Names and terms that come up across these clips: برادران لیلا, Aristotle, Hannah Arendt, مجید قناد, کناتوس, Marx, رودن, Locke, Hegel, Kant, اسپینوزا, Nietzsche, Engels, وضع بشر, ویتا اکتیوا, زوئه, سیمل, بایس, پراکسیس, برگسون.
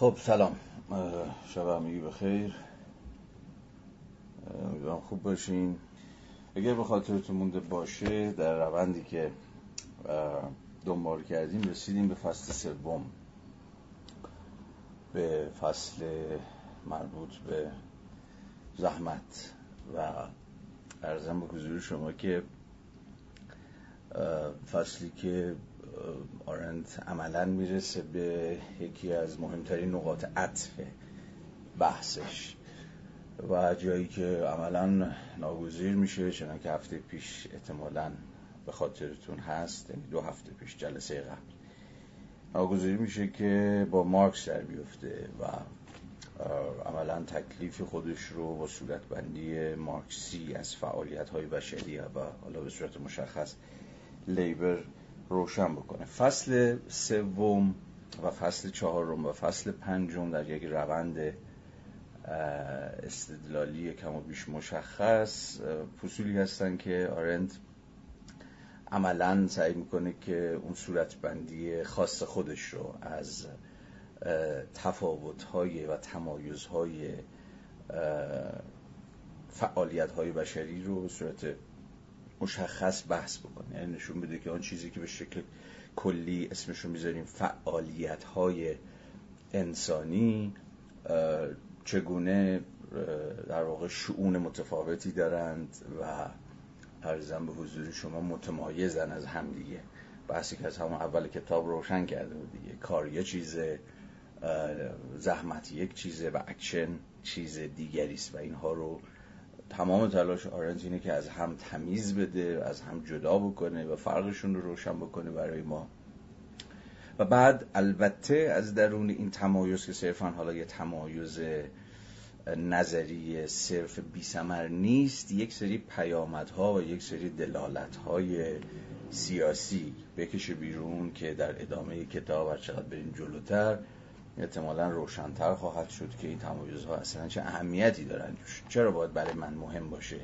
خب سلام، شب همگی بخیر، امیدوارم خوب باشین. اگر به خاطرتون مونده باشه در روندی که دنبال کردیم رسیدیم به فصل سوم، به فصل مربوط به زحمت، و عرضم به حضور شما که فصلی که آرنت عملاً میرسه به یکی از مهمترین نقاط عطف بحثش و جایی که عملاً ناگزیر میشه، چون که هفته پیش احتمالاً به خاطرتون هست، یعنی 2 هفته پیش جلسه قبل ناگزیر میشه که با مارکس در بیفته و عملاً تکلیف خودش رو با صورتبندی مارکسی از فعالیت‌های بشری و حالا به صورت مشخص لیبر روشن بکنه. فصل سوم و فصل چهارم و فصل پنجم در یک روند استدلالی کم و بیش مشخص فصولی هستن که آرنت عملاً سعی میکنه که اون صورتبندی خاص خودش رو از تفاوت‌های و تمایزهای فعالیت‌های بشری رو به صورت مشخص بحث بکنه، یعنی نشون بده که آن چیزی که به شکل کلی اسمش رو میذاریم فعالیت‌های انسانی چگونه در واقع شؤون متفاوتی دارند و عرضم به حضور شما متمایزن از هم دیگه. بحثی که از همون اول کتاب روشن کرده بود دیگه، کار یه چیزه، زحمت یک چیزه و اکشن چیز دیگریست و اینها رو تمام تلاش آرنت اینه که از هم تمیز بده، از هم جدا بکنه و فرقشون رو روشن بکنه برای ما. و بعد البته از درون این تمایز که صرفا حالا یه تمایز نظری صرف بی ثمر نیست، یک سری پیامدها و یک سری دلالت‌های سیاسی بکشه بیرون که در ادامه کتاب هرچقدر بریم جلوتر احتمالاً روشن‌تر خواهد شد که این تمایزها اصلاً چه اهمیتی دارن، چرا باید برای من مهم باشه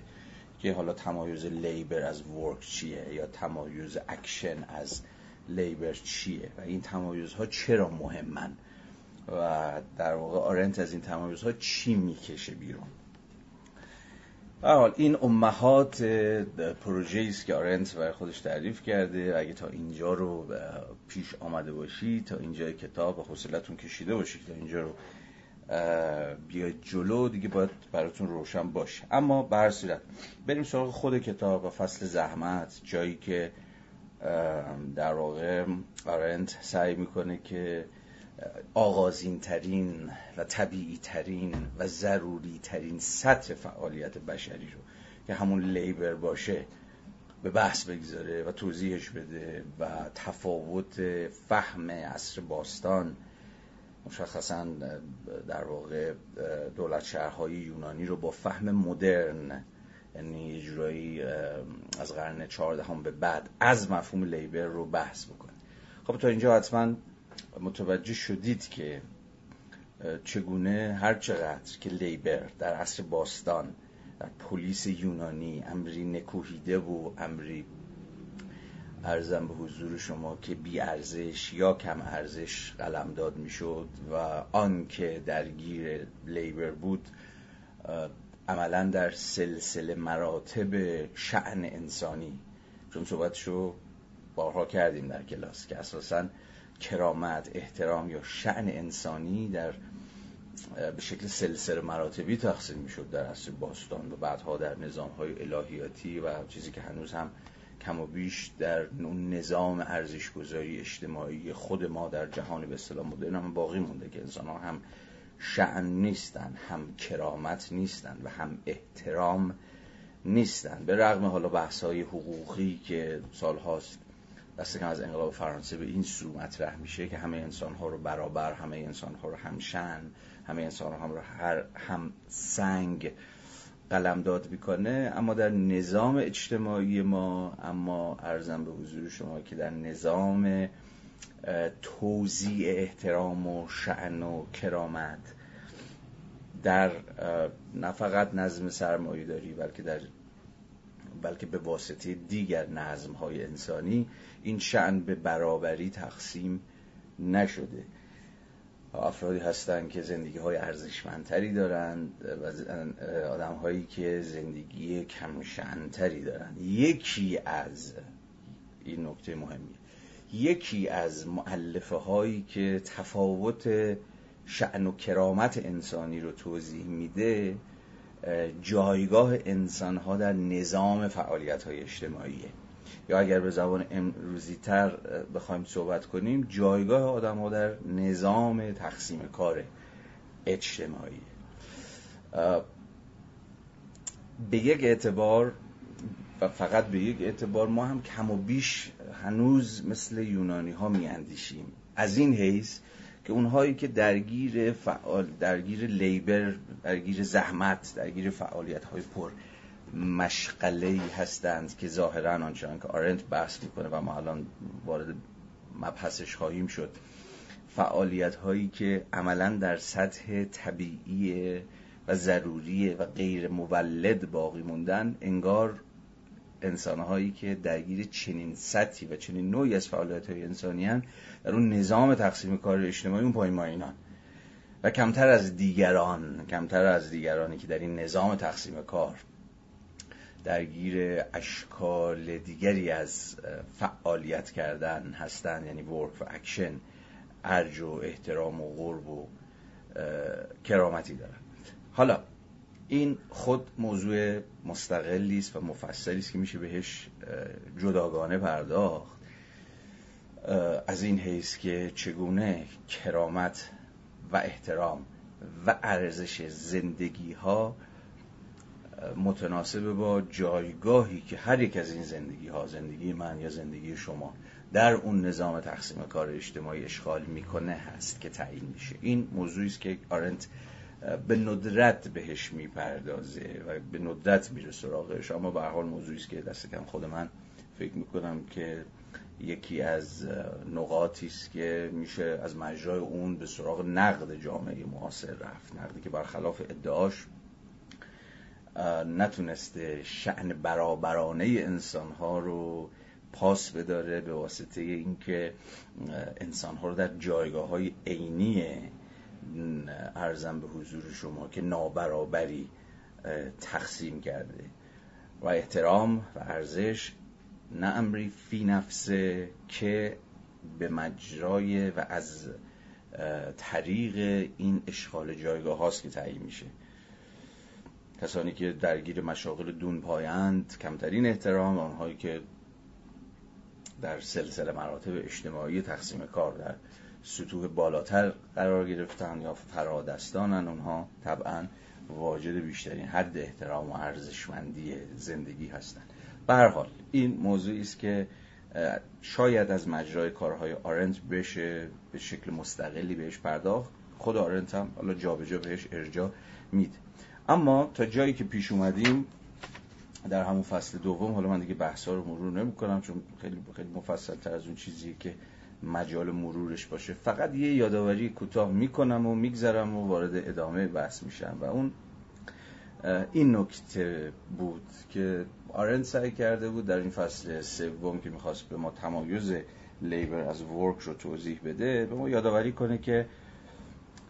که حالا تمایز لیبر از ورک چیه یا تمایز اکشن از لیبر چیه و این تمایزها چرا مهمن و در واقع آرنت از این تمایزها چی میکشه بیرون. به هر حال این امهات پروژه‌ای است که آرنت برای خودش تعریف کرده. اگه تا اینجا رو پیش آمده باشی، تا اینجا کتاب و حوصلتون کشیده باشی، تا اینجا رو بیا جلو دیگه باید براتون روشن باشه. اما به هر صورت بریم سراغ خود کتاب و فصل زحمت، جایی که در واقع آرنت سعی میکنه که آغازین ترین و طبیعی ترین و ضروری ترین سطح فعالیت بشری رو که همون لیبر باشه به بحث بگذاره و توضیحش بده و تفاوت فهم عصر باستان، مشخصا در واقع دولت شهرهای یونانی رو با فهم مدرن، یعنی یه جورایی از قرن 14 به بعد، از مفهوم لیبر رو بحث بکنه. خب تا اینجا حتماً متوجه شدید که چگونه هر چقدر که لیبر در عصر باستان در پلیس یونانی امری نکوهیده و امری ارزم به حضور شما که بی ارزش یا کم ارزش قلمداد میشد و آن که درگیر لیبر بود عملا در سلسله مراتب شأن انسانی، چون صحبتشو بارها کردیم در کلاس که اساساً کرامت، احترام یا شأن انسانی در به شکل سلسله مراتبی تقسیم میشد در عصر باستان و بعدها در نظام‌های الهیاتی و چیزی که هنوز هم کم و بیش در نظام ارزش‌گذاری اجتماعی خود ما در جهان به اصطلاح مدرن هم باقی مونده که انسان‌ها هم شأن نیستن، هم کرامت نیستن و هم احترام نیستن، به رغم حالا بحث‌های حقوقی که سال‌هاست دست کم از انقلاب فرانسه به این سو مطرح میشه که همه انسان‌ها رو برابر، همه انسان‌ها رو همشن، همه انسان‌ها رو هم سنگ قلمداد میکنه. اما در نظام اجتماعی ما، اما عرضم به حضور شما که در نظام توزیع احترام و شأن و کرامت در نه فقط نظم سرمایه‌داری بلکه به واسطه دیگر نظم‌های انسانی این شأن به برابری تقسیم نشده افرادی هستند که زندگی‌های ارزشمندتری دارند و آدم‌هایی که زندگی کمشأن‌تری دارند. یکی از این نکته مهمی، یکی از مؤلفه‌هایی که تفاوت شأن و کرامت انسانی رو توضیح میده جایگاه انسان‌ها در نظام فعالیت‌های اجتماعیه، یا اگر به زبان امروزی تر بخوایم صحبت کنیم جایگاه آدم‌ها در نظام تقسیم کار اجتماعی. به یک اعتبار و فقط به یک اعتبار ما هم کم و بیش هنوز مثل یونانی‌ها می‌اندیشیم، از این حیث که اونهایی که درگیر لیبر، درگیر زحمت، درگیر فعالیت‌های پر مشغله‌ای هستند که ظاهراً آنچنان که آرنت بحث می‌کنه و ما الان وارد مبحثش خواهیم شد، فعالیت‌هایی که عملاً در سطح طبیعی و ضروری و غیر مولد باقی موندن، انگار انسان‌هایی که درگیر چنین سطحی و چنین نوعی از فعالیت‌های انسانی هستند در اون نظام تقسیم کار اجتماعی اون پایماینان و کمتر از دیگرانی که در این نظام تقسیم کار درگیر اشکال دیگری از فعالیت کردن هستند، یعنی ورک و اکشن، ارج و احترام و قرب و کرامتی دارن. حالا این خود موضوع مستقلی است و مفصلی است که میشه بهش جداگانه پرداخت، از این حیث که چگونه کرامت و احترام و ارزش زندگی ها متناسب با جایگاهی که هر یک از این زندگی ها، زندگی من یا زندگی شما، در اون نظام تقسیم کار اجتماعی اشغال میکنه هست که تعیین میشه. این موضوعی است که آرنت به ندرت بهش میپردازه و به ندرت میره سراغش، اما به هر حال موضوعی است که دست کم خود من فکر میکنم که یکی از نقاطی است که میشه از مجرای اون به سراغ نقد جامعه معاصر رفت، نقدی که برخلاف ادعاش نتونسته شأن برابرانه انسان‌ها رو پاس بداره به واسطه اینکه انسان‌ها رو در جایگاه‌های عینی ارزم به حضور شما که نابرابری تقسیم کرده و احترام و ارزش نه امری فی نفسه که به مجرای و از طریق این اشغال جایگاه هاست که تعیین میشه. کسانی که درگیر مشاغل دون پایند کمترین احترام، آنهایی که در سلسله مراتب اجتماعی تقسیم کار در سطوح بالاتر قرار گرفتن یا فرادستانن، اونها طبعا واجد بیشترین حد احترام و ارزشمندی زندگی هستند. به هر حال این موضوعی است که شاید از مجرای کارهای آرنت بشه به شکل مستقلی بهش پرداخت، خود آرنت هم حالا جابجا بهش ارجاع میده. اما تا جایی که پیش اومدیم در همون فصل دوم، حالا من دیگه بحثا رو مرور نمی‌کنم چون خیلی خیلی مفصل‌تر از اون چیزیه که مجال مرورش باشه، فقط یه یادآوری کوتاه میکنم و میگذرم و وارد ادامه بحث میشم. و اون این نکته بود که آرنت سعی کرده بود در این فصل سوم که می‌خواست به ما تمایز لیبر از ورک رو توضیح بده، به ما یادآوری کنه که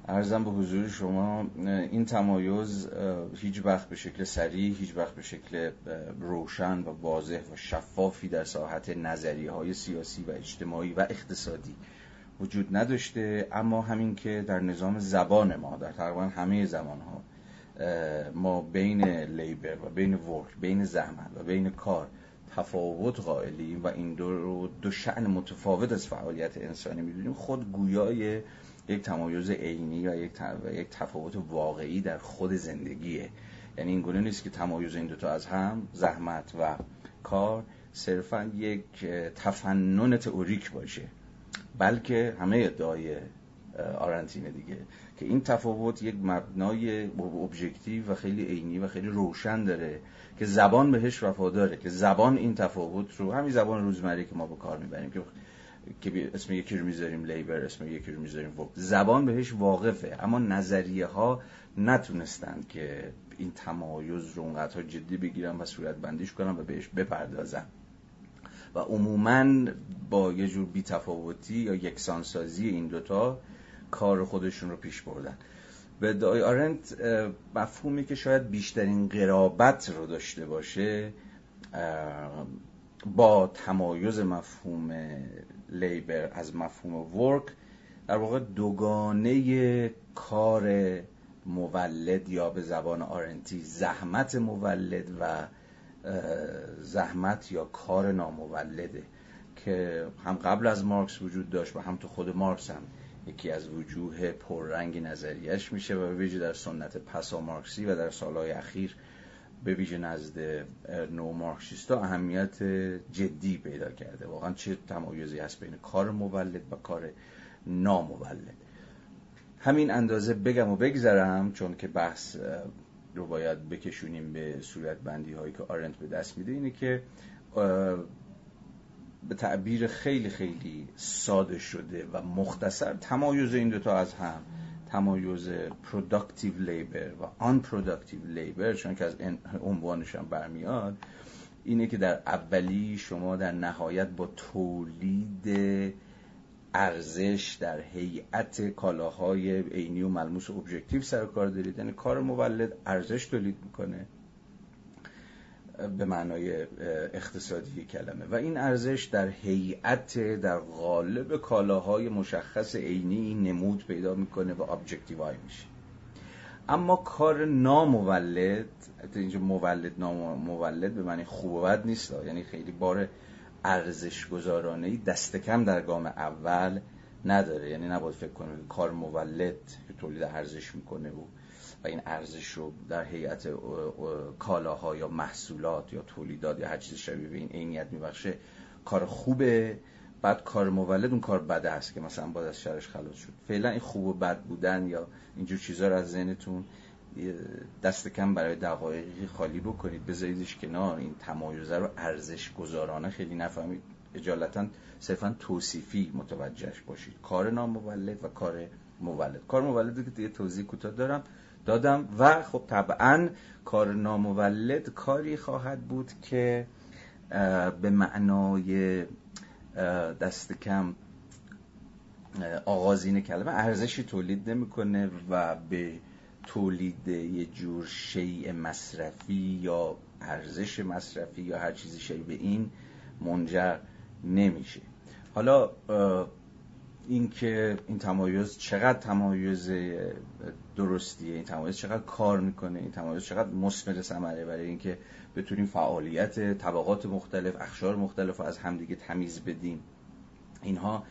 عرضم به حضور شما این تمایز هیچ وقت به شکل صریح، هیچ وقت به شکل روشن و واضح و شفافی در ساحت نظریه‌های سیاسی و اجتماعی و اقتصادی وجود نداشته، اما همین که در نظام زبان ما در تقریبا همه زمان‌ها ما بین لیبر و بین ورک، بین زحمت و بین کار تفاوت قائلیم و این دو شأن متفاوت از فعالیت انسانی می‌دونیم، خود گویای یک تمایز عینی و یک تفاوت واقعی در خود زندگیه. یعنی این گونه نیست که تمایز این دوتا از هم، زحمت و کار، صرفا یک تفنن تئوریک باشه، بلکه همه ادعای آرنتینه دیگه که این تفاوت یک مبنای ابژکتیو و خیلی عینی و خیلی روشن داره که زبان بهش وفاداره، که زبان این تفاوت رو، همین زبان روزمره که ما به کار میبریم که اسم یکی رو میذاریم لیبر، اسم یکی رو میذاریم ورک، زبان بهش واقفه، اما نظریه ها نتونستن که این تمایز رو اونقدر جدی بگیرن و صورت بندیش کنن و بهش بپردازن و عموما با یه جور بی‌تفاوتی یا یکسانسازی این دوتا کار خودشون رو پیش بردن. به ادعای آرنت مفهومی که شاید بیشترین قرابت رو داشته باشه با تمایز مفهوم لیبر از مفهوم ورک، در واقع دوگانه کار مولد، یا به زبان آرنتی زحمت مولد و زحمت یا کار نامولده، که هم قبل از مارکس وجود داشت و هم تو خود مارکس هم یکی از وجوه پررنگ نظریش میشه و به ویژه در سنت پسا مارکسی و در سالهای اخیر به ویژه نزد نو مارکسیستا اهمیت جدی پیدا کرده. واقعا چه تمایزی هست بین کار مولد و کار نامولد. همین اندازه بگم و بگذرم، چون که بحث رو باید بکشونیم به صورت بندی هایی که آرنت به دست میده. اینه که به تعبیر خیلی خیلی ساده شده و مختصر، تمایز این دوتا از هم، تمایز productive labor و unproductive labor، چون که از عنوانش هم برمیاد، اینه که در اولی شما در نهایت با تولید ارزش در هیئت کالاهای عینی و ملموس و ابجکتیو سر کار دارید. یعنی کار مولد ارزش تولید میکنه به معنای اقتصادی کلمه، و این ارزش در هیئت، در قالب کالاهای مشخص عینی نمود پیدا میکنه و ابجکتیوای میشه. اما کار نامولد، اینجا مولد نامولد به معنی خوب و بد نیست، یعنی خیلی بار ارزش گذارانه‌ای دست کم در گام اول نداره. یعنی نباید فکر کنه کار مولد که تولید ارزش میکنه و این ارزش رو در هیئت کالاها یا محصولات یا تولیدات یا هر چیز شبیه به این عینیت میبخشه کار خوبه. بعد کار مولد اون کار بده است که مثلا باید از شرش خلاص شد. فعلا این خوب و بد بودن یا اینجور چیزا رو از ذهنتون دست کم برای دقایقی خالی بکنید، بذاریدش کنار. این تمایزه رو ارزش گذارانه خیلی نفهمید، اجالتا صرفا توصیفی متوجهش باشید. کار نامولد و کار مولد. کار مولد که دیگه توضیح کوتاه دادم و خب طبعا کار نامولد کاری خواهد بود که به معنای دست کم آغازین کلمه ارزشی تولید نمی‌کنه و به تولید یه جور شیء مصرفی یا ارزش مصرفی یا هر چیزی شبیه به این منجر نمیشه. حالا اینکه این تمایز چقدر تمایز درستیه، این تمایز چقدر کار میکنه، این تمایز چقدر مثمر ثمره برای اینکه بتونیم فعالیت طبقات مختلف، اقشار مختلف رو از همدیگه تمیز بدیم، اینها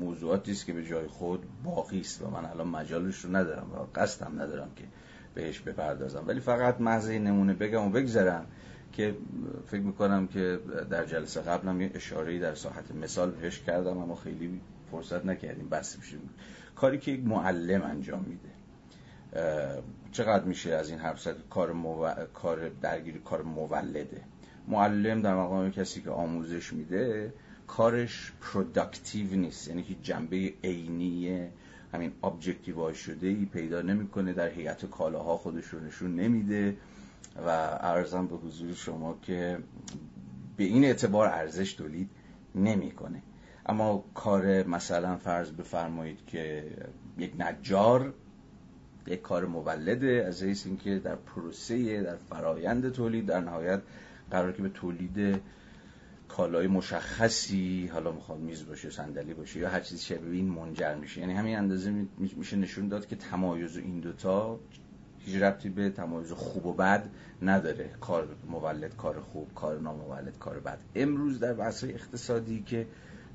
موضوعاتی است که به جای خود باقی است و من الان مجالش رو ندارم و قصدم ندارم که بهش بپردازم، ولی فقط محض این نمونه بگم و بگذرم که فکر میکنم که در جلسه قبلم یه اشاره‌ای در ساحت مثال بهش کردم اما خیلی فرصت نکردیم بس بشیم. کاری که یک معلم انجام میده چقدر میشه از این حرف زد کار درگیری کار مولده. معلم در مقام کسی که آموزش میده کارش پروداکتیو نیست، یعنی که جنبه عینی همین ابجکتیوای شده ای پیدا نمیکنه، در هیئت کالاها خودش رو نشون نمیده و عرضم به حضور شما که به این اعتبار ارزش تولید نمیکنه. اما کار مثلا فرض بفرمایید که یک نجار یک کار مولده از حیث اینکه در پروسه، در فرایند تولید در نهایت قرار که به تولید کالای مشخصی، حالا میخواد میز باشه، صندلی باشه یا هر چیزی شبیه این منجر میشه. یعنی همین اندازه میشه نشون داد که تمایز این دوتا هیچ ربطی به تمایز خوب و بد نداره. کار مولد کار خوب، کار نامولد کار بد. امروز در بحث اقتصادی که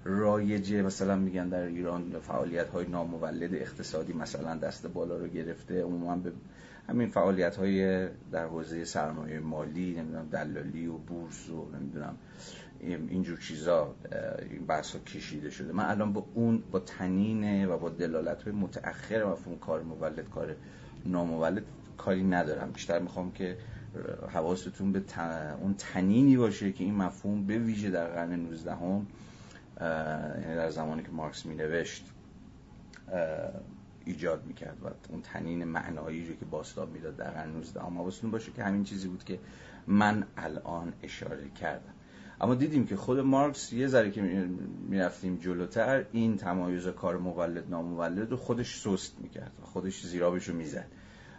رایجه، مثلا میگن در ایران فعالیت‌های نامولد اقتصادی مثلا دست بالا رو گرفته، عموما به همین فعالیت‌های در حوزه سرمایه مالی، نمیدونم دلالی و بورس و نمیدونم اینجور چیزا این بحثا کشیده شده. من الان با اون با تنینه و با دلالت‌های متأخر مفهوم کار مولد کار نامولد کاری ندارم. بیشتر میخوام که حواستون به اون تنینی باشه که این مفهوم به ویژه در قرن 19 یعنی در زمانی که مارکس مینوشت ایجاد میکرد و اون تنین معنایی رو که بازتاب میداد در قرن 19. اما حواستون باشه که همین چیزی بود که من الان اشاره کردم. اما دیدیم که خود مارکس یه ذره که میرفتیم جلوتر این تمایز کار مولد نامولد رو خودش سست میکرد و خودش زیرابش رو میزد.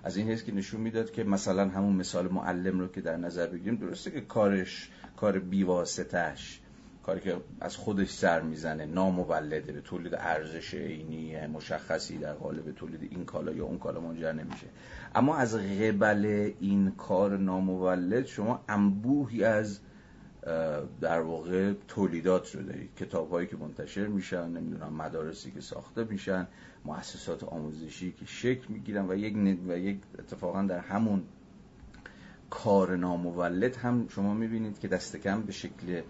از این حیث که نشون میداد که مثلا همون مثال معلم رو که در نظر بگیریم، درسته که کارش کار بیواسطهش، کاری که از خودش سر میزنه، نامولده، به تولید ارزش عینی مشخصی در قالب تولید این کالا یا اون کالا منجر نمیشه، اما از قبل این کار نامولد شما انبوهی از در واقع تولیدات رو دارید، کتاب‌هایی که منتشر میشن، نمیدونم مدارسی که ساخته میشن، مؤسسات آموزشی که شکل میگیرن و یک اتفاقا در همون کار نامولد هم شما میبینید که دست کم به شکل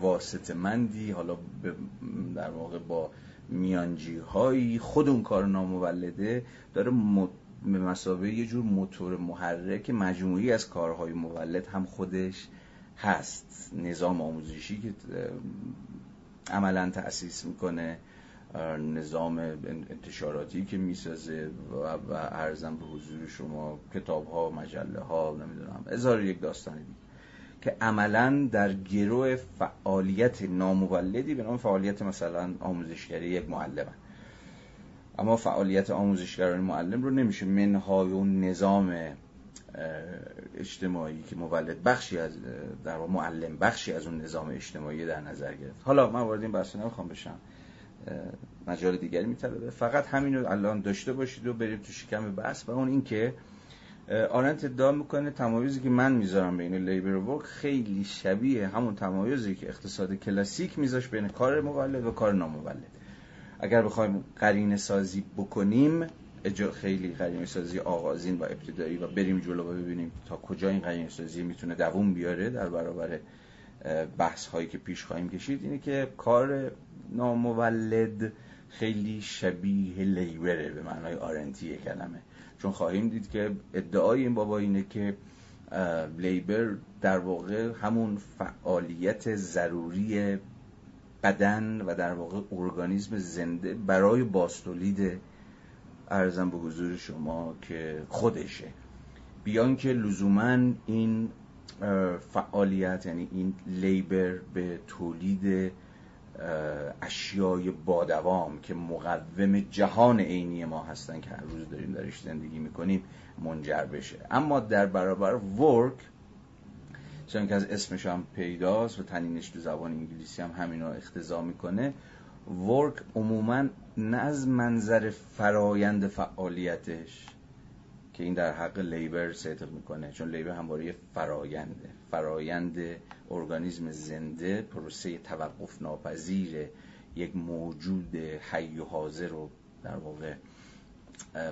واسطه‌مندی، حالا در واقع با میانجی‌هایی خود اون کار نامولده داره به مثابه یه جور موتور محرک مجموعی از کارهای مولد هم خودش هست. نظام آموزشی که عملاً تأسیس میکنه، نظام انتشاراتی که میسازه و عرضم به حضور شما کتاب‌ها، مجله‌ها، نمیدونم هزار یک داستانی دیگه که عملاً در گروه فعالیت نامولدی به نام فعالیت مثلا آموزشگری یک معلم، اما فعالیت آموزشگران معلم رو نمیشه منهای اون نظام اجتماعی که مولد بخشی از در واقع معلم بخشی از اون نظام اجتماعی در نظر گرفت. حالا من وارد این بحث نمیخوام بشم، مجال دیگری میطلبه، فقط همین رو الان داشته باشید و بریم تو شکم بحث. و اون این که آرنت ادعا میکنه تمایزی که من میذارم بین لیبر و ورک خیلی شبیه همون تمایزی که اقتصاد کلاسیک میذاشت بین کار مولد و کار نامولد. اگر بخوایم قرینه سازی بکنیم، خیلی قرینه سازی آغازین و ابتدایی، و بریم جلو و ببینیم تا کجا این قرینه سازی میتونه دوام بیاره در برابر بحث هایی که پیش خواهیم کشید، اینه که کار نامولد خیلی شبیه لیبره به معنای آرنتی کلمه، چون خواهیم دید که ادعای این بابا اینه که لیبر در واقع همون فعالیت ضروری بدن و در واقع ارگانیسم زنده برای باستولید عرضم به حضور شما که خودشه، بیان که لزومن این فعالیت یعنی این لیبر به تولید اشیای با دوام که مقوم جهان عینی ما هستن که هر روز داریم درش زندگی میکنیم منجر بشه. اما در برابر ورک، چون که از اسمش هم پیداست و تنینش تو زبان انگلیسی هم همین رو اختزا میکنه، ورک عموما نه از منظر فرایند فعالیتش که این در حق لیبر صدق میکنه، چون لیبر همواره فراینده، فرایند ارگانیسم زنده، پروسه توقف ناپذیر یک موجود حی و حاضر رو در واقع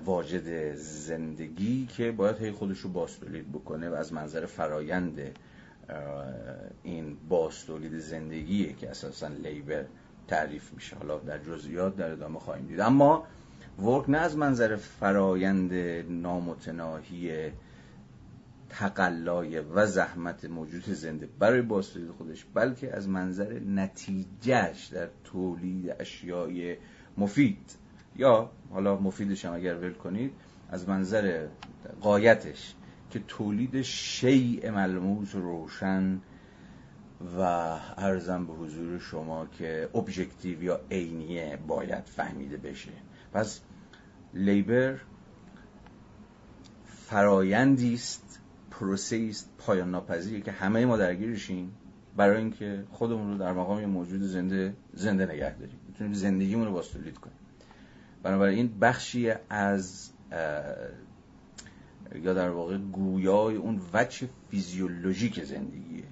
واجد زندگی که باید هی خودش رو باستولید بکنه و از منظر فرایند این باستولید زندگیه که اساساً لیبر تعریف میشه. حالا در جزئیات در ادامه خواهیم دید. اما ورک نه از منظر فرایند نامتناهی تقلای و زحمت موجود زنده برای باستولید خودش، بلکه از منظر نتیجهش در تولید اشیای مفید، یا حالا مفیدش هم اگر ول کنید، از منظر غایتش که تولید شیء ملموس روشن و عرضم به حضور شما که ابژکتیو یا عینیه باید فهمیده بشه. پس لیبر فرایندی است، پروسه است پایان ناپذیری که همه ما درگیرشیم برای اینکه خودمون رو در مقام یه موجود زنده نگه داریم، بتونیم زندگیمون رو باستولید کنیم. بنابراین بخشی از یا در واقع گویای اون وجه فیزیولوژیک زندگیه،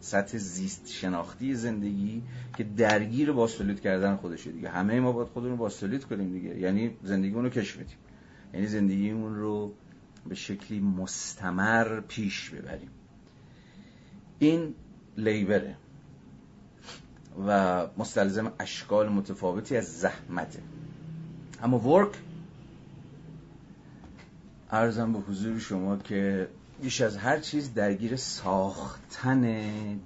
سطح زیست شناختی زندگی که درگیر باستولید کردن خودشه دیگه. همه ما باید خودمون رو باستولید کنیم دیگه، یعنی زندگیمون رو کشف بدیم، یعنی زندگیمون رو به شکلی مستمر پیش ببریم. این لیبره و مستلزم اشکال متفاوتی از زحمته. اما ورک عرضم به حضور شما که بیش از هر چیز درگیر ساختن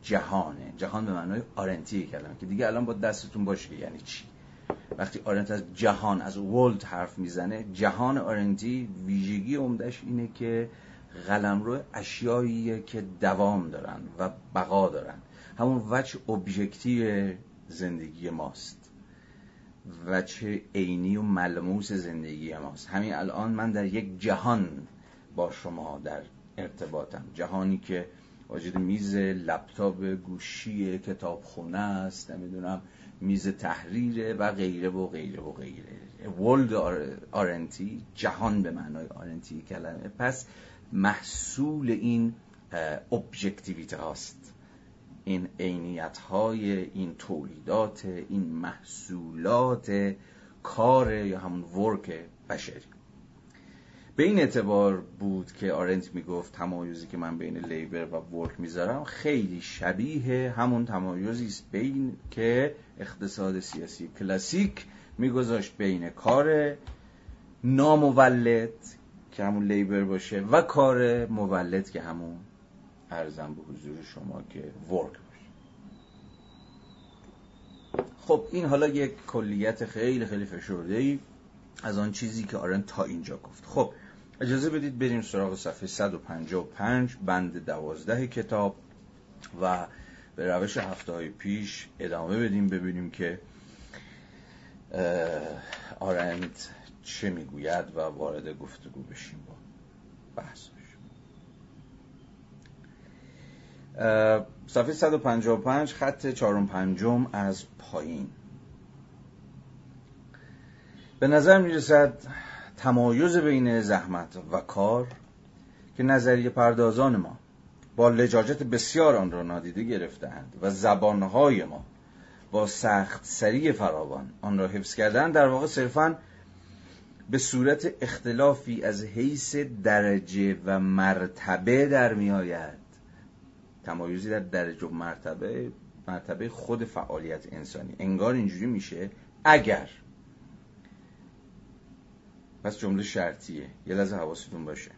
جهانه، جهان به معنای آرنتی کلمه که دیگه الان با دستتون باشه یعنی چی. وقتی آرنت از جهان، از ورلد حرف میزنه، جهان آرنتی ویژگی عمدش اینه که قلمرو اشیاییه که دوام دارن و بقا دارن، همون وجه ابژکتیو زندگی ماست، وجه عینی و ملموس زندگی ماست. همین الان من در یک جهان با شما در ارتباطم، جهانی که واجد میز لپتاپ، گوشی، کتابخونه است، نمیدونم میز تحریره و غیره و غیره و غیره. ورلد آرنتی، جهان به معنای آرنتی کلمه، پس محصول این ابژکتیویته هاست، این عینیت های، این تولیدات، این محصولات کار یا همون ورک بشری. به این اعتبار بود که آرنت میگفت تمایزی که من بین لیبر و ورک میذارم خیلی شبیه همون تمایزی است بین که اقتصاد سیاسی کلاسیک میگذاشت بین کار نامولد که همون لیبر باشه و کار مولد که همون ارزم به حضور شما که ورک باشه. خب این حالا یک کلیت خیلی خیلی فشرده‌ای از آن چیزی که آرنت تا اینجا گفت. خب اجازه بدید بریم سراغ صفحه 155 بند 12 کتاب و به روش هفته‌های پیش ادامه بدیم، ببینیم که آرنت چه میگوید و وارد گفتگو بشیم با بحث بشیم. صفحه 155 خط 4-5 از پایین. به نظر میرسد تمایز بین زحمت و کار که نظریه پردازان ما با لجاجت بسیار آن را نادیده گرفتند و زبانهای ما با سخت سری فراوان آن را حفظ کردند، در واقع صرفاً به صورت اختلافی از حیث درجه و مرتبه در می آید. تمایزی در درجه و مرتبه خود فعالیت انسانی. انگار اینجوری میشه اگر، پس جمله شرطیه، یه لحظه حواستون باشه،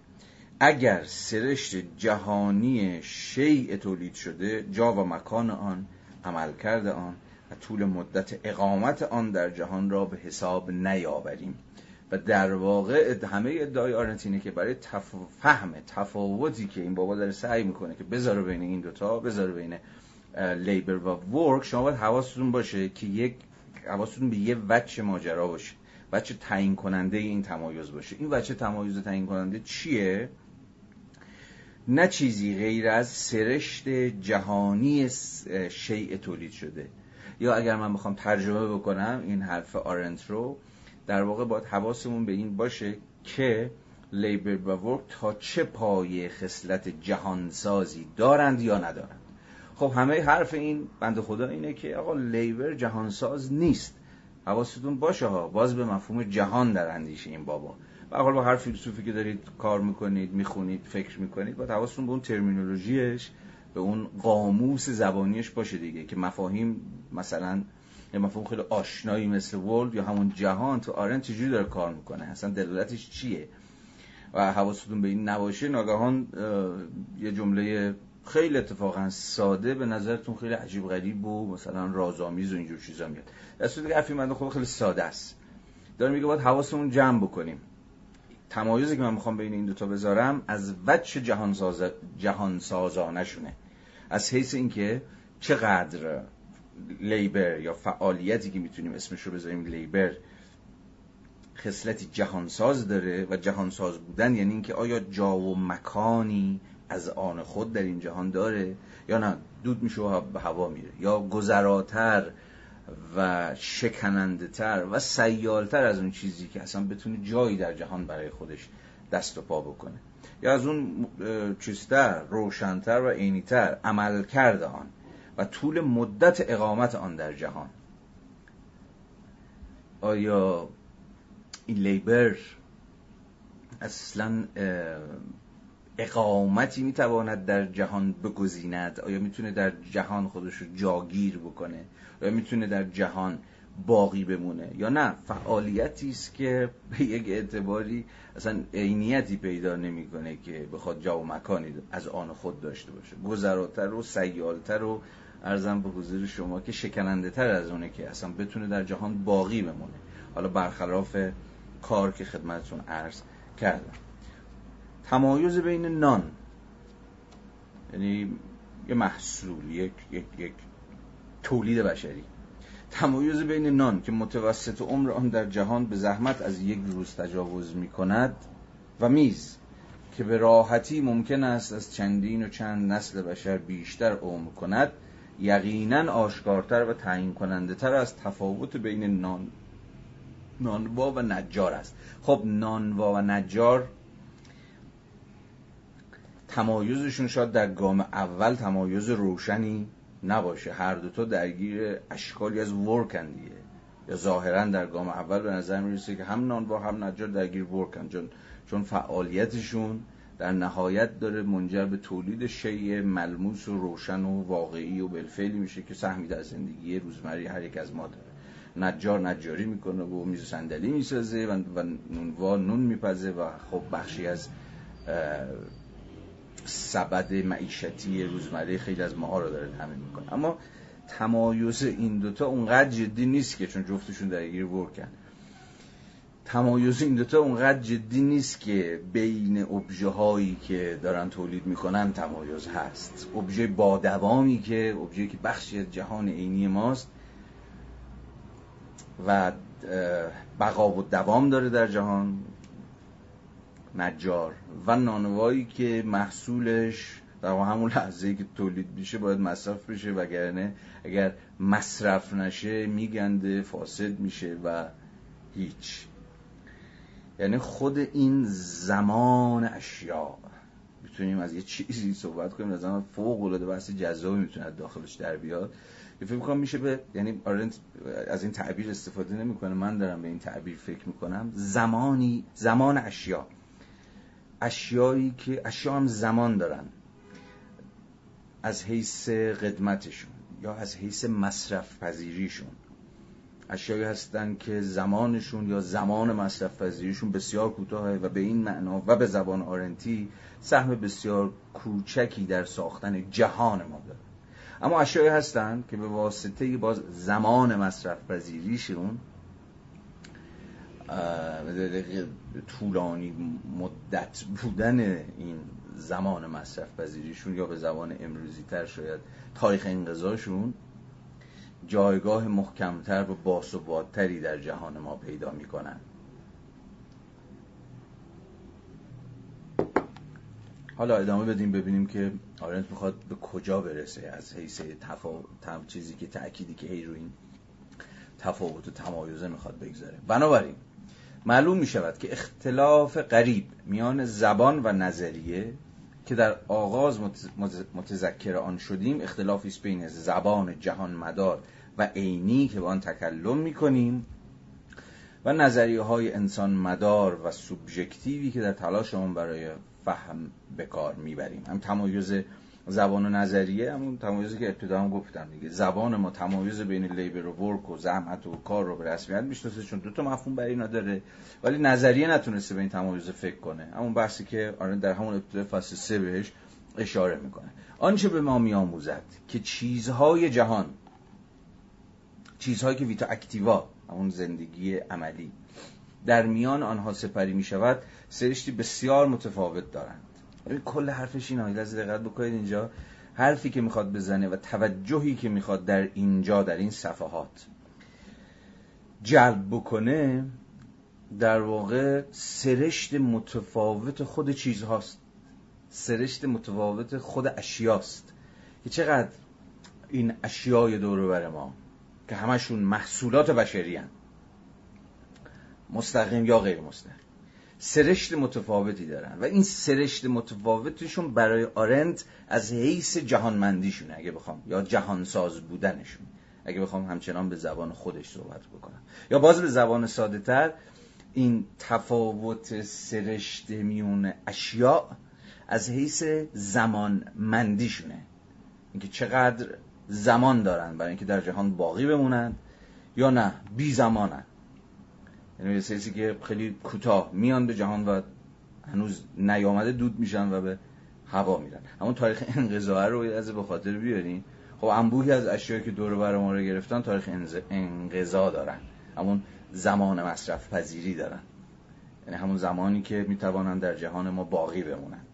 اگر سرشت جهانی شیء تولید شده، جا و مکان آن، عملکرد آن و طول مدت اقامت آن در جهان را به حساب نیاوریم. و در واقع همه ادعای آرنت اینه که برای فهم تفاوتی که این بابا داره سعی میکنه که بذاره بین این دوتا، بذاره بین لیبر و ورک، شما باید حواستون باشه که یک حواستون به یه وجه ماجرا باشه، وجه تعیین کننده این تمایز باشه. این وجه تمایز تعیین کننده چیه؟ نه چیزی غیر از سرشت جهانی شیء تولید شده، یا اگر من بخوام ترجمه بکنم این حرف آرنت رو، در واقع باید حواسمون به این باشه که لیبر و ورک تا چه پایه خصلت جهانسازی دارند یا ندارند. خب همه حرف این بنده خدا اینه که آقا لیبر جهانساز نیست، حواستون باشه ها، باز به مفهوم جهان در اندیشه این بابا. به هر حال با هر فیلسوفی که دارید کار میکنید، میخونید، فکر میکنید، باید حواستون به اون ترمینولوژیش، به اون قاموس زبانیش باشه دیگه، که مفاهیم مثلا یه مفهوم خیلی آشنایی مثل ورلد یا همون جهان تو آرنت چجوری داره کار میکنه، اصلا دلالتش چیه، و حواستون به این نباشه ناگهان یه جمله خیلی اتفاقا ساده به نظرتون خیلی عجیب غریب و مثلا رازآمیز و اینجور چیزا میاد. اصلا دیگه حرفی من خب خیلی ساده است. دارم میگه باید حواسمون جمع بکنیم. تمایزی که من میخوام بین این دوتا بذارم از وجه جهانسازانه شونه. از حیث اینکه چقدر لیبر یا فعالیتی که میتونیم اسمش رو بذاریم لیبر خصلتی جهانساز داره، و جهانساز بودن یعنی اینکه آیا جا و مکانی از آن خود در این جهان داره یا نه، دود میشه و به هوا میره، یا گذراتر و شکننده تر و سیالتر از اون چیزی که اصلا بتونه جایی در جهان برای خودش دست و پا بکنه، یا از اون چیزتر، روشنتر و عینیتر، عمل کرده آن و طول مدت اقامت آن در جهان. آیا این لیبر اصلا اقامتی میتواند در جهان بگزیند؟ آیا میتونه در جهان خودش رو جاگیر بکنه؟ آیا میتونه در جهان باقی بمونه یا نه فعالیتی است که به یک اعتباری اصلا عینیتی پیدا نمیکنه که بخواد جا و مکانی از آن خود داشته باشه، گذراتر و سیالتر و عرضم به حضور شما که شکننده تر از اونه که اصلا بتونه در جهان باقی بمونه، حالا برخلاف کار که خدمتتون عرض کردم. تمایز بین نان، یعنی یه محصول، یک تولید بشری، تمایز بین نان که متوسط عمر آن در جهان به زحمت از یک روز تجاوز می‌کند و میز که به راحتی ممکن است از چندین و چند نسل بشر بیشتر عمر کند، یقیناً آشکارتر و تعیین کننده تر از تفاوت بین نانوا و نجار است. خب نانوا و نجار تمایزشون شاید در گام اول تمایز روشنی نباشه، هر دوتا درگیر اشکالی از ورکن دیگه، یا ظاهراً در گام اول به نظر میرسه که هم نانوا هم نجار درگیر ورکن، چون فعالیتشون در نهایت داره منجر به تولید شیء ملموس و روشن و واقعی و بالفعلی میشه که سهمی از زندگی روزمره هر یک از ما داره. نجار نجاری میکنه و میز و صندلی میسازه و نونوا نون میپزه و خب بخشی از سبد معیشتی روزمره خیلی از ماها رو داره تامین میکنه. اما تمایز این دوتا اونقدر جدی نیست که چون جفتشون درگیر ورکن، تمایز این دوتا اونقدر جدی نیست که بین ابژه هایی که دارن تولید میکنن تمایز هست. ابژه با دوامی که ابژه‌ای که بخشی از جهان عینی ماست و بقا و دوام داره در جهان، نجار، و نانوایی که محصولش در همون لحظه‌ای که تولید میشه باید مصرف بشه، وگرنه اگر مصرف نشه میگنده، فاسد میشه و هیچ. یعنی خود این زمان اشیاء میتونیم از یه چیزی صحبت کنیم مثلا فوق‌العاده بحث جذابی میتونه داخلش در بیاد. فکر می‌کنم میشه به، یعنی آرنت از این تعبیر استفاده نمی‌کنه، من دارم به این تعبیر فکر می‌کنم. زمانی، زمان اشیاء، اشیایی که اشیا هم زمان دارن از حیث قدمتشون یا از حیث مصرف پذیریشون. اشیایی هستن که زمانشون یا زمان مصرف پذیریشون بسیار کوتاهه و به این معنا و به زبان آرنتی سهم بسیار کوچکی در ساختن جهان ما داره. اما اشیایی هستن که به واسطه باز زمان مصرف پذیریشون طولانی مدت بودن این زمان مصرف پذیریشون یا به زبان امروزی تر شاید تاریخ انقضاشون جایگاه محکمتر و باثبات‌تری در جهان ما پیدا می‌کنن. حالا ادامه بدیم ببینیم که آرنت می‌خواد به کجا برسه از حیث چیزی که تأکیدی که هی رو این تفاوت و تمایزه می‌خواد بگذاره. بنابراین معلوم می‌شود که اختلاف غریب میان زبان و نظریه که در آغاز متذکر آن شدیم اختلافی است بین زبان جهان مدار و عینی که با آن تکلم می‌کنیم و نظریه‌های انسان مدار و سوبژکتیوی که در تلاشمون برای فهم به کار می‌بریم. هم تمایز زبان و نظریه، همون تمایزی که ابتدا هم گفتم دیگه. زبان ما تمایز بین لیبر و ورک و زحمت و کار رو به رسمیت میشناسه چون دو تا مفهوم برای اینا داره، ولی نظریه نتونسته به این تمایز فکر کنه. همون بحثی که آرنت در همون ابتدای فصل 3 بهش اشاره میکنه. آنچه به ما میآموزد که چیزهای جهان، چیزهایی که ویتا اکتیوا، همون زندگی عملی، در میان آنها سپری میشود، سرشتی بسیار متفاوت دارند. کل حرفش اینه، لازم دقت بکنید اینجا حرفی که میخواد بزنه و توجهی که میخواد در اینجا در این صفحات جلب بکنه در واقع سرشت متفاوت خود چیزهاست، سرشت متفاوت خود اشیاست که چقدر این اشیای دور و بر ما که همشون محصولات بشری هستند مستقیم یا غیر مستقیم سرشت متفاوتی دارن و این سرشت متفاوتشون برای آرنت از حیث جهانمندیشون اگه بخوام، یا جهانساز بودنشون اگه بخوام همچنان به زبان خودش صحبت بکنم، یا باز به زبان ساده تر این تفاوت سرشت میون اشیاء از حیث زمانمندیشونه، اینکه چقدر زمان دارن برای اینکه در جهان باقی بمونن یا نه بی زمانن، یعنی یه سیسی که خیلی کوتاه میان به جهان و هنوز نیامده دود میشن و به هوا میرن. همون تاریخ انقضا رو از به خاطر بیارین، خب انبوهی از اشیایی که دور و بر ما رو گرفتن تاریخ انقضا دارن، همون زمان مصرف پذیری دارن، یعنی همون زمانی که میتوانند در جهان ما باقی بمونند.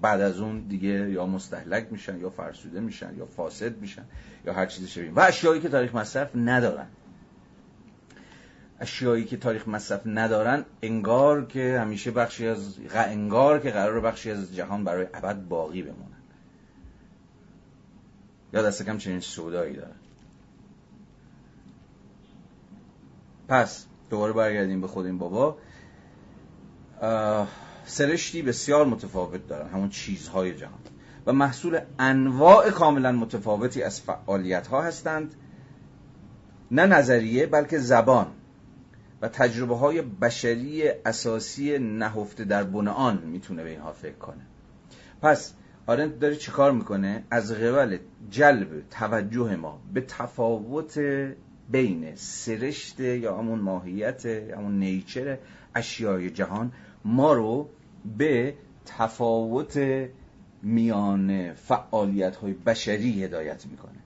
بعد از اون دیگه یا مستهلک میشن یا فرسوده میشن یا فاسد میشن یا هر چیزی شبیه. و اشیایی که تاریخ مصرف ندارن، اشیایی که تاریخ مصرف ندارن، انگار که همیشه بخشی از انگار که قراره بخشی از جهان برای ابد باقی بمونن. یا دست کم چنین سودایی دارن. پس دوباره برگردیم به خود این بابا. سرشتی بسیار متفاوت دارن، همون چیزهای جهان، و محصول انواع کاملا متفاوتی از فعالیت‌ها هستند، نه نظریه بلکه زبان و تجربه‌های بشری اساسی نهفته در بن آن میتونه به اینها فکر کنه. پس آرنت داره چیکار میکنه؟ از قبل جلب توجه ما به تفاوت بین سرشت یا همون ماهیت، همون نیچر اشیای جهان، ما رو به تفاوت میان فعالیت‌های بشری هدایت میکنه.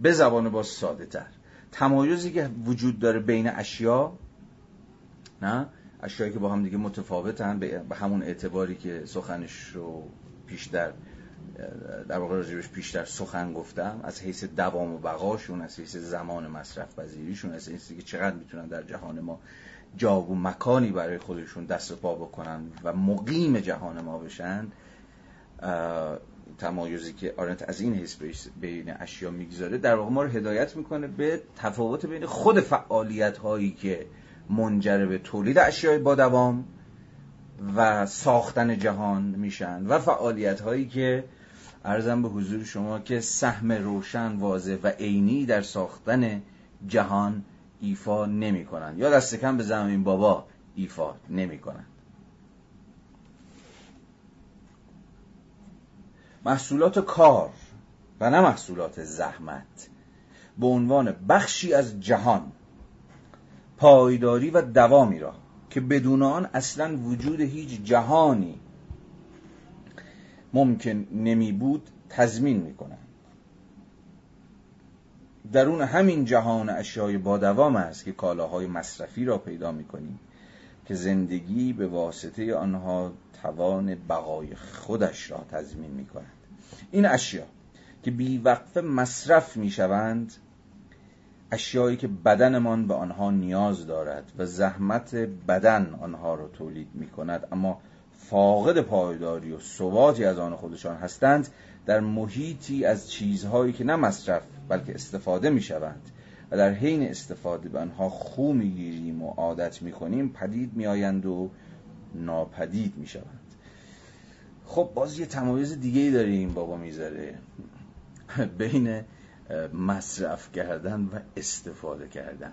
به زبان باز ساده تر، تمایزی که وجود داره بین اشیا، نه اشیایی که با هم دیگه متفاوتن به همون اعتباری که سخنش رو پیشتر در واقع راجبش پیشتر سخن گفتم، از حیث دوام و بقاشون، از حیث زمان مصرف پذیریشون، از حیث که چقدر میتونن در جهان ما جا و مکانی برای خودشون دست و پا بکنن و مقیم جهان ما بشن. تمایزی که آرنت از این حیث بین اشیا میگذاره در واقع ما رو هدایت میکنه به تفاوت بین خود فعالیت هایی که منجر به تولید اشیای با دوام و ساختن جهان میشن و فعالیت هایی که عرضم به حضور شما که سهم روشن، واضح و عینی در ساختن جهان ایفا نمی کنن، یا دست کم به زمین بابا ایفا نمی کنن. محصولات کار و نه محصولات زحمت به عنوان بخشی از جهان پایداری و دوامی را که بدون آن اصلا وجود هیچ جهانی ممکن نمی بود تضمین می کنند. درون همین جهان اشیای با دوام است که کالاهای مصرفی را پیدا می کنیم که زندگی به واسطه آنها توان بقای خودش را تضمین می کند. این اشیا که بیوقفه مصرف می شوند، اشیایی که بدنمان به آنها نیاز دارد و زحمت بدن آنها را تولید می کند، اما فاقد پایداری و ثباتی از آن خودشان هستند، در محیطی از چیزهایی که نه مصرف بلکه استفاده می شوند و در حین استفاده به آنها خو می گیریم و عادت می کنیم، پدید می آیند و ناپدید می شوند. خب باز یه تمایز دیگه داره این بابا میذاره بین مصرف کردن و استفاده کردن.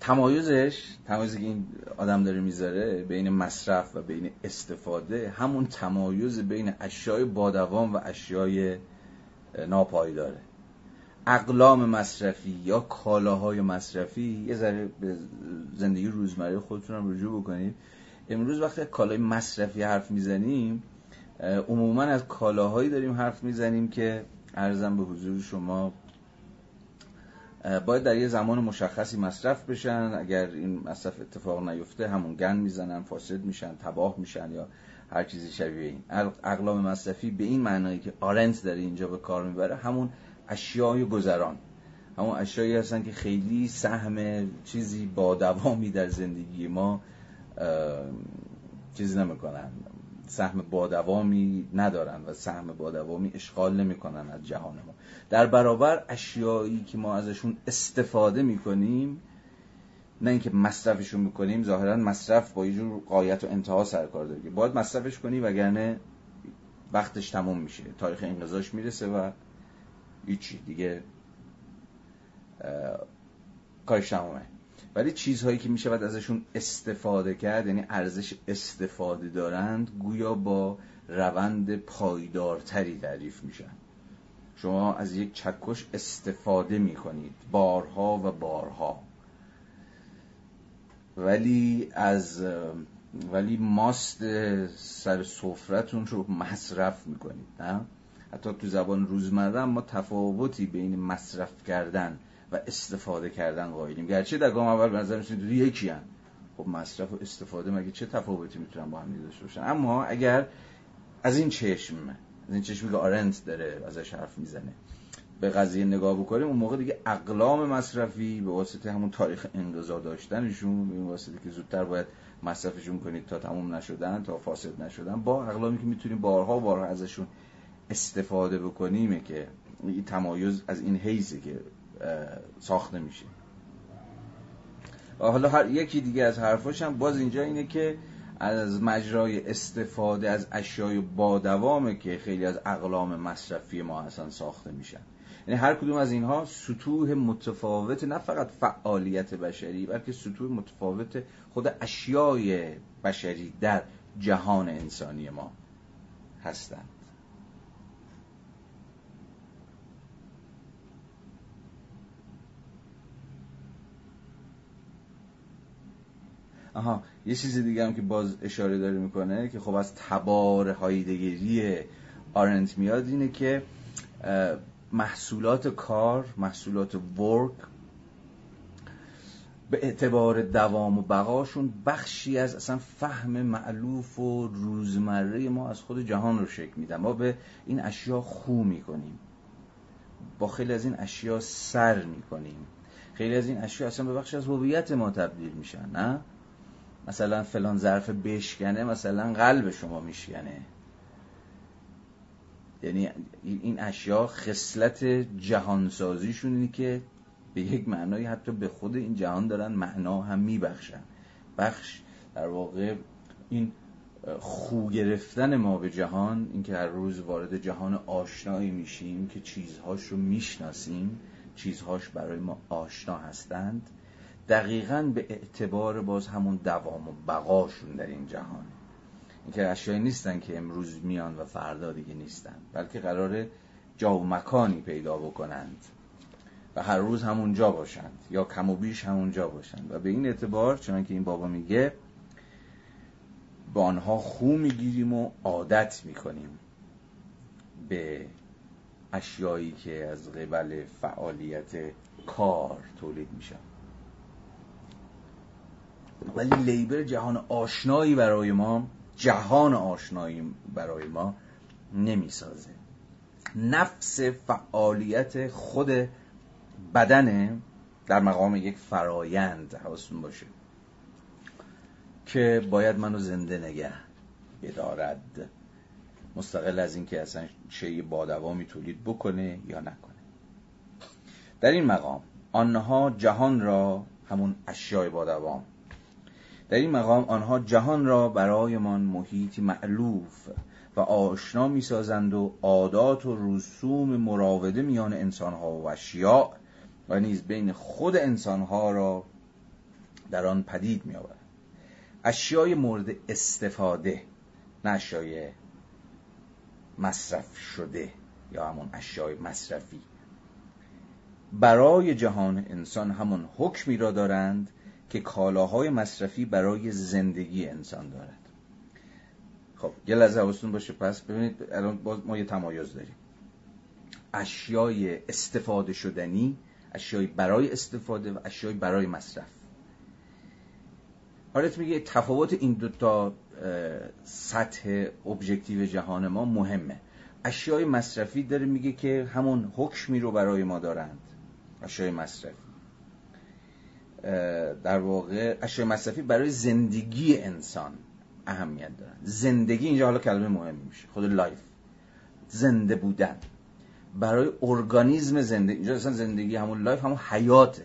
تمایزی که این آدم داره میذاره بین مصرف و بین استفاده، همون تمایز بین اشیای با دوام و اشیای ناپایداره. اقلام مصرفی یا کالاهای مصرفی، یه ذره به زندگی روزمره خودتون هم رجوع بکنید. امروز وقتی کالای مصرفی حرف میزنیم، عموما از کالاهایی داریم حرف میزنیم که عرضم به حضور شما باید در یه زمان مشخصی مصرف بشن. اگر این مصرف اتفاق نیفته، همون گن میزنن، فاسد میشن، تباه میشن یا هر چیزی شبیه این. اقلام مصرفی به این معنی که آرنت داره اینجا به کار میبره، همون اشیای گذران، همون اشیایی هستن که خیلی سهم چیزی با دوامی در زندگی ما چیز نمیکنن، سهم با دوامی ندارن و سهم با دوامی اشغال نمیکنن از جهان ما. در برابر اشیایی که ما ازشون استفاده میکنیم، نه اینکه مصرفشون میکنیم، ظاهرا مصرف با یه جور غایت و انتها سرکار داره که باید مصرفش کنی وگرنه وقتش تموم میشه، تاریخ انقضاش میرسه و هیچی دیگه کارش تمومه. ولی چیزهایی که میشود ازشون استفاده کرد، یعنی ارزش استفاده دارند، گویا با روند پایدارتری تعریف میشن. شما از یک چکش استفاده میکنید بارها و بارها، ولی ماست سر سفرتون رو مصرف میکنید. نه؟ حتی تو زبان روزمره ما تفاوتی بین مصرف کردن و استفاده کردن قائلیم، گرچه در گام اول به نظر می‌رسید دو یکی ان. خب مصرف و استفاده مگه چه تفاوتی میتونن با هم داشته باشن؟ اما اگر از این چشمی که آرنت داره ازش حرف میزنه به قضیه نگاه بکنیم، اون موقع دیگه اقلام مصرفی به واسطه همون تاریخ انقضا داشتنشون، به واسطه که زودتر باید مصرفشون کنید تا تمام نشدن، تا فاسد نشدن، با اقلامی که میتونیم بارها ازشون استفاده بکنیم، که این تمایز از این حیثه که ساخته میشه. حالا هر یکی دیگه از حرفاش هم باز اینجا اینه که از مجرای استفاده از اشیای با دوامه که خیلی از اقلام مصرفی ما اصلا ساخته میشن. یعنی هر کدوم از اینها سطوح متفاوت نه فقط فعالیت بشری، بلکه سطوح متفاوت خود اشیای بشری در جهان انسانی ما هستند. یه چیز دیگه هم که باز اشاره داره میکنه که خب از تبار هایدگری آرنت میاد، اینه که محصولات کار، محصولات ورک، به اعتبار دوام و بقاشون بخشی از اصلا فهم مألوف و روزمره ما از خود جهان رو شکل میدن. ما به این اشیا خو میکنیم، با خیلی از این اشیا سر میکنیم، خیلی از این اشیا اصلا به بخشی از هویت ما تبدیل میشن. نه مثلا فلان ظرف بشکنه، مثلا قلب شما میشکنه. یعنی این اشیا خصلت جهانسازیشون اینه که به یک معنایی حتی به خود این جهان دارن معنا هم میبخشن. بخش در واقع این خو گرفتن ما به جهان، این که هر روز وارد جهان آشنایی میشیم که چیزهاش رو میشناسیم، چیزهاش برای ما آشنا هستند، دقیقاً به اعتبار باز همون دوام و بقاشون در این جهان. این که اشیایی نیستن که امروز میان و فردا دیگه نیستن، بلکه قراره جا و مکانی پیدا بکنند و هر روز همونجا باشند یا کم و بیش همونجا باشند، و به این اعتبار چنانکه این بابا میگه به آنها خو میگیریم و عادت میکنیم به اشیایی که از قبل فعالیت کار تولید میشن. ولی لیبر جهان آشنایی برای ما نمیسازه. نفس فعالیت خود بدنه در مقام یک فرایند، حواستون باشه، که باید منو زنده نگه بدارد، مستقل از این که اصلا چه با دوامی تولید بکنه یا نکنه. در این مقام آنها جهان را، همون اشیای با دوام، در این مقام آنها جهان را برای من محیطی مألوف و آشنا می سازند و عادات و رسوم مراوده میان انسانها و اشیاء و نیز بین خود انسانها را در آن پدید می آورند. اشیای مورد استفاده، نه اشیای مصرف شده یا همون اشیای مصرفی، برای جهان انسان همون حکمی را دارند که کالاهای مصرفی برای زندگی انسان دارد. خب یه لحظه حواستون باشه. پس ببینید الان باز ما یه تمایز داریم. اشیای استفاده شدنی، اشیای برای استفاده و اشیای برای مصرف. آرنت میگه تفاوت این دوتا سطح ابژکتیو جهان ما مهمه. اشیای مصرفی داره میگه که همون حکمی رو برای ما دارند، اشیای مصرفی در واقع اشیای مصرفی برای زندگی انسان اهمیت دارن. زندگی اینجا حالا کلمه مهمی میشه، خود لایف، زنده بودن، برای ارگانیسم زنده. اینجا اصلا زندگی همون لایف، همون حیاته.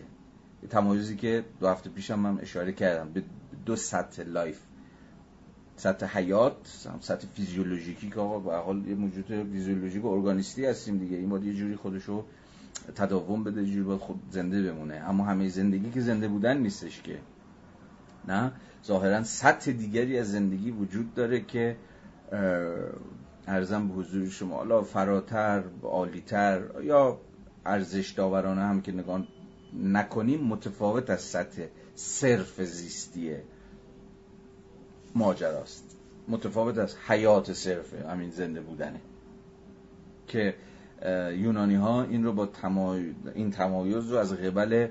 تمایزی که دو هفته پیش هم من اشاره کردم به دو سطح لایف، سطح حیات، سطح فیزیولوژیکی که آقا به حال یه موجود فیزیولوژیک و ارگانیستی هستیم دیگه، این باید یه جوری خودشو تداوم بده، جوری باید خود زنده بمونه. اما همه زندگی که زنده بودن نیستش که، نه، ظاهرا سطح دیگری از زندگی وجود داره که ارزم به حضور شما الا فراتر، عالیتر یا ارزش داورانه هم که نگاه نکنیم، متفاوت از سطح صرف زیستی ماجراست، متفاوت از حیات صرف همین زنده بودنه که یونانی ها این رو با این تمایز رو از قبل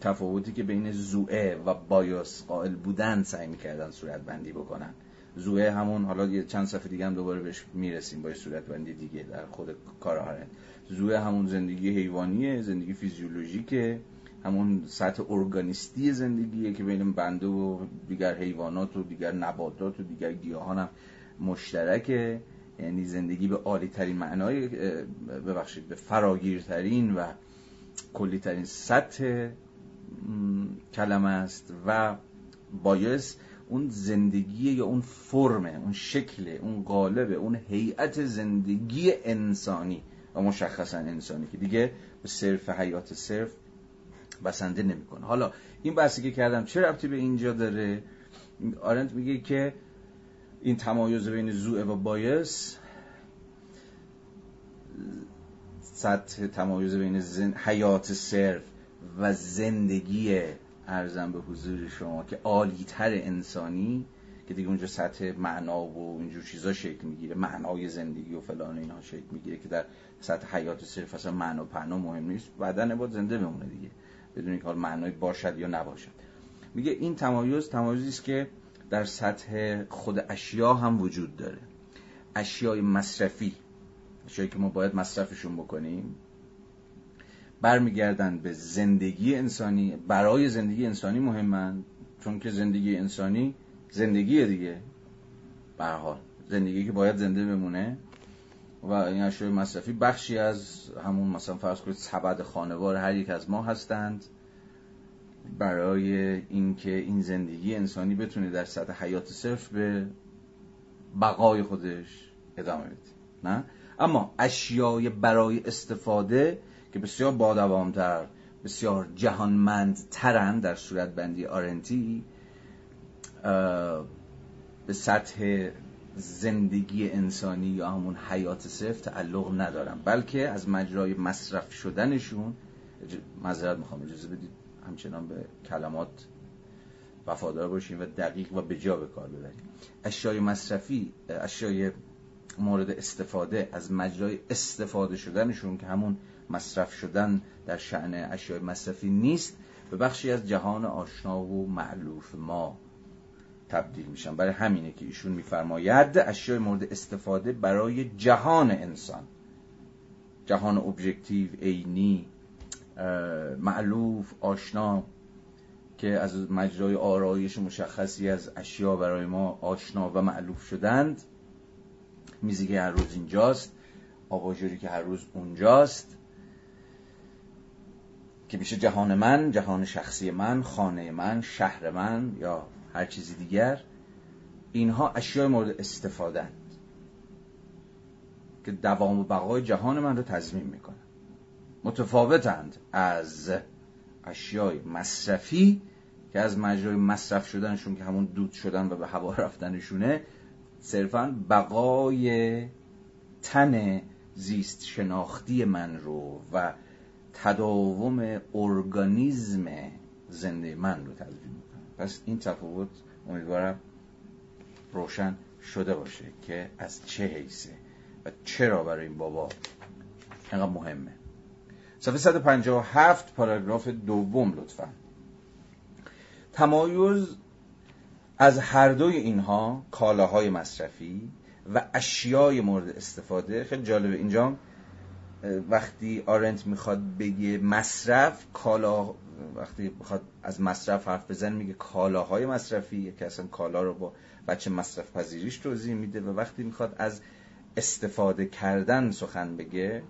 تفاوتی که بین زوئه و بایاس قائل بودن سعی می‌کردن صورت بندی بکنن. زوئه همون، حالا یه چند صفحه دیگه هم دوباره بهش میرسیم با صورت بندی دیگه در خود کار آرنت. زوئه همون زندگی حیوانیه، زندگی فیزیولوژیکه، همون سطح ارگانیستی زندگیه که بین بنده و دیگر حیوانات و دیگر نباتات و دیگر گیاهان هم مشترکه، یعنی زندگی به عالی ترین معنای، ببخشید به فراگیرترین و کلی ترین سطح کلمه است. و بایاس اون زندگی یا اون فرمه، اون شکله، اون قالبه، اون هیئت زندگی انسانی و مشخصا انسانی که دیگه به صرف حیات صرف بسنده نمیکنه. حالا این بحثی که کردم چه ربطی به اینجا داره؟ آرنت میگه که این تمایز بین زوئه و بایاس، سطح تمایز بین حیات صرف و زندگی ارزم به حضور شما که عالی‌تر انسانی که دیگه اونجا سطح معنا و اینجور چیزا شکل میگیره، معنای زندگی و فلان اینها شکل میگیره که در سطح حیات صرف اصلا معنا و پنا مهم نیست، بدن باید زنده بمونه دیگه بدون اینکه معنای باشد یا نباشد. میگه این تمایز تمایزی است که در سطح خود اشیا هم وجود داره. اشیای مصرفی، اشیایی که ما باید مصرفشون بکنیم، برمیگردن به زندگی انسانی، برای زندگی انسانی مهمن، چون که زندگی انسانی زندگیه دیگه، به هر حال زندگی که باید زنده بمونه. و این اشیای مصرفی بخشی از همون مثلا فرض کنید سبد خانوار هر یک از ما هستند برای اینکه این زندگی انسانی بتونه در سطح حیات صرف به بقای خودش ادامه بده، نه؟ اما اشیای برای استفاده که بسیار بادوام‌تر، بسیار جهانمندترن در صورت بندی آرنتی، به سطح زندگی انسانی یا همون حیات صرف تعلق ندارن، بلکه از مجرای مصرف شدنشون، معذرت میخوام اجازه بدید همچنان به کلمات وفادار باشیم و دقیق و به جا به کار ببریم، اشیای مصرفی، اشیای مورد استفاده از مجرای استفاده شدنشون که همون مصرف شدن در شأن اشیای مصرفی نیست، به بخشی از جهان آشنا و مألوف ما تبدیل میشن. برای همینه که ایشون میفرماید اشیای مورد استفاده برای جهان انسان، جهان ابژکتیو، عینی، مألوف، آشنا، که از مجرای آرایش مشخصی از اشیا برای ما آشنا و مألوف شدند. میزی که هر روز اینجاست، آباژوری که هر روز اونجاست، که میشه جهان من، جهان شخصی من، خانه من، شهر من یا هر چیزی دیگر، اینها اشیای مورد استفاده اند که دوام و بقای جهان من رو تضمین میکنند. متفاوتند از اشیای مصرفی که از مجرای مصرف شدنشون که همون دود شدن و به هوا رفتنشونه، صرفاً بقای تن زیست شناختی من رو و تداوم ارگانیسم زنده من رو تضمین میکنه. پس این تفاوت امیدوارم روشن شده باشه که از چه حیثه و چرا برای این بابا اینقدر مهمه. صفحه 157 پاراگراف دوم لطفاً. تمایز از هر دوی اینها، کالاهای مصرفی و اشیای مورد استفاده، خیلی جالبه اینجا وقتی آرنت میخواد بگه مصرف کالا، وقتی میخواد از مصرف حرف بزن میگه کالاهای مصرفی که اصلا کالا رو با بچه مصرف پذیریش توضیح میده، و وقتی میخواد از استفاده کردن سخن بگه،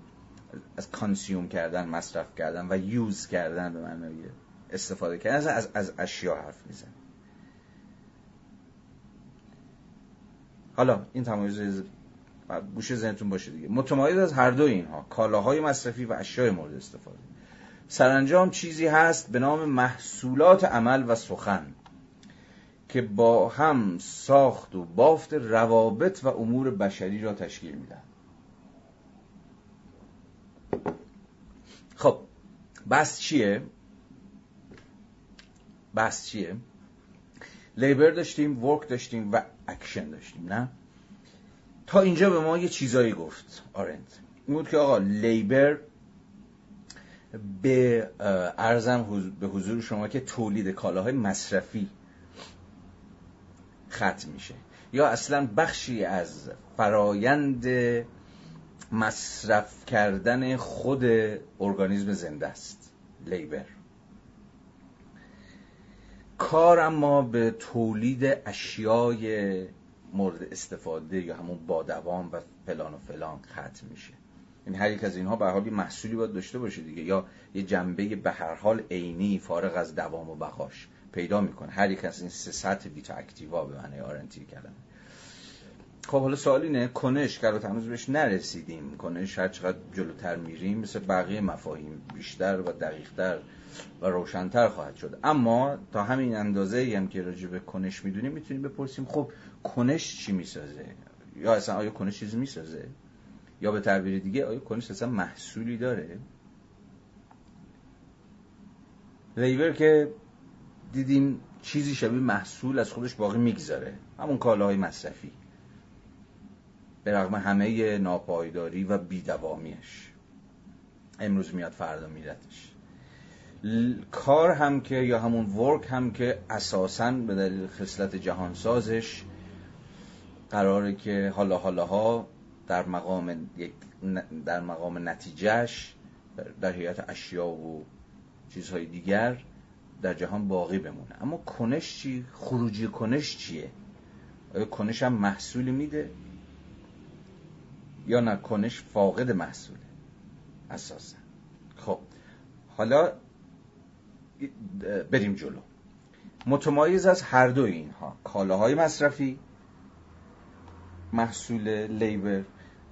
از کانسیوم کردن، مصرف کردن و یوز کردن به معنای استفاده کردن، از اشیا حرف میزن. حالا این تمایز گوشه ذهنتون باشه دیگه. متمایز از هر دو اینها، کالاهای مصرفی و اشیای مورد استفاده، سرانجام چیزی هست به نام محصولات عمل و سخن که با هم ساخت و بافت روابط و امور بشری را تشکیل میدن. خب بحث چیه؟ لیبر داشتیم، ورک داشتیم و اکشن داشتیم، نه؟ تا اینجا به ما یه چیزایی گفت آرنت، این بود که آقا لیبر به عرضم به حضور شما که تولید کالاهای مصرفی ختم میشه، یا اصلا بخشی از فرایند مصرف کردن خود ارگانیسم زنده است لیبر. کار اما به تولید اشیای مورد استفاده یا همون بادوام و فلان و فلان ختم میشه. یعنی هر یک از اینها به هر حال محصولی باید داشته باشه دیگه، یا یه جنبه به هر حال عینی فارغ از دوام و بقاش پیدا میکنه هر یک از این سه سطح بیتا اکتیوا به معنی آرنتی کلمه. خب حالا سوال اینه کنش که هنوز بهش نرسیدیم، کنش هر چقدر جلوتر میریم مثل بقیه مفاهیم بیشتر و دقیقتر و روشنتر خواهد شد، اما تا همین اندازه‌ای هم که راجع به کنش میدونیم میتونیم بپرسیم خب کنش چی میسازه، یا اصلا آیا کنش چیزی میسازه، یا به تعبیر دیگه آیا کنش اصلا محصولی داره. لیبر که دیدیم چیزی شبیه محصول از خودش باقی میگذاره، همون کالاهای مصرفی به رغم همه ناپایداری و بیدوامیش، امروز میاد فردا میردش. کار هم که یا همون ورک هم که اساساً به دلیل خصلت جهانسازش قراره که حالا حالاها در مقام نتیجهش در هیئت اشیا و چیزهای دیگر در جهان باقی بمونه. اما کنش چی؟ خروجی کنش چیه؟ آیا کنش هم محصولی میده؟ یا نه کنش فاقد محصوله اساسا. خب حالا بریم جلو. متمایز از هر دو اینها، کالاهای مصرفی محصول لیبر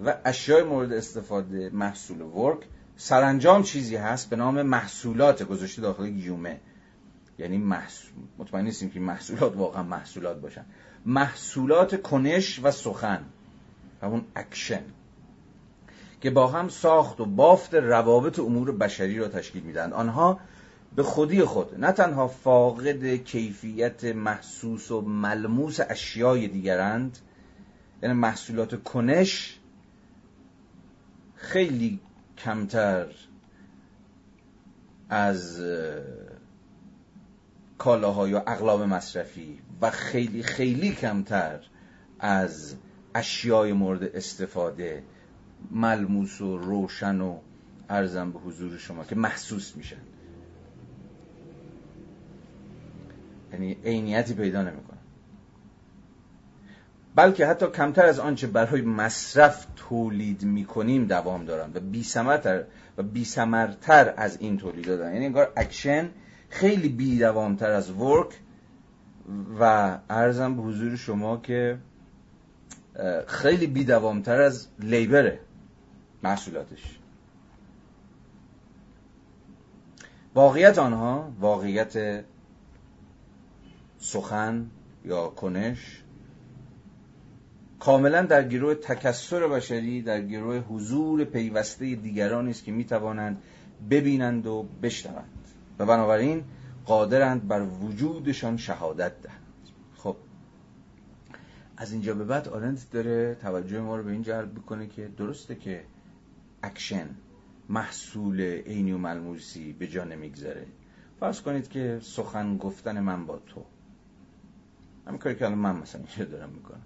و اشیای مورد استفاده محصول ورک، سرانجام چیزی هست به نام محصولات گذاشته داخل گیومه. یعنی مطمئن نیستیم که محصولات واقعا محصولات باشن. محصولات کنش و سخن، همون اکشن، که با هم ساخت و بافت روابط امور بشری را تشکیل میدن. آنها به خودی خود نه تنها فاقد کیفیت محسوس و ملموس اشیای دیگرند، یعنی محصولات کنش خیلی کمتر از کالاها یا اغلاب مصرفی و خیلی خیلی کمتر از اشیای مورد استفاده ملموس و روشن و عرضم به حضور شما که محسوس میشن، یعنی عینیتی پیدا نمیکنن، بلکه حتی کمتر از آنچه برای مصرف تولید میکنیم دوام دارن و بی‌ثمرتر از این تولید دادن. یعنی انگار اکشن خیلی بی‌دوامتر از ورک و عرضم به حضور شما که خیلی بی‌دوام‌تر از لیبره محصولاتش. واقعیت آنها، واقعیت سخن یا کنش، کاملا در گروه تکثر بشری، در گروه حضور پیوسته دیگرانی است که میتوانند ببینند و بشنوند و بنابراین قادرند بر وجودشان شهادت دهند. از اینجا به بعد آرنت داره توجه ما رو به این جلب میکنه که درسته که اکشن محصول عینی و ملموسی به جا نمیگذاره. فرض کنید که سخن گفتن من با تو، همین کاری که الان من مثلا اینجا دارم میکنم،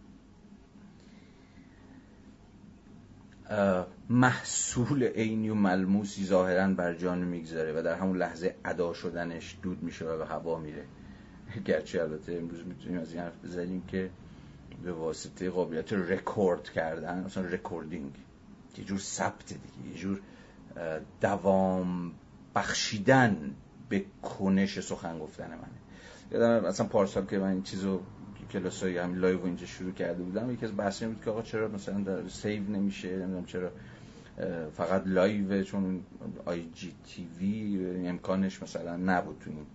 محصول عینی و ملموسی ظاهراً بر جا نمیگذاره و در همون لحظه ادا شدنش دود میشه و به هوا میره. گرچه البته امروز میتونیم از این حرف بزنیم که به واسطه قابلیت رکورد کردن، اصلا رکوردینگ یه جور ثبت دیگه، یه جور دوام بخشیدن به کنش سخن گفتن منه. یادم اصلا پارسال که من این چیزو کلاسای همین لایو اینجا شروع کرده بودم، یکی از بحث این بود که آقا چرا مثلا در سیو نمیشه، نمیدونم چرا فقط لایوه، چون آی جی تی وی امکانش مثلا نبود تو این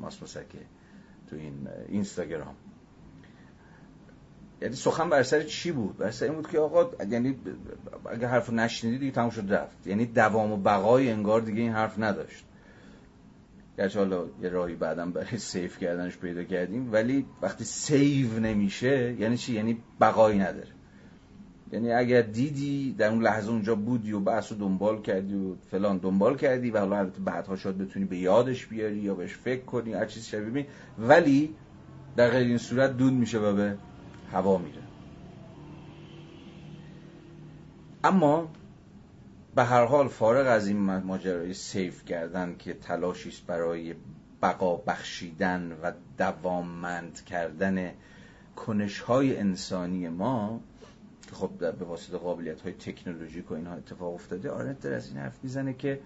ماسمسکه، تو این اینستاگرام. یعنی سخن بر سر چی بود؟ بر سر این بود که آقا یعنی اگه حرفو نشنیدی دیگه تموم شد رفت، یعنی دوام و بقای انگار دیگه این حرف نداشت. گرچه حالا یه راهی بعدم برای سیف کردنش پیدا کردیم، ولی وقتی سیو نمیشه یعنی چی؟ یعنی بقایی نداره. یعنی اگر دیدی در اون لحظه اونجا بودی و بحثو دنبال کردی و فلان دنبال کردی و حالا البته بعدها شاید بتونی به یادش بیاری یا بهش فکر کنی هر چیز شبیه می، ولی در غیر این صورت دون میشه و به هوا میره. اما به هر حال فارغ از این ماجرای سیف کردن که تلاشی است برای بقا بخشیدن و دواممند کردن کنش‌های انسانی ما که خب به واسطه قابلیت‌های تکنولوژیک و اینها اتفاق افتاده، آرنت در از این حرف میزنه که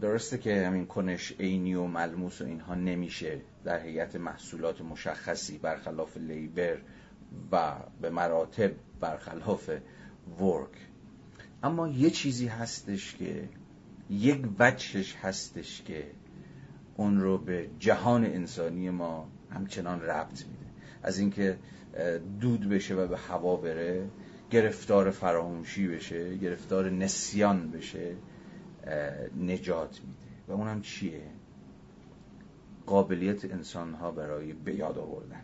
درسته که همین کنش عینی و ملموس و اینها نمیشه در هیئت محصولات مشخصی برخلاف لیبر و به مراتب برخلاف ورک، اما یه چیزی هستش که یک وجهش هستش که اون رو به جهان انسانی ما همچنان ربط میده، از اینکه دود بشه و به هوا بره، گرفتار فراموشی بشه، گرفتار نسیان بشه، نجات میده. و اونم چیه؟ قابلیت انسان‌ها برای به یاد آوردن،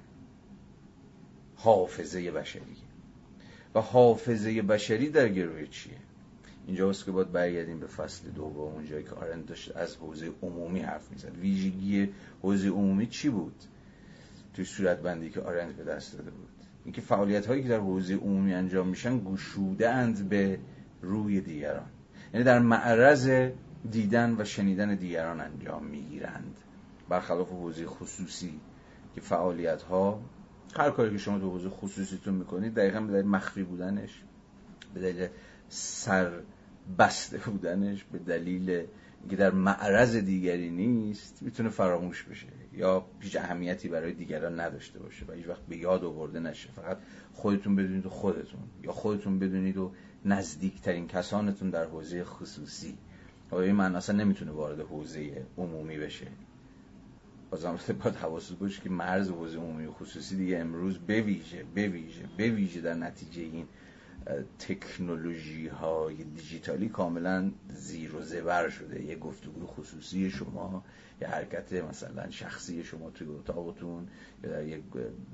حافظه بشری. و حافظه بشری در گروه چیه؟ اینجاست که باید برگردیم به فصل دوم، اونجایی که آرنت داشت از حوزه عمومی حرف میزد. ویژگی حوزه عمومی چی بود توی صورت بندی که آرنت به دست داده بود؟ اینکه فعالیت هایی که در حوزه عمومی انجام میشن گشوده اند به روی دیگران، یعنی در معرض دیدن و شنیدن دیگران انجام میگیرند، برخلاف حوزه خصوصی که فعالیت ها، هر کاری که شما تو حوزه خصوصیتون میکنید دقیقاً به دلیل مخفی بودنش، به دلیل سر بسته بودنش، به دلیل که در معرض دیگری نیست، میتونه فراموش بشه یا هیچ اهمیتی برای دیگران نداشته باشه و هیچ وقت به یاد آورده نشه. فقط خودتون بدونید و خودتون، یا خودتون بدونید و نزدیکترین کسانتون در حوزه خصوصی. این معنی اصلا نمیتونه وارد حوزه عمومی بشه. بازم باید حواست باشه که مرز حوزه عمومی و خصوصی دیگه امروز به ویژه در نتیجه این تکنولوژی های دیجیتالی کاملا زیر و زبر شده. یه گفتگو خصوصی شما، یه حرکت مثلا شخصی شما توی اتاقتون، یا یه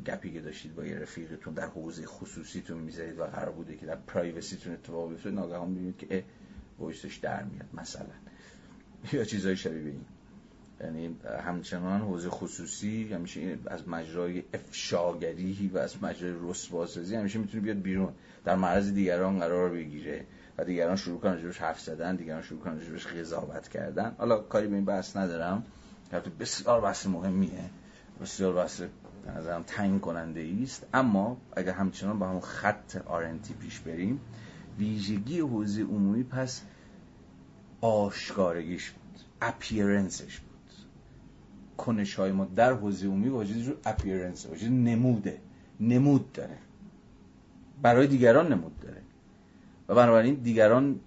گپی که داشتید با یه رفیقتون در حوزه خصوصیتون میذارید و قرار بوده که در پرایوسیتون اتفاق بیفته، ناگهان میبینید که وایسش در میاد مثلا، یا چیزای شبیه به این. یعنی همچنان حوزه خصوصی همیشه از مجرای افشاگری و از مجرای رسواسازی همیشه میتونه بیاد بیرون، در معرض دیگران قرار بگیره و دیگران شروع کنن راجبش حرف زدن، دیگران شروع کنن راجبش قضاوت کردن. حالا کاری به این بحث ندارم، البته بسیار بحث مهمیه، بسیار بحث به نظرم تعیین کننده است. اما اگر همچنان با همون خط آرنتی پیش بریم، ویژگی حوزه عمومی پس آشکارگیش بود، اپیرنسش بود. کنش‌های ما در حوزه عمومی واجد رو اپیرنس، واجد نموده، نمود داره، برای دیگران نمود داره و بنابراین دیگران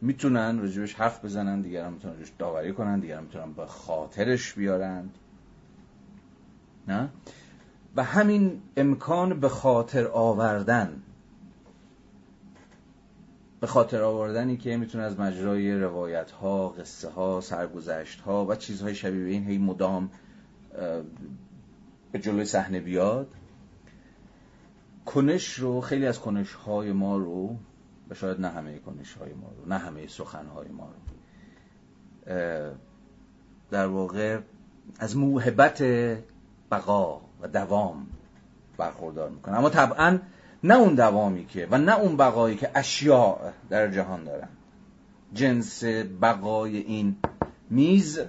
میتونن راجبش حرف بزنن، دیگران میتونن راجبش داوری کنن، دیگران میتونن به خاطرش بیارن، نه؟ و همین امکان به خاطر آوردنی که میتونه از مجرای روایت ها، قصه ها، سرگذشت ها و چیزهای شبیه به این هی مدام به جلوی صحنه بیاد، کنش رو، خیلی از کنش های ما رو و شاید نه همه کنش های ما رو، نه همه سخن های ما رو، در واقع از موهبت بقا و دوام برخوردار میکنه. اما طبعاً نه اون دوامی که و نه اون بقایی که اشیاء در جهان دارن. جنس بقای این میز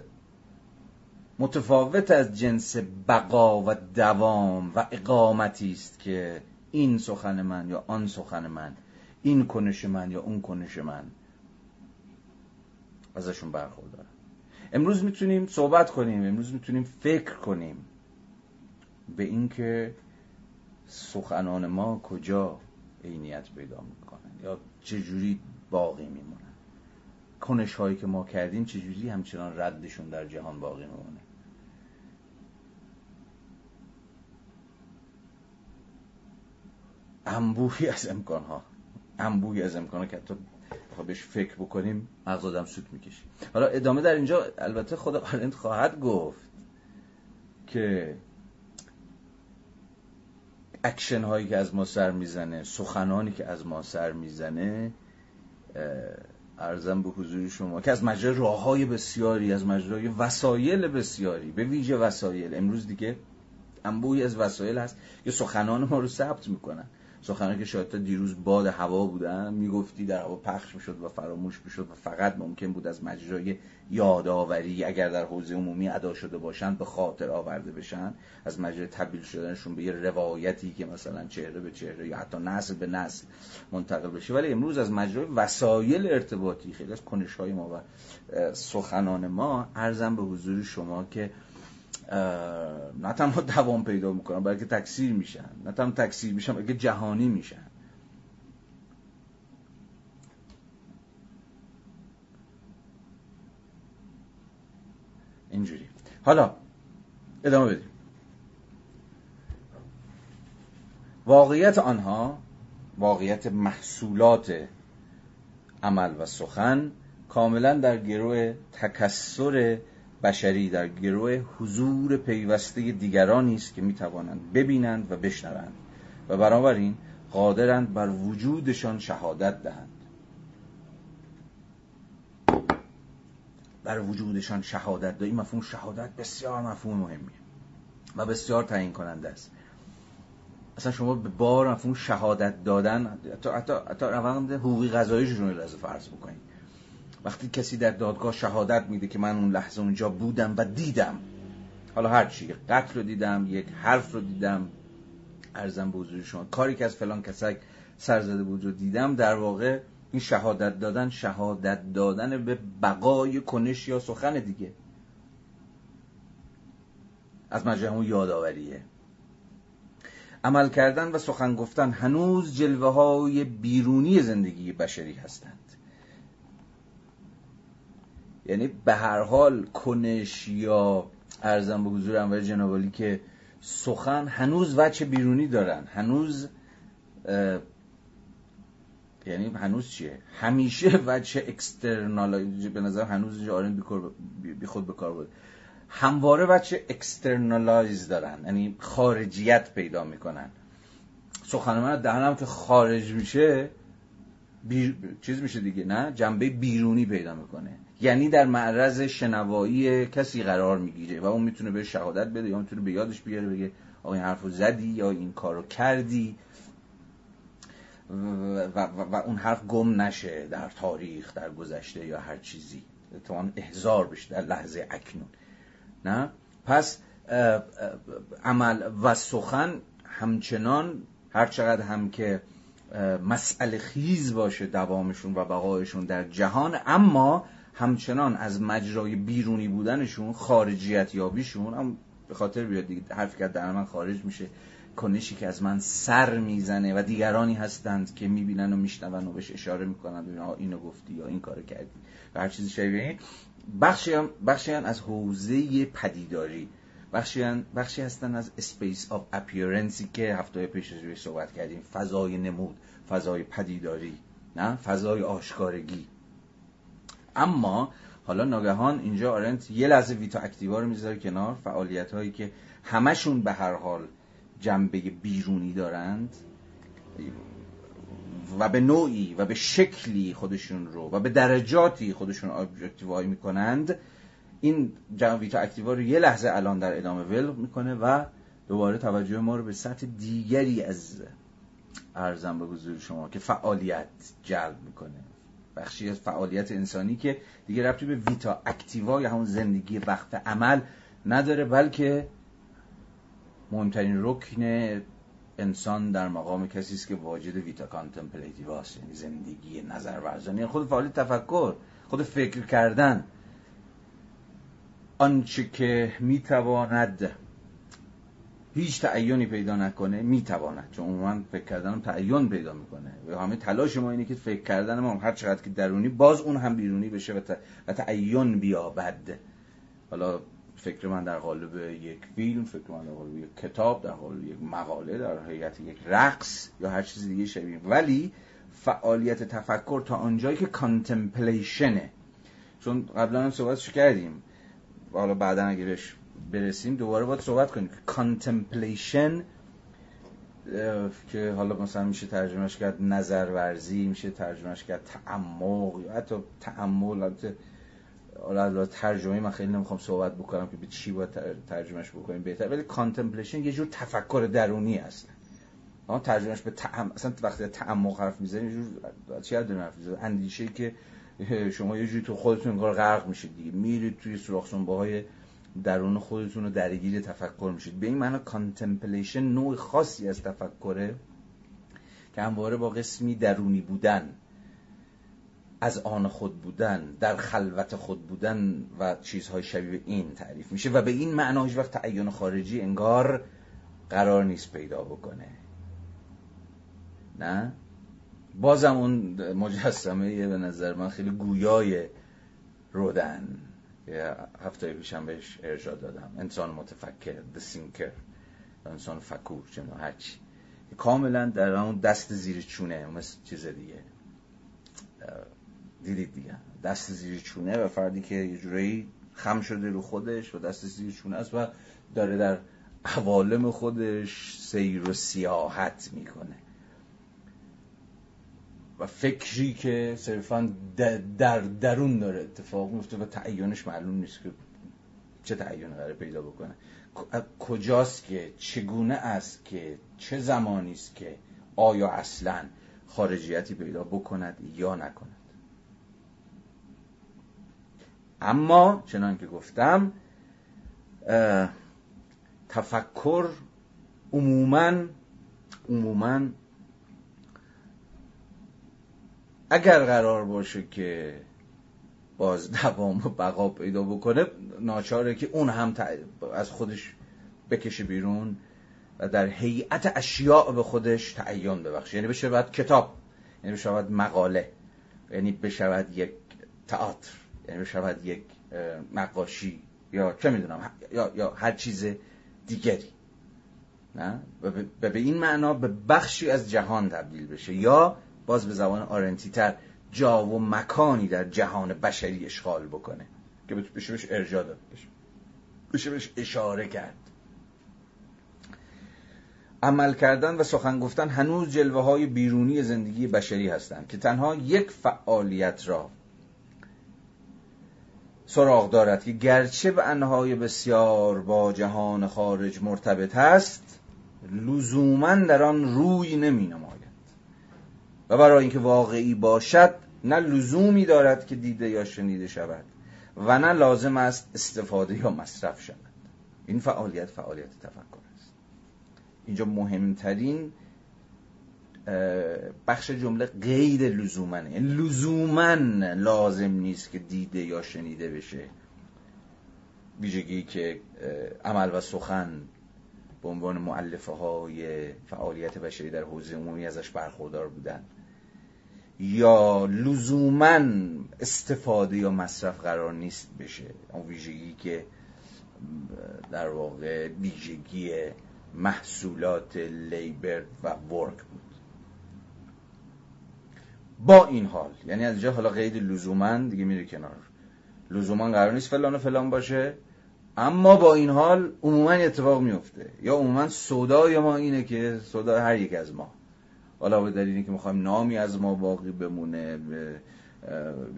متفاوت از جنس بقا و دوام و اقامتی است که این سخن من یا آن سخن من، این کنش من یا اون کنش من ازشون برخوردارن. امروز میتونیم صحبت کنیم، امروز میتونیم فکر کنیم به این که سخنان ما کجا عینیت پیدا میکنن یا چجوری باقی میمونن، کنش هایی که ما کردیم چجوری همچنان ردشون در جهان باقی میمونه. انبوهی از امکان ها که حتی بهش فکر بکنیم از آدم سوت میکشیم. حالا ادامه در اینجا البته خود آرنت خواهد گفت که اکشن هایی که از ما سر میزنه، سخنانی که از ما سر میزنه، عرضم به حضور شما که از مجرای راه‌های بسیاری، از مجرای وسایل بسیاری، به ویژه وسایل امروز دیگه انبوهی از وسایل هست که سخنان ما رو ثبت میکنن، سخنانی که شاید تا دیروز باد هوا بودن، میگفتی در هوا پخش میشد و فراموش میشد و فقط ممکن بود از مجرای یادآوری، اگر در حوزه عمومی ادا شده باشن، به خاطر آورده بشن، از مجرای تبدیل شدنشون به یه روایتی که مثلا چهره به چهره یا حتی نسل به نسل منتقل بشه. ولی امروز از مجرای وسایل ارتباطی، خیلی از کنش‌های ما و سخنان ما، عرضم به حضور شما که نه تنها دوام پیدا میکنن بلکه تکثیر میشن، نه تنها تکثیر میشن بلکه جهانی میشن. اینجوری حالا ادامه بدیم. واقعیت آنها، واقعیت محصولات عمل و سخن، کاملا در گروه تکثر بشری، در گروه حضور پیوسته دیگرانی است که میتوانند ببینند و بشنوند و بنابراین قادرند بر وجودشان شهادت دهند. بر وجودشان شهادت دهند. این مفهوم شهادت بسیار مفهوم مهمیه و بسیار تعیین کننده است. اصلا شما به بار مفهوم شهادت دادن تا روند حقوقی قضایی جنون لازم فرض بکنید. وقتی کسی در دادگاه شهادت میده که من اون لحظه اونجا بودم و دیدم، حالا هر چی، یک قتل رو دیدم، یک حرف رو دیدم، عرضم به حضور شما کاری که از فلان کسک سر زده بود رو دیدم، در واقع این شهادت دادن، شهادت دادن به بقای کنش یا سخن دیگه، از مجرد همون یادآوریه. عمل کردن و سخن گفتن هنوز جلوه های بیرونی زندگی بشری هستند. یعنی به هر حال کنش یا عرضم به حضور انور جنابالی که سخن هنوز وجه بیرونی دارن، هنوز یعنی هنوز چیه؟ همیشه وجه اکسترنالایز، به نظر هنوز اینجا آرند بی خود به کار بود، همواره وجه اکسترنالایز دارن، یعنی خارجیت پیدا میکنن. سخن من دهنم که خارج میشه چیز میشه دیگه، نه، جنبه بیرونی پیدا میکنه، یعنی در معرض شنوایی کسی قرار میگیره و اون میتونه به شهادت بده یا میتونه به یادش بیاره بگه آقا این حرفو زدی یا این کارو کردی و اون حرف گم نشه در تاریخ، در گذشته یا هر چیزی، تمام احضار بشه در لحظه اکنون، نه؟ پس عمل و سخن همچنان هر چقدر هم که مسئله خیز باشه دوامشون و بقایشون در جهان، اما همچنان از مجرای بیرونی بودنشون، خارجیت یابیشون هم به خاطر بیاد دیگه، حرفی که در من خارج میشه، کنشی که از من سر میزنه و دیگرانی هستند که میبینن و میشنون و بهش اشاره میکنن، ببین آها اینو گفتی یا این کارو کردی و هر چیزی شبیه این. بخشی هم از حوزه پدیداری، بخشی هستن از اسپیس آف اپیرنسی که هفته پیش روی صحبت کردیم، فضای نمود، فضای پدیداری، نه، فضای آشکارگی. اما حالا ناگهان اینجا آرنت یه لحظه ویتا اکتیوا رو میذاره کنار، فعالیت هایی که همشون به هر حال جنبه بیرونی دارند و به نوعی و به شکلی خودشون رو و به درجاتی خودشون ابجکتیوای میکنند، این جنبه ویتا اکتیوا رو یه لحظه الان در ادامه ولق میکنه و دوباره توجه ما رو به سطح دیگری از عرضم به حضور شما که فعالیت جلب میکنه، بخشی از فعالیت انسانی که دیگه ربطی به ویتا اکتیوا یا همون زندگی وقت عمل نداره، بلکه مهمترین رکن انسان در مقام کسی است که واجد ویتا کانتمپلاتیواست، یعنی زندگی نظر ورزانی، یعنی خود فعالیت تفکر، خود فکر کردن، آنچه که میتواند هیچ تعیینی پیدا نکنه میتواند، چون عموما فکر کردن تعیین پیدا میکنه و همه تلاش ما اینه که فکر کردن ما هر چقدر که درونی باز اون هم بیرونی بشه و تعیین بیابد. حالا فکر من در قالب یک فیلم، فکر من در قالب یک کتاب، در قالب یک مقاله، در حیات یک رقص یا هر چیز دیگه شبیه، ولی فعالیت تفکر تا آنجایی که کانتمپلیشنه، چون قبلا هم صحبتش کردیم، حالا بعداً اگه برسیم دوباره باید صحبت کنیم، کانتمپلیشن که حالا مثلا میشه ترجمهش کرد نظرورزی، میشه ترجمهش کرد تعمق یا حتی تعمل. حالا ترجمه من خیلی نمیخوام صحبت بکنم که به چی باید ترجمهش بکنیم بهتر، ولی کانتمپلیشن یه جور تفکر درونی است. ها ترجمهش به اصلا وقتی تعمق حرف میزنی یه جور چی حرف میزنی، اندیشه که شما یه جوری تو خودتون انگار غرق میشید دیگه، میرید توی سوراخ سنبه‌های درون خودتون رو درگیر تفکر میشید. به این معنی کانتمپلیشن نوع خاصی از تفکره که همواره با قسمی درونی بودن، از آن خود بودن، در خلوت خود بودن و چیزهای شبیه این تعریف میشه و به این معنی هیچ وقت تعین خارجی انگار قرار نیست پیدا بکنه. نه بازم اون مجسمه به نظر من خیلی گویای رودن، هفته پیشم بهش ارجاع دادم، انسان متفکر، the thinker، انسان فکور، چنان هرچی، کاملا در اون دست زیر چونه، مثل چیز دیگه دیدید دیگه، دست زیر چونه و فردی که یه جورایی خم شده رو خودش و دست زیر چونه است و داره در عوالم خودش سیر و سیاحت میکنه و فکری که صرفا در درون داره اتفاق میفته و تعیینش معلوم نیست که چه تعیینی قراره پیدا بکنه، کجاست که چگونه است که چه زمانی است که آیا اصلا خارجیتی پیدا بکند یا نکند. اما چنان که گفتم تفکر عموماً اگر قرار باشه که باز دوام و بقا پیدا بکنه ناچاره که اون هم از خودش بکشه بیرون و در هیئت اشیاء به خودش تعین ببخشه، یعنی بشه بعد کتاب، یعنی بشه بعد مقاله، یعنی بشه بعد یک تئاتر، یعنی بشه بعد یک نقاشی یا چه میدونم یا هر چیز دیگری، نه و به این معنا به بخشی از جهان تبدیل بشه یا باز به زبان آرنتی تر جا و مکانی در جهان بشری اشغال بکنه که بشه بهش ارجاع داد، بشه بهش اشاره کرد. عمل کردن و سخن گفتن هنوز جلوه های بیرونی زندگی بشری هستند که تنها یک فعالیت را سراغ دارد که گرچه به انهای بسیار با جهان خارج مرتبط است لزوماً در آن روی نمینماید و برای اینکه واقعی باشد نه لزومی دارد که دیده یا شنیده شود و نه لازم است استفاده یا مصرف شود. این فعالیت تفکر است. اینجا مهمترین بخش جمله غیر لزومنه، یعنی لزوماً لازم نیست که دیده یا شنیده بشه، ویژگی که عمل و سخن به عنوان مؤلفه های فعالیت بشری در حوزه عمومی ازش برخوردار بودن یا لزوماً استفاده یا مصرف قرار نیست بشه، اون ویژگی که در واقع ویژگی محصولات لیبر و ورک بود. با این حال یعنی از جا حالا قید لزوماً دیگه میره کنار، لزوماً قرار نیست فلان و فلان باشه، اما با این حال عموماً اتفاق میفته یا عموماً سودای ما اینه که سودای هر یک از ما، حالا به دلیلی که میخوایم نامی از ما باقی بمونه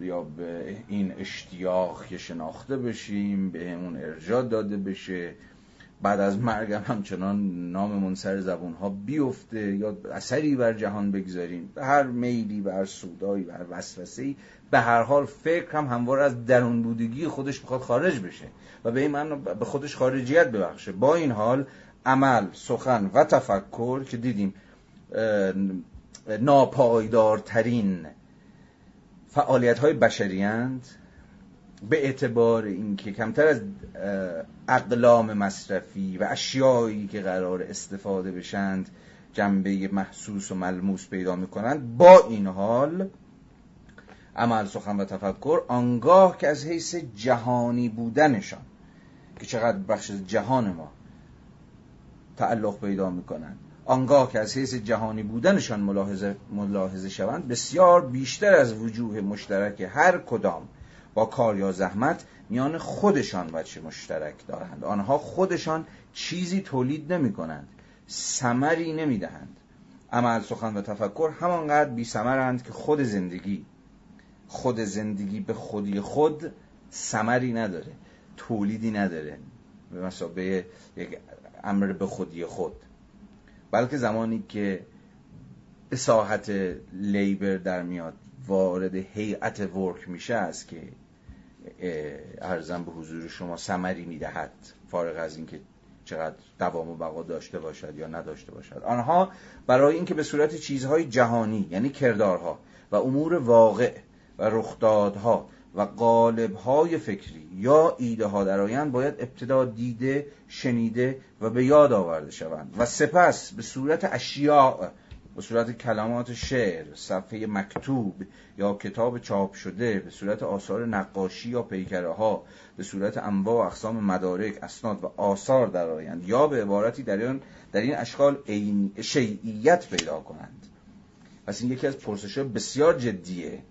یا به این اشتیاق که شناخته بشیم به همون ارجاع داده بشه، بعد از مرگم همچنان ناممون سر زبونها بیفته یا اثری بر جهان بگذاریم، به هر میلی، به هر سودایی، به هر وسوسه‌ای، به هر حال فکر هم همواره از درون بودگی خودش میخواد خارج بشه و به این معنی به خودش خارجیت ببخشه. با این حال عمل، سخن و تفکر که دیدیم ناپایدارترین فعالیت‌های بشری اند به اعتبار اینکه کمتر از اقلام مصرفی و اشیایی که قرار استفاده بشند جنبه محسوس و ملموس پیدا می‌کنند، با این حال عمل، سخن و تفکر آنگاه که از حیث جهانی بودنشان که چقدر بخش جهان ما تعلق پیدا می‌کنند، آنگاه که از حیث جهانی بودنشان ملاحظه شوند بسیار بیشتر از وجوه مشترک هر کدام با کار یا زحمت میان خودشان بچه مشترک دارند. آنها خودشان چیزی تولید نمی کنند ثمری نمیدهند. عمل، سخن و تفکر همانقدر بی ثمرند که خود زندگی به خودی خود ثمری نداره، تولیدی نداره به مثابه یک امر به خودی خود، بلکه زمانی که ساحت لیبر در میاد، وارد هیئت ورک میشه است که عرضم به حضور شما ثمری میدهد، فارغ از اینکه چقدر دوام و بقا داشته باشد یا نداشته باشد. آنها برای اینکه به صورت چیزهای جهانی، یعنی کردارها و امور واقع و رخدادها و قالب‌های فکری یا ایده‌ها درآیند، باید ابتدا دیده، شنیده و به یاد آورده شوند و سپس به صورت اشیاء، به صورت کلمات شعر، صفحه مکتوب یا کتاب چاپ شده، به صورت آثار نقاشی یا پیکره‌ها، به صورت انواع و اقسام مدارک، اسناد و آثار درآیند یا به عبارتی در این اشکال شیعیت پیدا کنند. پس این یکی از پرسش‌ها بسیار جدیه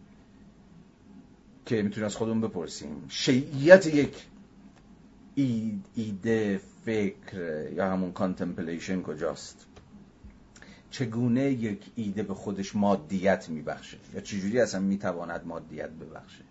که میتونیم از خودمون بپرسیم. شیعیت یک ایده، فکر یا همون کانتمپلیشن کجاست؟ چگونه یک ایده به خودش مادیت میبخشه یا چجوری اصلا میتواند مادیت ببخشه؟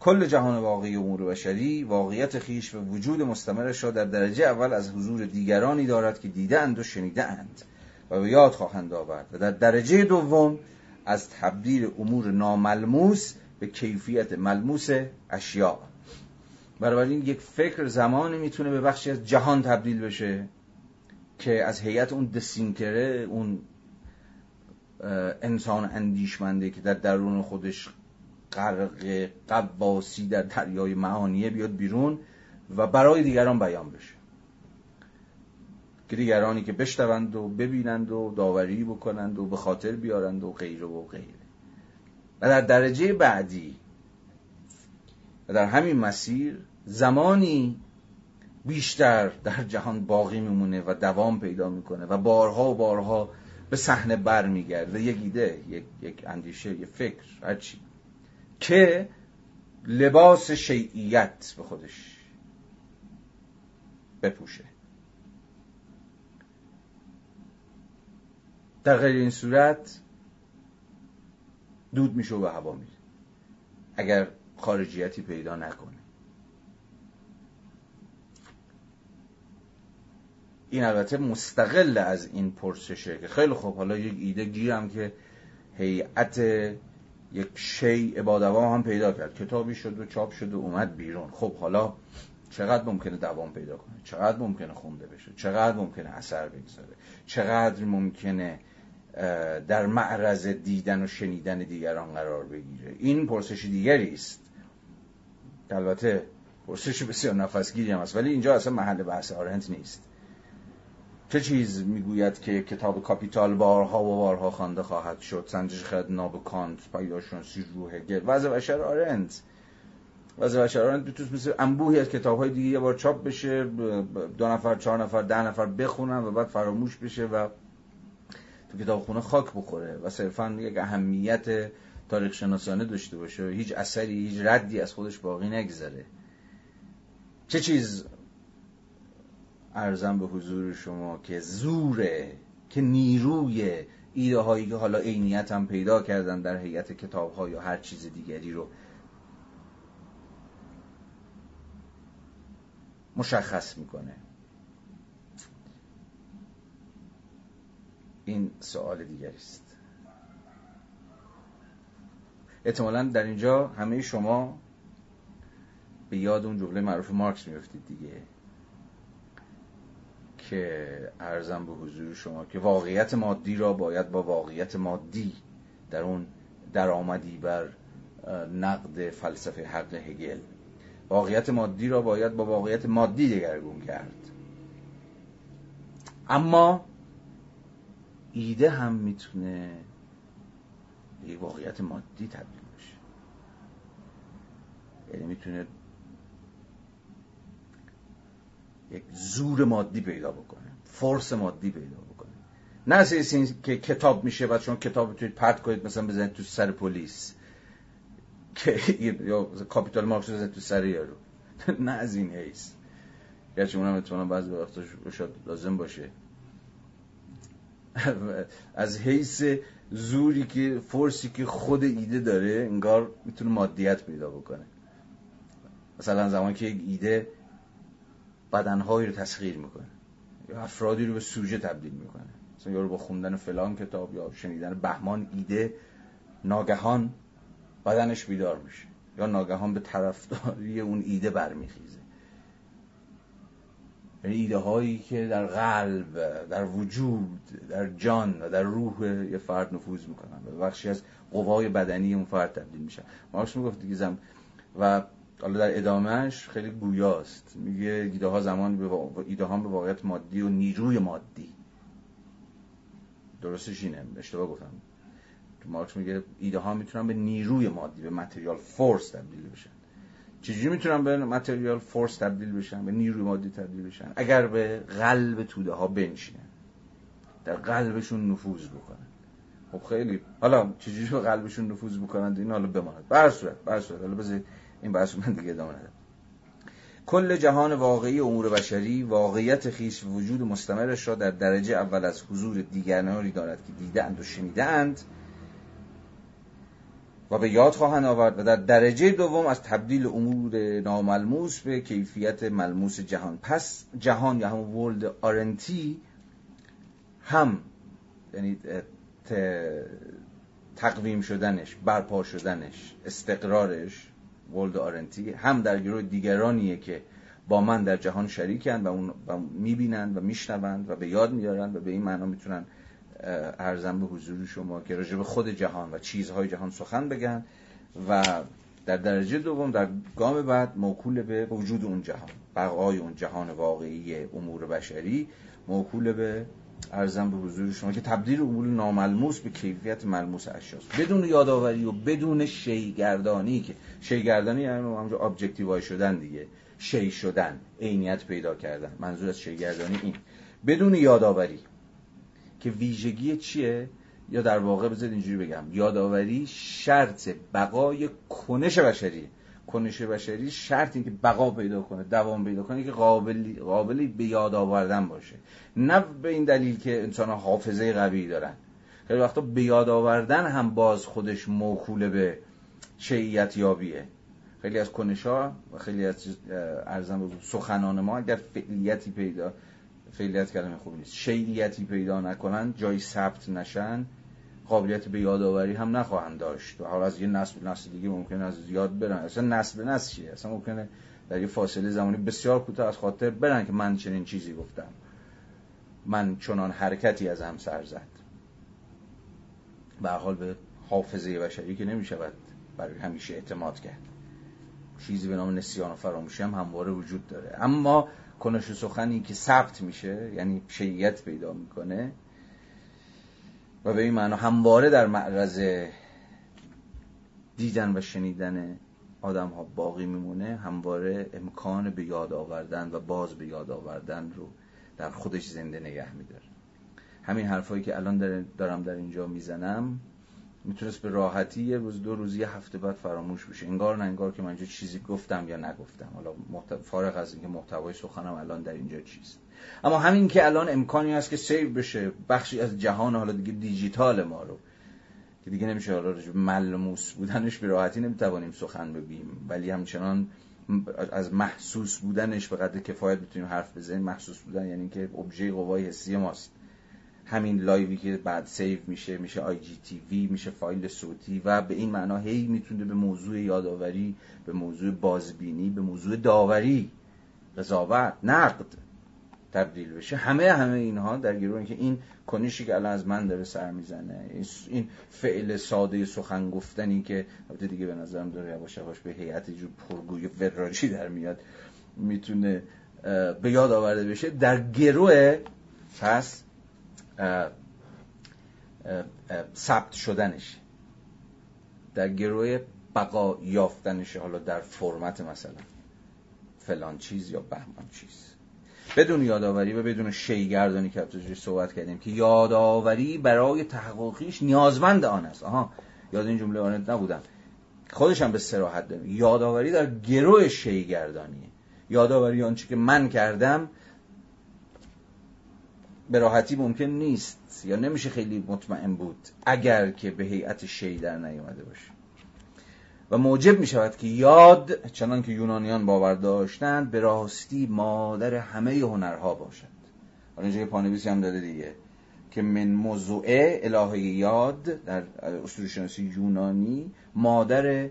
کل جهان واقعی امور بشری واقعیت خیش و وجود مستمرش را در درجه اول از حضور دیگرانی دارد که دیدند و شنیدند و به یاد خواهند آورد، و در درجه دوم از تبدیل امور ناملموس به کیفیت ملموس اشیاء. بنابراین یک فکر زمانی میتونه به بخشی از جهان تبدیل بشه که از هیئت اون دسینکره، اون انسان اندیشمنده که در درون خودش غرق غواصی در دریای معانیه، بیاد بیرون و برای دیگران بیان بشه، که دیگرانی که بشنوند و ببینند و داوری بکنند و به خاطر بیارند و غیره و غیره. و در درجه بعدی و در همین مسیر، زمانی بیشتر در جهان باقی میمونه و دوام پیدا میکنه و بارها و بارها به صحنه بر میگرده، یک ایده، یک اندیشه، یک فکر، هرچی که لباس شیعیت به خودش بپوشه. در غیر این صورت دود میشه و به هوا میره، اگر خارجیتی پیدا نکنه. این البته مستقل از این پرسشه که خیلی خوب، حالا یک ایده گیرم که هیئت یک شیء با دوام هم پیدا کرد، کتابی شد و چاپ شد و اومد بیرون. خب حالا چقدر ممکنه دوام پیدا کنه؟ چقدر ممکنه خونده بشه؟ چقدر ممکنه اثر بگذاره؟ چقدر ممکنه در معرض دیدن و شنیدن دیگران قرار بگیره؟ این پرسش دیگری است، البته پرسش بسیار نفسگیری هم است، ولی اینجا اصلا محل بحث آرنت نیست. چه چیز میگوید که کتاب کاپیتال بارها و بارها خوانده خواهد شد؟ سنجش خدناب کانت، پیداشانسی روح هگل. وضع بشر آرنت، بتوس مثل انبوهی از کتاب‌های دیگه یه بار چاپ بشه، 2 نفر، 4 نفر، 10 نفر بخونن و بعد فراموش بشه و تو کتابخونه خاک بخوره و صرفاً یک اهمیت تاریخ شناسانه داشته باشه، هیچ اثری، هیچ ردی از خودش باقی نگذاره. چه چیز عرضم به حضور شما که زوره، که نیروی ایده هایی که حالا عینیت هم پیدا کردن در هیئت کتاب ها یا هر چیز دیگری رو مشخص میکنه؟ این سوال دیگری است. احتمالاً در اینجا همه شما به یاد اون جمله معروف مارکس میفتید دیگه، که عرضم به حضور شما که واقعیت مادی را باید با واقعیت مادی در اون درآمدی بر نقد فلسفه حق هگل، واقعیت مادی را باید با واقعیت مادی دگرگون کرد. اما ایده هم میتونه یه واقعیت مادی تبدیل بشه، یعنی میتونه یک زور مادی پیدا بکنه، فورس مادی پیدا بکنه. نه از این که کتاب میشه بعد شما کتاب بتونید پرت کنید مثلا بزنید تو سر پلیس که یا کاپیتال مارکس رو زد تو سر یارو نه از این حیث، گرچه اونم اتمنان بعض وقتاش شاید لازم باشه، از حیث زوری که فرسی که خود ایده داره انگار میتونه مادیت پیدا بکنه. مثلا زمانی که یک ایده بدنهایی رو تسخیر میکنه یا افرادی رو به سوژه تبدیل میکنه، مثلا یا رو با خوندن فلان کتاب یا شنیدن بهمان ایده ناگهان بدنش بیدار میشه یا ناگهان به طرفداری اون ایده برمیخیزه. یعنی ایده هایی که در قلب، در وجود، در جان و در روح یه فرد نفوذ میکنن و بخشی از قوای بدنی اون فرد تبدیل میشن. مارکس میگفت دیگه زم و حالا در ادامهش خیلی گویاست، میگه ایده ها زمان ایده ها به واقعیت مادی و نیروی مادی، درستش اینه، اشتباه گفتم، مارکس میگه ایده ها میتونن به نیروی مادی، به متریال فورس تبدیل بشن. چجوری میتونن به متریال فورس تبدیل بشن، به نیروی مادی تبدیل بشن؟ اگر به قلب توده ها بنشینن، در قلبشون نفوذ بکنن. خب خیلی حالا چجوری به قلبشون نفوذ بکنن این حالا بماند. به هر صورت حالا بذارید این بحث من دیگه ادامه ندم. کل جهان واقعی امور بشری واقعیت خیش وجود مستمرش را در درجه اول از حضور دیگرانی دارد که دیدند و شنیدند و به یاد خواهند آورد، و در درجه دوم از تبدیل امور ناملموس به کیفیت ملموس جهان. پس جهان یا همون ورلد آرنتی هم، یعنی تقویم شدنش، برپا شدنش، استقرارش، ورلد آرنتی هم در گروه دیگرانیه که با من در جهان شریکند و اون میبینند و میشنوند و به یاد میارند و به این معنا میتونن عرضم به حضور شما که راجع به خود جهان و چیزهای جهان سخن بگن، و در درجه دوم در گام بعد موکول به وجود اون جهان، بقای اون جهان واقعی امور بشری موکول به عرضم به حضور شما که تبدیل امور ناملموس به کیفیت ملموس اشیاس، بدون یادآوری و بدون شیگردانی، که شیگردانی یعنی همونجا ابجکتیوای شدن دیگه، شی شدن، عینیت پیدا کردن، منظور از شیگردانی این، بدون یادآوری که ویژگی چیه، یا در واقع بذارید اینجوری بگم، یادآوری شرط بقای کنش بشری. کنش بشری شرط این که بقا پیدا کنه، دوام پیدا کنه، که قابلی به یاد آوردن باشه، نه به این دلیل که انسان‌ها حافظه قوی دارن. خیلی وقتا به یاد آوردن هم باز خودش موکول به شیعیت یابیه. خیلی از کنش‌ها و خیلی از ارزم سخنان ما اگر فعلیت کلمه خوبی نیست، شیعیتی پیدا نکنن، جای ثبت نشن، قابلیت به یادآوری هم نخواهند داشت. و حالا از یه نسل به نسل دیگه ممکنه از یاد برن، اصلا نسل به نسل چیه، اصلا ممکنه در یه فاصله زمانی بسیار کوتاه از خاطر برن که من چنین چیزی گفتم، من چنان حرکتی از هم سر زد. به هر حال به حافظه بشری که نمی‌شود برای همیشه اعتماد کرد، چیزی به نام نسیان و فراموشی هم همواره وجود داره. اما کنش سخنی که ثبت میشه، یعنی شیعیت پیدا میکنه و به این معنا همواره در معرض دیدن و شنیدن آدم ها باقی میمونه، همواره امکان به یاد آوردن و باز به یاد آوردن رو در خودش زنده نگه میداره. همین حرفایی که الان دارم در اینجا میزنم میتونست به راحتی یه روز دو روز یه هفته بعد فراموش بشه، انگار نه انگار که من اینجا چیزی گفتم یا نگفتم. حالا فارغ از اینکه محتوای سخنم الان در اینجا چیست، اما همین که الان امکانی هست که سیو بشه، بخشی از جهان حالا دیگه دیجیتال ما رو که دیگه نمیشه حالا ملموس بودنش به راحتی نمیتوانیم سخن بگیم، ولی همچنان از محسوس بودنش به قدر کفایت میتونیم حرف بزنیم. محسوس بودن یعنی که ابژه قوای حسی ماست. همین لایوی که بعد سیو میشه، میشه آی جی تی وی، میشه فایل صوتی، و به این معنا هی میتونه به موضوع یادآوری، به موضوع بازبینی، به موضوع داوری، قضاوت، نقد تبدیل بشه. همه اینها در گروه اینکه این کنشی که الان از من داره سر میزنه، این فعل ساده سخن گفتنی که البته دیگه به نظرم داره یواش یواش به هیئت جو پرگوی وراجی در میاد، میتونه به یاد آورده بشه در گروه فصل ثبت شدنش، در گروه بقا یافتنش، حالا در فرمت مثلا فلان چیز یا بهمان چیز، بدون یادآوری و بدون شیگردانی که ابتدای صحبت کردیم که یادآوری برای تحققش نیازمند آن است. یاد این جمله آرنت نبودم، خودش هم به صراحت داره، یادآوری در گروه شیگردانیه. یادآوری آنچه که من کردم به راحتی ممکن نیست یا نمیشه خیلی مطمئن بود اگر که به هیئت شی در نیامده باشه، و موجب میشود که یاد چنان که یونانیان باور داشتند به راستی مادر همه هنرها باشد. حالا اینجا پانویسی هم داده دیگه که من موضوعه الهه یاد در اسطوره‌شناسی یونانی مادر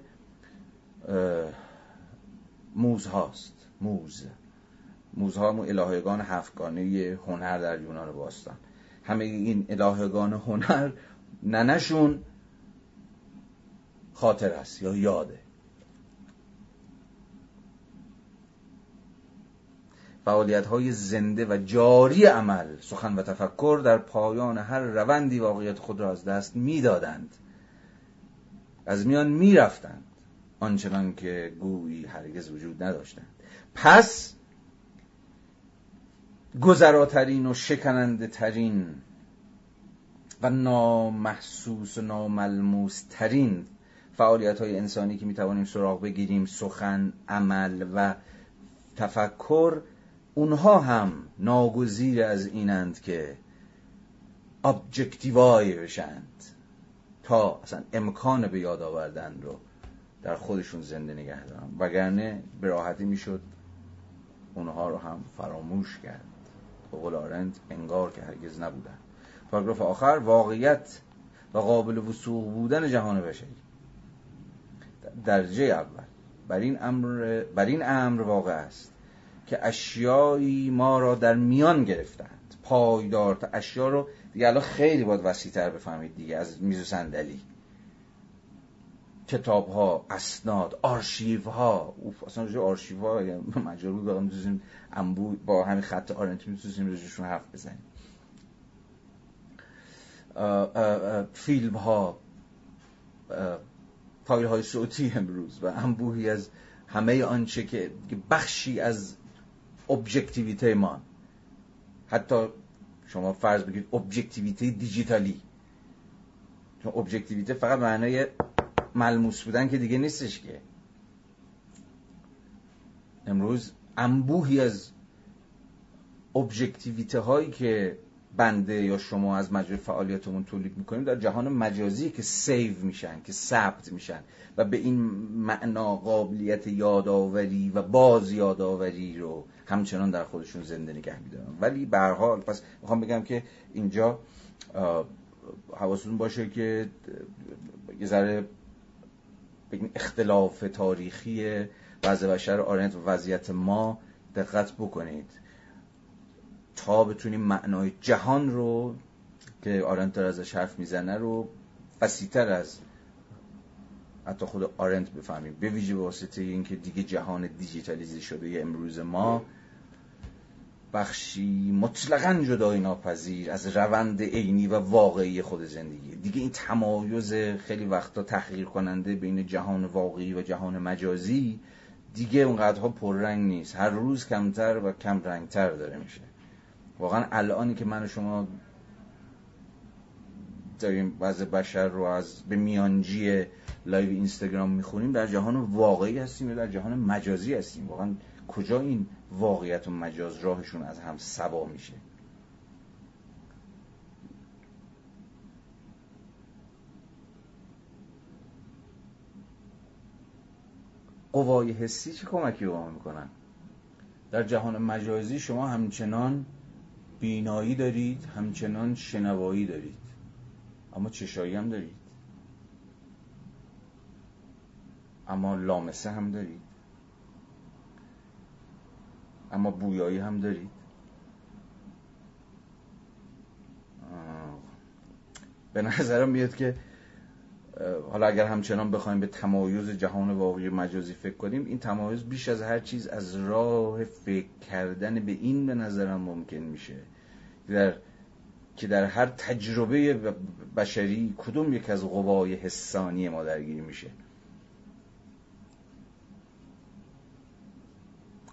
موز هاست. موزها الهگان هفتگانه هنر در یونان باستان، همه این الهگان هنر ننشون خاطر است یا یاده. فعالیت‌های زنده و جاری عمل، سخن و تفکر در پایان هر روندی واقعیت خود را از دست می‌دادند، از میان می‌رفتند، آنچنان که گویی هرگز وجود نداشتند. پس گذراترین و شکننده ترین و نامحسوس و ناملموس ترین فعالیت‌های انسانی که می‌توانیم سراغ بگیریم، سخن، عمل و تفکر، اونها هم ناگزیر از اینند که ابجکتیوای بشند تا اصلا امکان به یاد آوردن رو در خودشون زنده نگه دارن، وگرنه به راحتی میشد اونها رو هم فراموش کرد. به قول آرنت انگار که هرگز نبودن. پاراگراف آخر، واقعیت و قابل وثوق بودن جهان بشری. درجه اول بر این امر واقع است که اشیایی ما را در میان گرفتند، پایدار تا اشیا رو دیگه الان خیلی باید وسیع‌تر بفهمید دیگه، از میز و صندلی، کتاب‌ها، اسناد، آرشیوها. اصلا روی آرشیوها مجبور بودم دوزیم انبوه با همین خط آرنت می‌تونیم روشون حرف بزنیم. فیلم‌ها، فایل‌های صوتی امروز و انبوهی از همه آنچه که بخشی از ابجکتیویته ما، حتی شما فرض بگید ابجکتیویته دیجیتالی، چون ابجکتیویته فقط معنای ملموس بودن که دیگه نیستش که. امروز انبوهی از ابجکتیویته هایی که بنده یا شما از مجرد فعالیتمون تولید میکنیم در جهان مجازی که سیو میشن، که ثبت میشن و به این معنا قابلیت یادآوری و باز یادآوری رو همچنان در خودشون زنده نگه میدارن. ولی به هر حال، پس میخوام بگم که اینجا حواستون باشه که یه ذره اختلاف تاریخی وضع بشر آرنت و وضعیت ما دقت بکنید تا بتونیم معنای جهان رو که آرنت داره ازش حرف میزنه رو وسیع‌تر از حتی خود آرنت بفهمیم، به ویژه واسطه این که دیگه جهان دیجیتالیزه شده یه امروز ما بخشی مطلقاً جدای ناپذیر از روند عینی و واقعی خود زندگیه. دیگه این تمایز خیلی وقتا تحقیر کننده بین جهان واقعی و جهان مجازی دیگه اونقدرها پررنگ نیست، هر روز کمتر و کم رنگتر داره میشه. واقعا الانی که من و شما داریم وضع بشر رو از به میانجی لایو اینستاگرام میخونیم، در جهان واقعی هستیم یا در جهان مجازی هستیم؟ واقعا کجا این واقعیت و مجاز راهشون از هم سوا میشه؟ قوای حسی چه کمکی به ما میکنن؟ در جهان مجازی شما همچنان بینایی دارید، همچنان شنوایی دارید، اما چشایی هم دارید، اما لامسه هم دارید، اما بویایی هم دارید. به نظرم میاد که حالا اگر همچنان بخوایم به تمایز جهان واقعی مجازی فکر کنیم، این تمایز بیش از هر چیز از راه فکر کردن به این به نظرم ممکن میشه که در هر تجربه بشری کدوم یک از قوای حسانی ما درگیر میشه.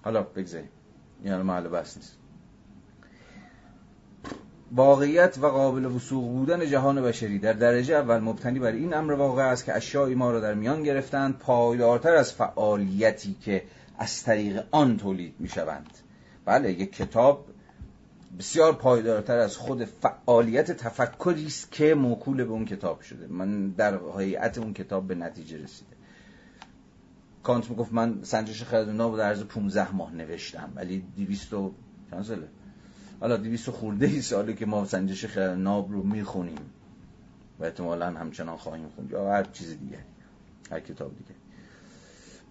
حالا بگذاریم، یعنی معلوم بس نیست. واقعیت و قابل وثوق بودن جهان بشری در درجه اول مبتنی بر این امر واقع است که اشیاء ما را در میان گرفتند، پایدارتر از فعالیتی که از طریق آن تولید می‌شوند. بله، یک کتاب بسیار پایدارتر از خود فعالیت تفکری است که موکول به اون کتاب شده، من در هیئت اون کتاب به نتیجه رسیده. کانت میگفت من سنجش خردنا رو در عرض 15 ماه نوشتم، ولی 200 خورده ای ساله که ما سنجش خردناب رو میخونیم و احتمالاً همچنان خواهیم خوند، یا هر چیز دیگه، هر کتاب دیگه.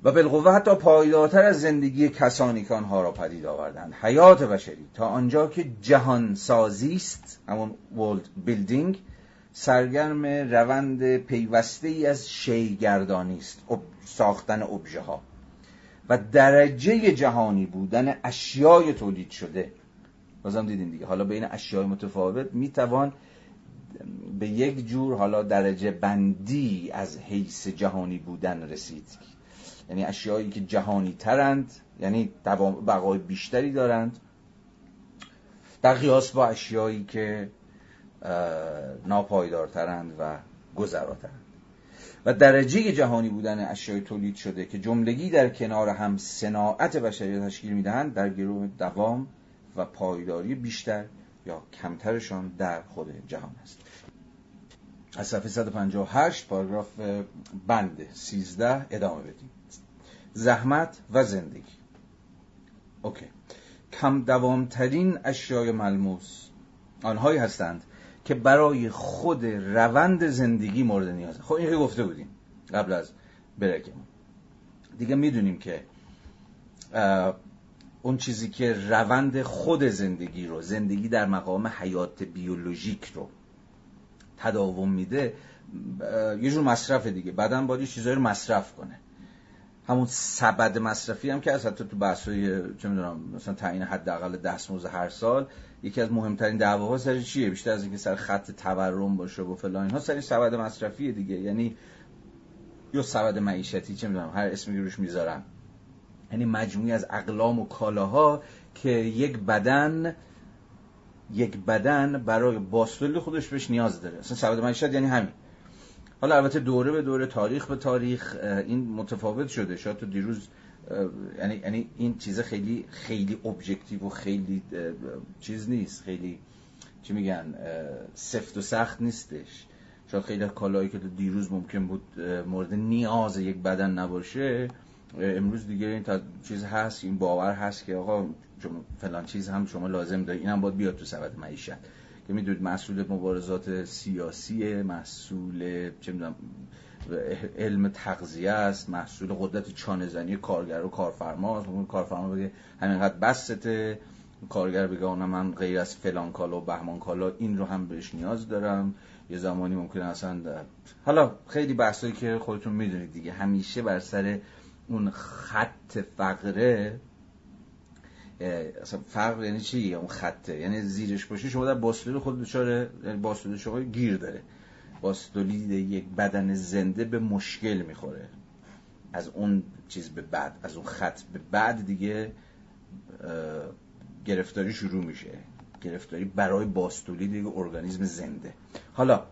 و بالقوه حتی پایدارتر از زندگی کسانی که آنها را پدید آوردند. حیات بشری تا آنجا که جهان سازی است، همون world building، سرگرم روند پیوسته‌ای از شیگردانی است، ساختن ابژه ها و درجه جهانی بودن اشیای تولید شده. بازم دیدیم دیگه، حالا بین اشیای متفاوت میتوان به یک جور حالا درجه بندی از حیث جهانی بودن رسید، یعنی اشیایی که جهانی ترند یعنی بقای بیشتری دارند در قیاس با اشیایی که ناپایدارترند و گذراترند، و درجه جهانی بودن اشیای تولید شده که جملگی در کنار هم صناعت بشری تشکیل میدهند، در گروه دوام و پایداری بیشتر یا کمترشان در خود جهان است. از صفحه 158 پاراگراف بند 13 ادامه بدیم. زحمت و زندگی. اوکی. کم دوامترین اشیای ملموس آنهایی هستند که برای خود روند زندگی مورد نیازه. خب این که گفته بودیم قبل از بریکمون دیگه، میدونیم که اون چیزی که روند خود زندگی رو، زندگی در مقام حیات بیولوژیک رو تداوم میده، یه جور مصرف دیگه، بدن باید چیزایی رو مصرف کنه. همون سبد مصرفی هم که از حتی تو بحث‌های چه میدونم مثلا تعیین حداقل دستمزد هر سال، یکی از مهمترین دعواها سر چیه؟ بیشتر از اینکه سر خط تورم باشه و فلان اینها، سر سبد مصرفی دیگه، یعنی یا سبد معیشتی، چه میدونم هر اسمی روش میذارن، یعنی مجموعی از اقلام و کالاها که یک بدن برای باستولی خودش بهش نیاز داره. اصلا سبد معیشت یعنی همین. حالا البته دوره به دوره، تاریخ به تاریخ این متفاوت شده. شاید تو دیروز یعنی این چیز خیلی خیلی ابجکتیو و خیلی چیز نیست، خیلی چی میگن سفت و سخت نیستش. شاید خیلی کالایی که تو دیروز ممکن بود مورد نیاز یک بدن نباشه، امروز دیگه این چیز هست، این باور هست که آقا فلان چیز هم شما لازم داری، اینم باید بیاد تو سبد معیشت. که میدونید مسئول مبارزات سیاسیه، مسئول چه میدونم علم تغذیه است، مسئول قدرت چانه زنی کارگر و کارفرما است. اون کارفرما بگه همینقدر بسته، کارگر بگه اونم من غیر از فلان کالا و بهمان کالا این رو هم بهش نیاز دارم. یه زمانی ممکنه اصلا حالا خیلی بحثایی که خودتون میدونید دیگه، همیشه بر سر اون خط فقره، اصلا فقر یعنی چی؟ اون خطه یعنی زیرش باشه شما در باستولی خود دچاره، یعنی باستولی شما گیر داره. باستولی یک بدن زنده به مشکل میخوره، از اون چیز به بعد، از اون خط به بعد دیگه گرفتاری شروع میشه، گرفتاری برای باستولی دیگه ارگانیسم زنده. حالا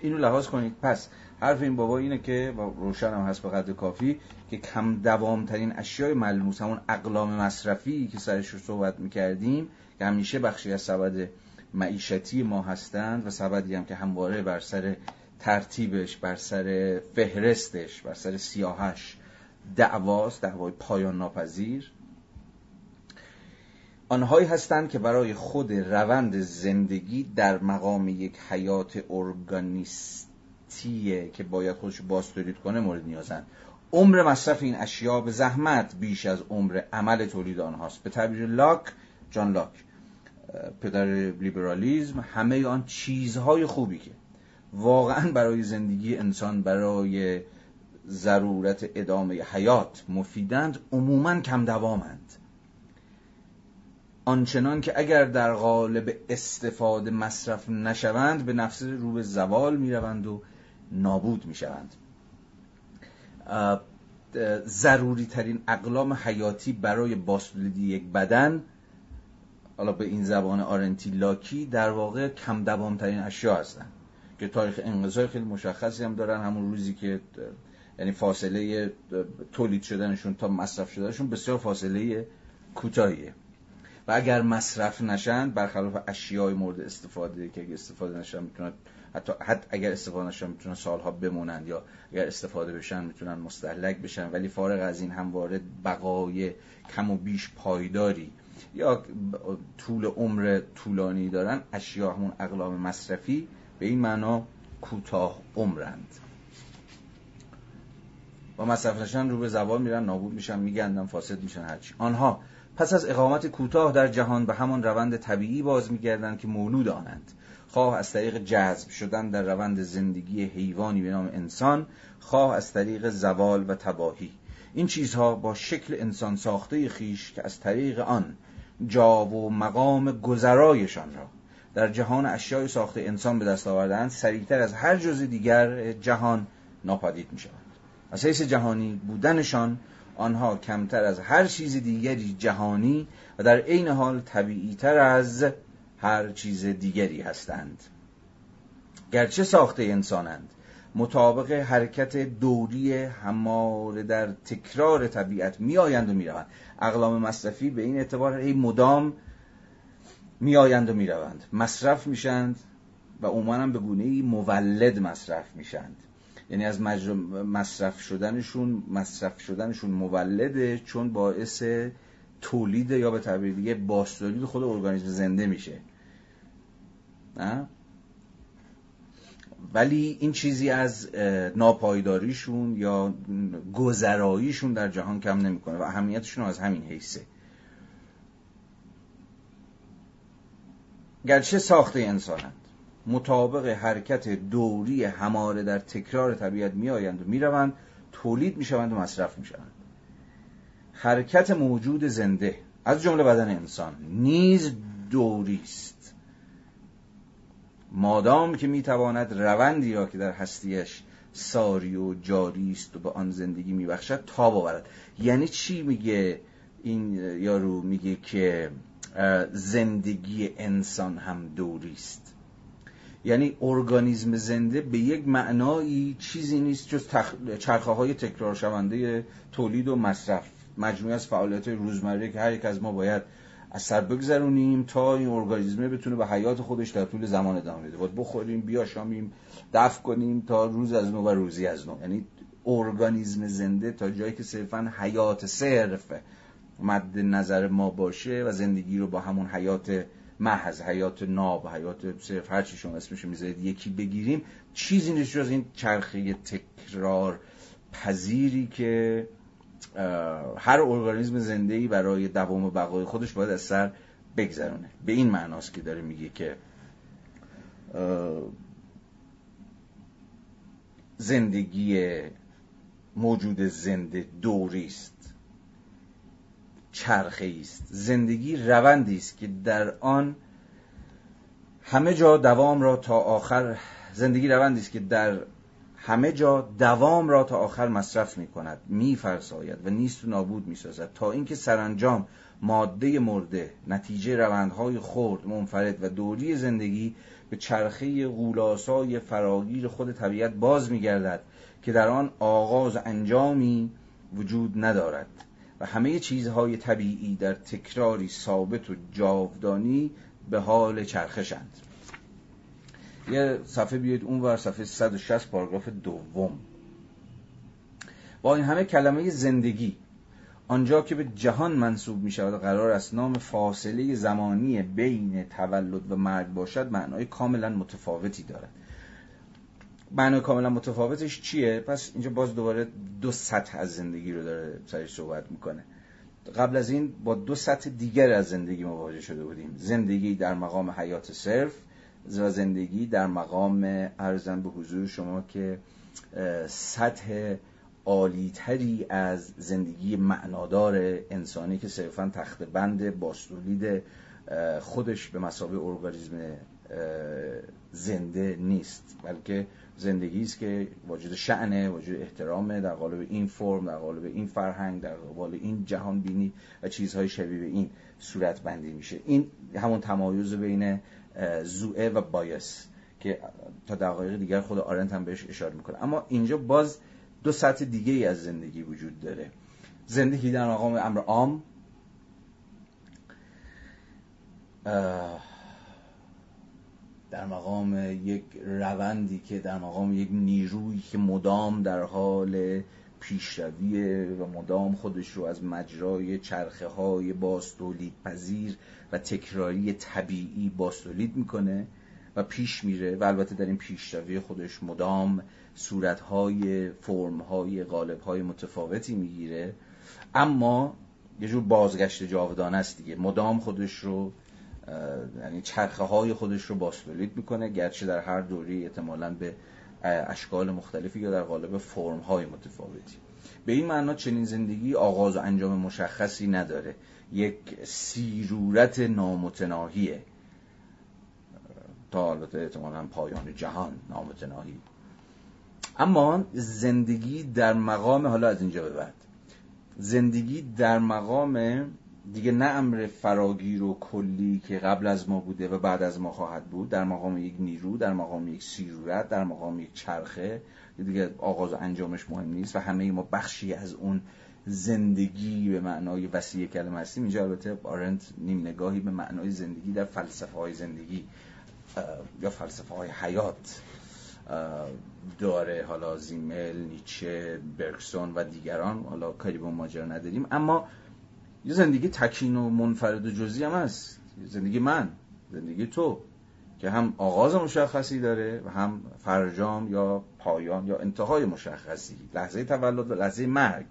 اینو لحاظ کنید. پس حرف این بابا اینه که روشن هم هست به قدر کافی که کم دوامترین اشیای ملموس، همون اقلام مصرفی که سرش رو صحبت میکردیم که همیشه بخشی از سبد معیشتی ما هستند و سبدی هم که همواره بر سر ترتیبش، بر سر فهرستش، بر سر سیاهش دعواست، دعوای پایان ناپذیر، آنهایی هستند که برای خود روند زندگی در مقام یک حیات ارگانیستیه که باید خودش باستولید کنه مورد نیازند. عمر مصرف این اشیا به زحمت بیش از عمر عمل تولید آنهاست. به تعبیر لاک، جان لاک پدر لیبرالیسم، همه آن چیزهای خوبی که واقعا برای زندگی انسان، برای ضرورت ادامه حیات مفیدند، عموما کم دوامند، آنچنان که اگر در قالب استفاده مصرف نشوند به نفس رو به زوال می روند و نابود می شوند. ضروری ترین اقلام حیاتی برای باستولیدی یک بدن حالا به این زبان آرنتی لاکی در واقع کم دوامترین اشیا هستن که تاریخ انقضای خیلی مشخصی هم دارن، همون روزی که یعنی فاصله تولید شدنشون تا مصرف شدنشون بسیار فاصله کوتاهیه و اگر مصرف نشن برخلاف اشیای مورد استفاده که اگر استفاده نشن میتونن حتی اگر استفاده نشن میتونن سالها بمونن یا اگر استفاده بشن میتونن مستهلک بشن، ولی فارغ از این هم وارد بقای کم و بیش پایداری یا طول عمر طولانی دارن، اشیا همون اقلام مصرفی به این معنا کوتاه عمرند و مصرف نشن رو به زوال میرن، نابود میشن، میگندن، فاسد میشن، هرچی. آنها پس از اقامت کوتاه در جهان به همان روند طبیعی باز می‌گردند که مولود آنند، خواه از طریق جذب شدن در روند زندگی حیوانی به نام انسان، خواه از طریق زوال و تباهی. این چیزها با شکل انسان ساخته خیش که از طریق آن جا و مقام گذرایشان را در جهان اشیای ساخته انسان به دست آوردند، سریعتر از هر جزء دیگر جهان ناپدید می‌شوند. از حیث جهانی بودنشان آنها کمتر از هر چیز دیگری جهانی و در عین حال طبیعی‌تر از هر چیز دیگری هستند. گرچه ساخته انسانند، مطابق حرکت دوری هماره در تکرار طبیعت می‌آیند و می‌روند. اقلام مصرفی به این اعتبار هی مدام می‌آیند و می‌روند، مصرف میشند و عموماً به گونه‌ای مولد مصرف میشند، یعنی از مصرف شدنشون مولده، چون باعث تولید یا به تعبیر دیگه باستولید خود ارگانیسم زنده میشه، نه؟ ولی این چیزی از ناپایداریشون یا گذراییشون در جهان کم نمیکنه و اهمیتشون از همین حیثه. گرچه ساخته انسانند، مطابق حرکت دوری هماره در تکرار طبیعت می آیند و می روند، تولید می شوند و مصرف می شوند. حرکت موجود زنده از جمله بدن انسان نیز دوری است، مادام که می تواند روندی را که در هستیش ساری و جاری است و به آن زندگی می بخشد تاب آورد. یعنی چی میگه این یارو؟ میگه که زندگی انسان هم دوری است، یعنی ارگانیسم زنده به یک معنایی چیزی نیست جز چرخه‌های تکرار شونده تولید و مصرف، مجموعه از فعالیت‌های روزمره که هر یک از ما باید از سر بگذرونیم تا این ارگانیسم بتونه به حیات خودش در طول زمان ادامه بده. باید بخوریم، بیاشامیم، دفع کنیم تا روز از نو و روزی از نو. یعنی ارگانیسم زنده تا جایی که صرفاً حیات صرف مد نظر ما باشه و زندگی رو با همون حیات محض، حیات ناب، حیات صرف، هر چی شما اسمش میذارید یکی بگیریم، چیزی نیست جز این چرخه تکرار پذیری که هر ارگانیسم زنده‌ای برای دوام و بقای خودش باید از سر بگذرونه. به این معناست که داره میگه که زندگی موجود زنده دوری است، چرخه است. زندگی روندی است که در آن همه جا دوام را تا آخر مصرف می‌کند، می‌فرساید و نیست و نابود می‌سازد تا اینکه سرانجام ماده مرده نتیجه روندهای خرد، منفرد و دوری زندگی به چرخه غولاسای فراگیر خود طبیعت باز می‌گردد که در آن آغاز انجامی وجود ندارد و همه چیزهای طبیعی در تکراری ثابت و جاودانی به حال چرخشند. یه صفحه بیایید اونور، صفحه 160 پاراگراف دوم. با این همه کلمه زندگی آنجا که به جهان منسوب می شود قرار است نام فاصله زمانی بین تولد و مرگ باشد، معنای کاملا متفاوتی دارد. معنای کاملا متفاوتش چیه؟ پس اینجا باز دوباره دو سطح از زندگی رو داره سرش صحبت میکنه. قبل از این با دو سطح دیگر از زندگی مواجه شده بودیم، زندگی در مقام حیات صرف و زندگی در مقام، عرضم به حضور شما که سطح عالی تری از زندگی معنادار انسانی که صرفا تخت بند باستولید خودش به مسابقه ارگانیسم زنده نیست، بلکه زندگی است که واجد شأن، واجد احترام، در قالب این فرم، در قالب این فرهنگ، در قالب این جهان بینی و چیزهای شبیه به این صورت بندی میشه. این همون تمایز بین زوئه و بایاس که تا دقایق دیگر خود آرنت هم بهش اشاره میکنه. اما اینجا باز دو سطح دیگه ای از زندگی وجود داره. زندگی در مقام امر عام در مقام یک روندی که در مقام یک نیرویی که مدام در حال پیشرویه و مدام خودش رو از مجرای چرخه‌های باستولید پذیر و تکراری طبیعی باستولید میکنه و پیش میره و البته در این پیشروی خودش مدام صورت‌های، فرم‌های، قالب‌های متفاوتی میگیره، اما یه جور بازگشت جاودانه است دیگه. مدام خودش رو، یعنی چرخه‌های خودش رو باستولید میکنه، گرچه در هر دوره احتمالاً به اشکال مختلفی یا در قالب فرم‌های متفاوتی. به این معنا چنین زندگی آغاز و انجام مشخصی نداره، یک سیرورت نامتناهیه تا البته احتمالاً پایان جهان نامتناهی. اما زندگی در مقام، حالا از اینجا به بعد زندگی در مقام دیگه نه امر فراگیر و کلی که قبل از ما بوده و بعد از ما خواهد بود، در مقام یک نیرو، در مقام یک سیرورت، در مقام یک چرخه دیگه آغاز و انجامش مهم نیست و همه ما بخشی از اون زندگی به معنای وسیع کلمه هستیم. اینجا البته آرنت نیم نگاهی به معنای زندگی در فلسفه های زندگی یا فلسفه های حیات داره، حالا سیمل، نیچه، برگسون و دیگران، حالا کاری با ماجرا نداریم. اما یه زندگی تکین و منفرد و جزئی هم هست، زندگی من، زندگی تو، که هم آغاز مشخصی داره و هم فرجام یا پایان یا انتهای مشخصی، لحظه تولد و لحظه مرگ.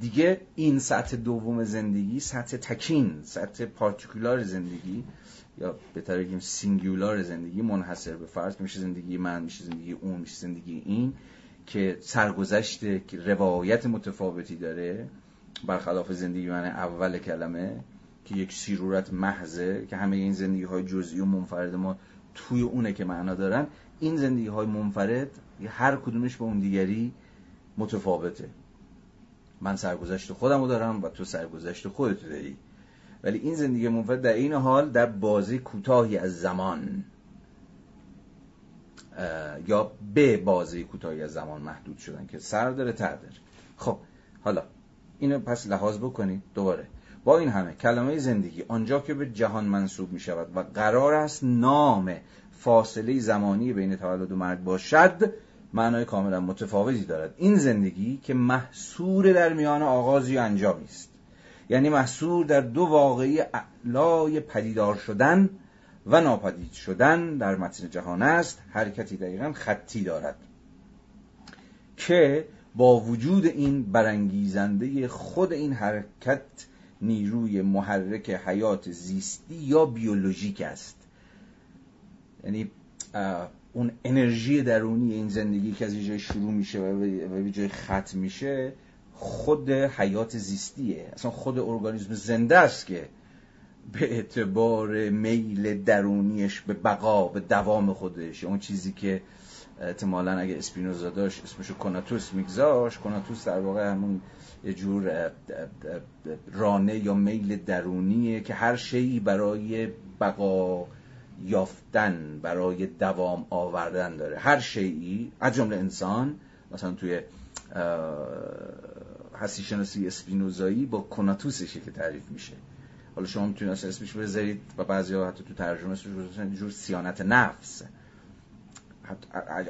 دیگه این سطح دوم زندگی، سطح تکین، سطح پارتیکولار زندگی یا بهتره بگیم سینگولار زندگی، منحصر به فرد میشه زندگی من، میشه زندگی اون، میشه زندگی این، که سرگذشت، که روایت متفاوتی داره برخلاف زندگی من اول کلمه که یک سیرورت محضه که همه این زندگی های جزئی و منفرد ما توی اونه که معنا دارن. این زندگی های منفرد هر کدومش با اون دیگری متفاوته، من سرگذشت خودم رو دارم و تو سرگذشت خودت رو داری، ولی این زندگی منفرد در این حال در بازه کوتاهی از زمان یا به بازه کوتاهی از زمان محدود شدن که سر داره تر داره. خب حالا اینو پس لحاظ بکنید دوباره. با این همه کلمه زندگی آنجا که به جهان منسوب می شود و قرار است نام فاصله زمانی بین تولد و مرگ باشد، معنای کاملا متفاوتی دارد. این زندگی که محصور در میان آغازی و انجامی است، یعنی محصور در دو واقعی اعلای پدیدار شدن و ناپدید شدن در متن جهان است، حرکتی دقیقا خطی دارد که با وجود این برانگیزنده خود این حرکت نیروی محرک حیات زیستی یا بیولوژیک است. یعنی اون انرژی درونی این زندگی که از یه جای شروع میشه و به جای ختم میشه خود حیات زیستیه، اصلا خود ارگانیسم زنده است که به اعتبار میل درونیش به بقا، به دوام خودش، اون چیزی که احتمالاً اگه اسپینوزا داشت اسمشو کناتوس میگذاش. کناتوس در واقع همون یه جور رانه یا میل درونیه که هر شیئی برای بقا یافتن، برای دوام آوردن داره. هر شیئی از جمله انسان، مثلا توی هستی شناسی اسپینوزایی با کناتوسشه که تعریف میشه. حالا شما میتونید اصلا اسمش بذارید و بعضیا حتی تو ترجمه اسمش بذارن جور صیانت نفس.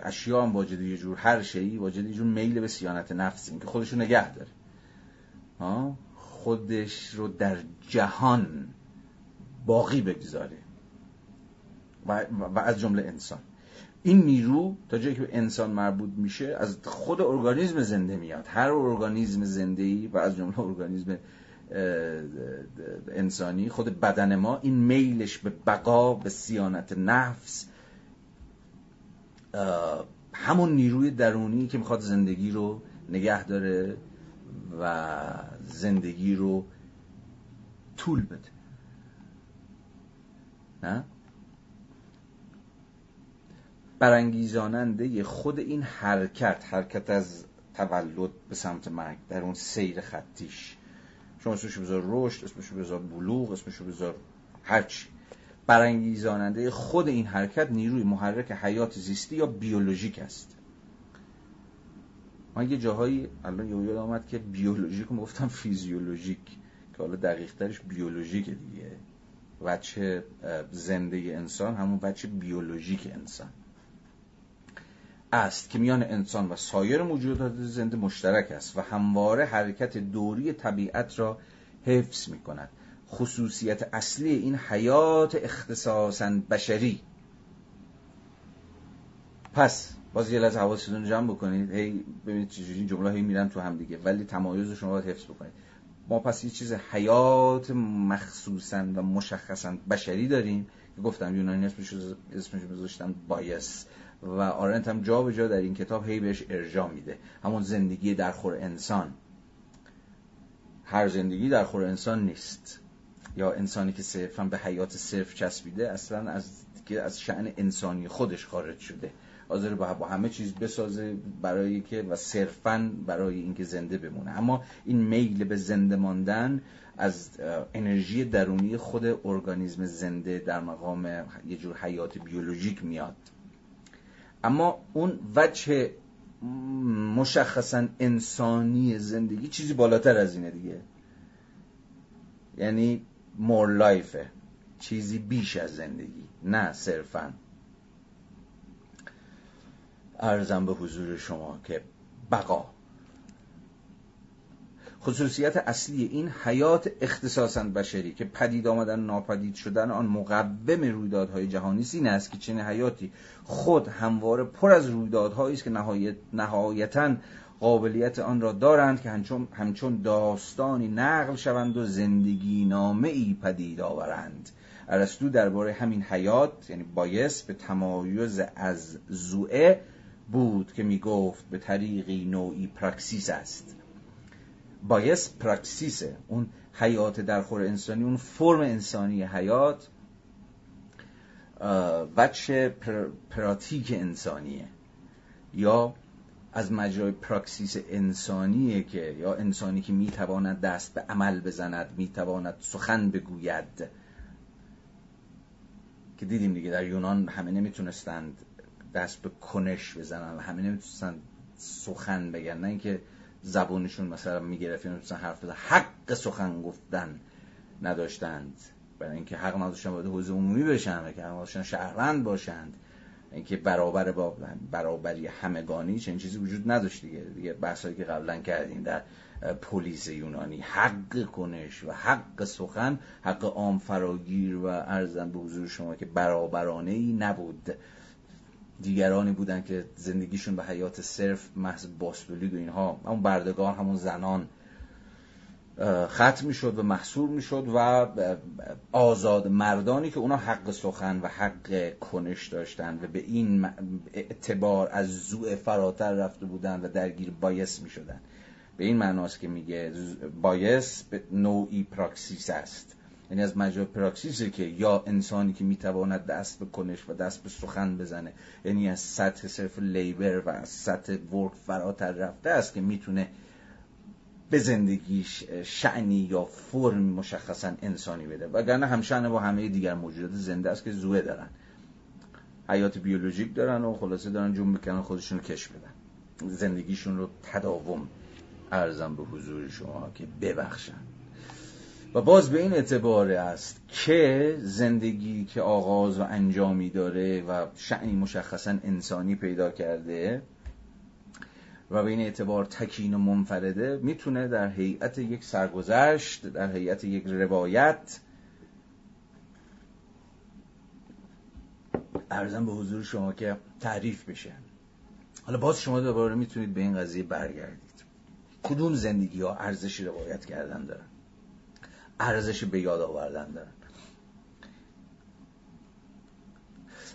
اشیا هم واجد یه جور، هر شیئی واجد یه جور میل به صیانت نفس، این که خودش رو نگه داره، خودش رو در جهان باقی بگذاره و از جمله انسان. این نیرو تا جایی که به انسان مربوط میشه از خود ارگانیسم زنده میاد. هر ارگانیسم زنده‌ای و از جمله ارگانیسم انسانی، خود بدن ما، این میلش به بقا، به صیانت نفس، همون نیروی درونی که میخواد زندگی رو نگه داره و زندگی رو طول بده. نه؟ برانگیزاننده خود این حرکت از تولد به سمت مرگ در اون سیر خطیش، شما اسمشو بذار رشد، اسمشو بذار بلوغ، اسمشو بذار هرچی، برانگیزاننده خود این حرکت نیروی محرک حیات زیستی یا بیولوژیک است. من یه جاهایی الان یاد آمد که بیولوژیک رو گفتم فیزیولوژیک، که حالا دقیق ترش بیولوژیکه دیگه. بچه زنده انسان همون بچه بیولوژیک انسان است که میان انسان و سایر موجودات زنده مشترک است و همواره حرکت دوری طبیعت را حفظ می کند. خصوصیت اصلی این حیات اختصاصاً بشری. پس باز یه لحظه حواستون جمع بکنید، ببینید چجوری جمله هایی میرن تو هم دیگه، ولی تمایز رو شما باید حفظ بکنید. ما پس یه چیز حیات مخصوصاً و مشخصاً بشری داریم که گفتم یونانی اسمش بذاشتم بایس، و آرنت هم جا به جا در این کتاب هی بهش ارجاع میده، همون زندگی در خور انسان. هر زندگی در خور انسان نیست، یا انسانی که صرفاً به حیات صرف چسبیده اصلاً از شأن انسانی خودش خارج شده، حاضر با همه چیز بسازه برای که و صرفاً برای اینکه زنده بمونه. اما این میل به زنده ماندن از انرژی درونی خود ارگانیسم زنده در مقام یه جور حیات بیولوژیک میاد. اما اون وجه مشخصاً انسانی زندگی چیزی بالاتر از اینه دیگه، یعنی مور لایفه، چیزی بیش از زندگی، نه صرفاً. عرضم به حضور شما که بقا، خصوصیت اصلی این حیات اختصاصاً بشری که پدید آمدن و ناپدید شدن آن مقوم رویدادهای جهانی است، این است که چنین حیاتی خود همواره پر از رویدادهایی است که نهایتاً قابلیت آن را دارند که همچون داستانی نقل شوند و زندگی نامه‌ای پدید آورند. ارسطو درباره همین حیات، یعنی بایس، به تمایز از زوئه بود که می گفت به طریقی نوعی پراکسیس است. بایس پراکسیسه، اون حیات در خور انسانی، اون فرم انسانی حیات وچه پراتیک انسانیه، یا از مجرای پراکسیس انسانیه که یا انسانی که می تواند دست به عمل بزند، می تواند سخن بگوید، که دیدیم دیگه در یونان همه نمیتونستند دست به کنش بزنن و همه نمیتونستند سخن بگن، نه اینکه زبونشون مثلا میگرفت نمیتونستن حرف بزن، حق سخن گفتن نداشتند، برای اینکه حق نداشتن وارد حوزه عمومی بشن، که حق نداشتن شهروند باشند، اینکه برابر با برابری همگانی چنین چیزی وجود نداشت دیگه بحثایی که قبلا کردیم در پلیس یونانی، حق کنش و حق سخن، حق عام فراگیر و عرضم به حضور شما که برابرانه‌ای نبود. دیگرانی بودن که زندگیشون به حیات صرف محض باسولید و اینها، همون بردگان، همون زنان ختم میشد و محصور میشد، و آزاد مردانی که اونا حق سخن و حق کنش داشتن و به این اعتبار از زوء فراتر رفته بودن و درگیر بایس میشدن. به این معناست که میگه بایس به نوعی پراکسیس است، یعنی از مجرای پراکسیسه که یا انسانی که میتواند دست به کنش و دست به سخن بزنه، یعنی از سطح صرف لیبر و از سطح ورک فراتر رفته است که میتونه به زندگیش شأنی یا فرم مشخصا انسانی بده، وگرنه همشأن با همه دیگر موجودات زنده است که زوئه دارن، حیات بیولوژیک دارن و خلاصه دارن جون میکنن خودشون رو کش بدن، زندگیشون رو تداوم. عرضم به حضور شما که ببخشن. و باز به این اعتبار است که زندگی که آغاز و انجامی داره و شأنی مشخصا انسانی پیدا کرده و به این اعتبار تکین و منفرده، میتونه در هیئت یک سرگذشت، در هیئت یک روایت، عرضم به حضور شما که تعریف بشه. حالا باز شما دوباره میتونید به این قضیه برگردید، کدوم زندگی ها ارزش روایت کردن دارن، ارزش به یاد آوردن دارن؟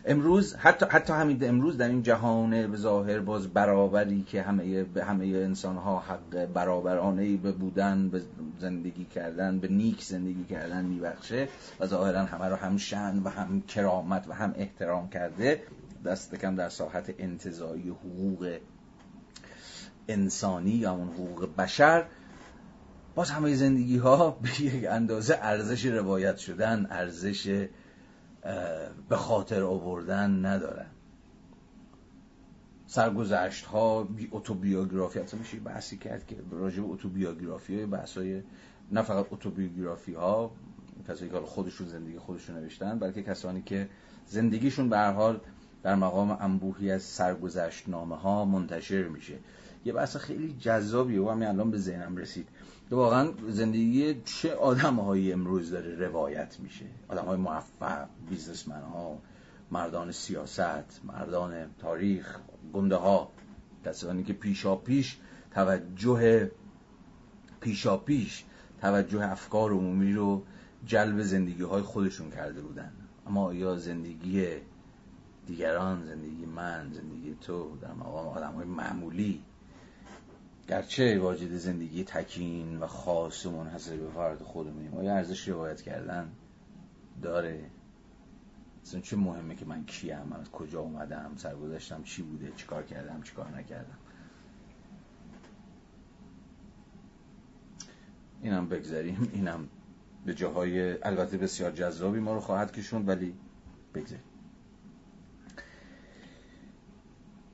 امروز حتی همین امروز در این جهان به ظاهر باز برابری که همه انسان ها حق برابرانه به بودن، به زندگی کردن، به نیک زندگی کردن میبخشه و ظاهرا همه رو هم شأن و هم کرامت و هم احترام کرده، دست کم در ساحت انتزاعی حقوق انسانی یا اون حقوق بشر، باز همه زندگی ها به یک اندازه ارزش روایت شدن، ارزش به خاطر آوردن ندارن. سرگذشت ها، اتوبیوگرافی، حتی میشه بحثی کرد که راجع به اتوبیوگرافی های بحثای نه فقط اتوبیوگرافی ها کسایی که خودشون زندگی خودشون نوشتن، بلکه کسانی که زندگیشون به هر حال در مقام انبوهی از سرگذشت نامه ها منتشر میشه. یه بحث خیلی جذابیه و همین الان به ذهنم رسید که واقعا زندگی چه آدم‌های امروز داره روایت میشه. آدم‌های موفق، بیزنسمن‌ها، مردان سیاست، مردان تاریخ، گنده‌ها، کسانی که پیشاپیش توجه افکار عمومی رو جلب زندگی‌های خودشون کرده بودن. اما آیا زندگی دیگران، زندگی من، زندگی تو در مقام آدم‌های معمولی، گرچه واجد زندگی تکین و خاص و منحصر به فرد خودمونیم، آیا ارزش روایت کردن داره؟ اصلا چه مهمه که من کیم، از کجا اومدم، سرگذشتم چی بوده، چیکار کردم، چیکار نکردم؟ اینم بگذاریم، اینم به جاهای البته بسیار جذابی ما رو خواهد کشوند، ولی بگذاریم.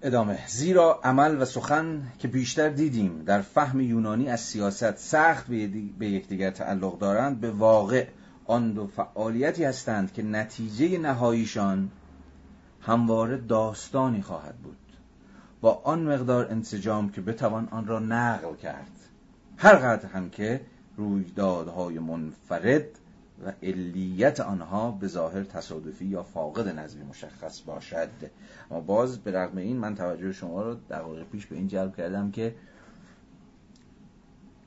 ادامه. زیرا عمل و سخن که بیشتر دیدیم در فهم یونانی از سیاست سخت به یکدیگر تعلق دارند، به واقع آن دو فعالیتی هستند که نتیجه نهاییشان همواره داستانی خواهد بود با آن مقدار انسجام که بتوان آن را نقل کرد، هرقدر هم که رویدادهای منفرد و علیت آنها به ظاهر تصادفی یا فاقد نظمی مشخص باشد. اما باز به رغم این من توجه شما رو دقیقه پیش به این جلب کردم که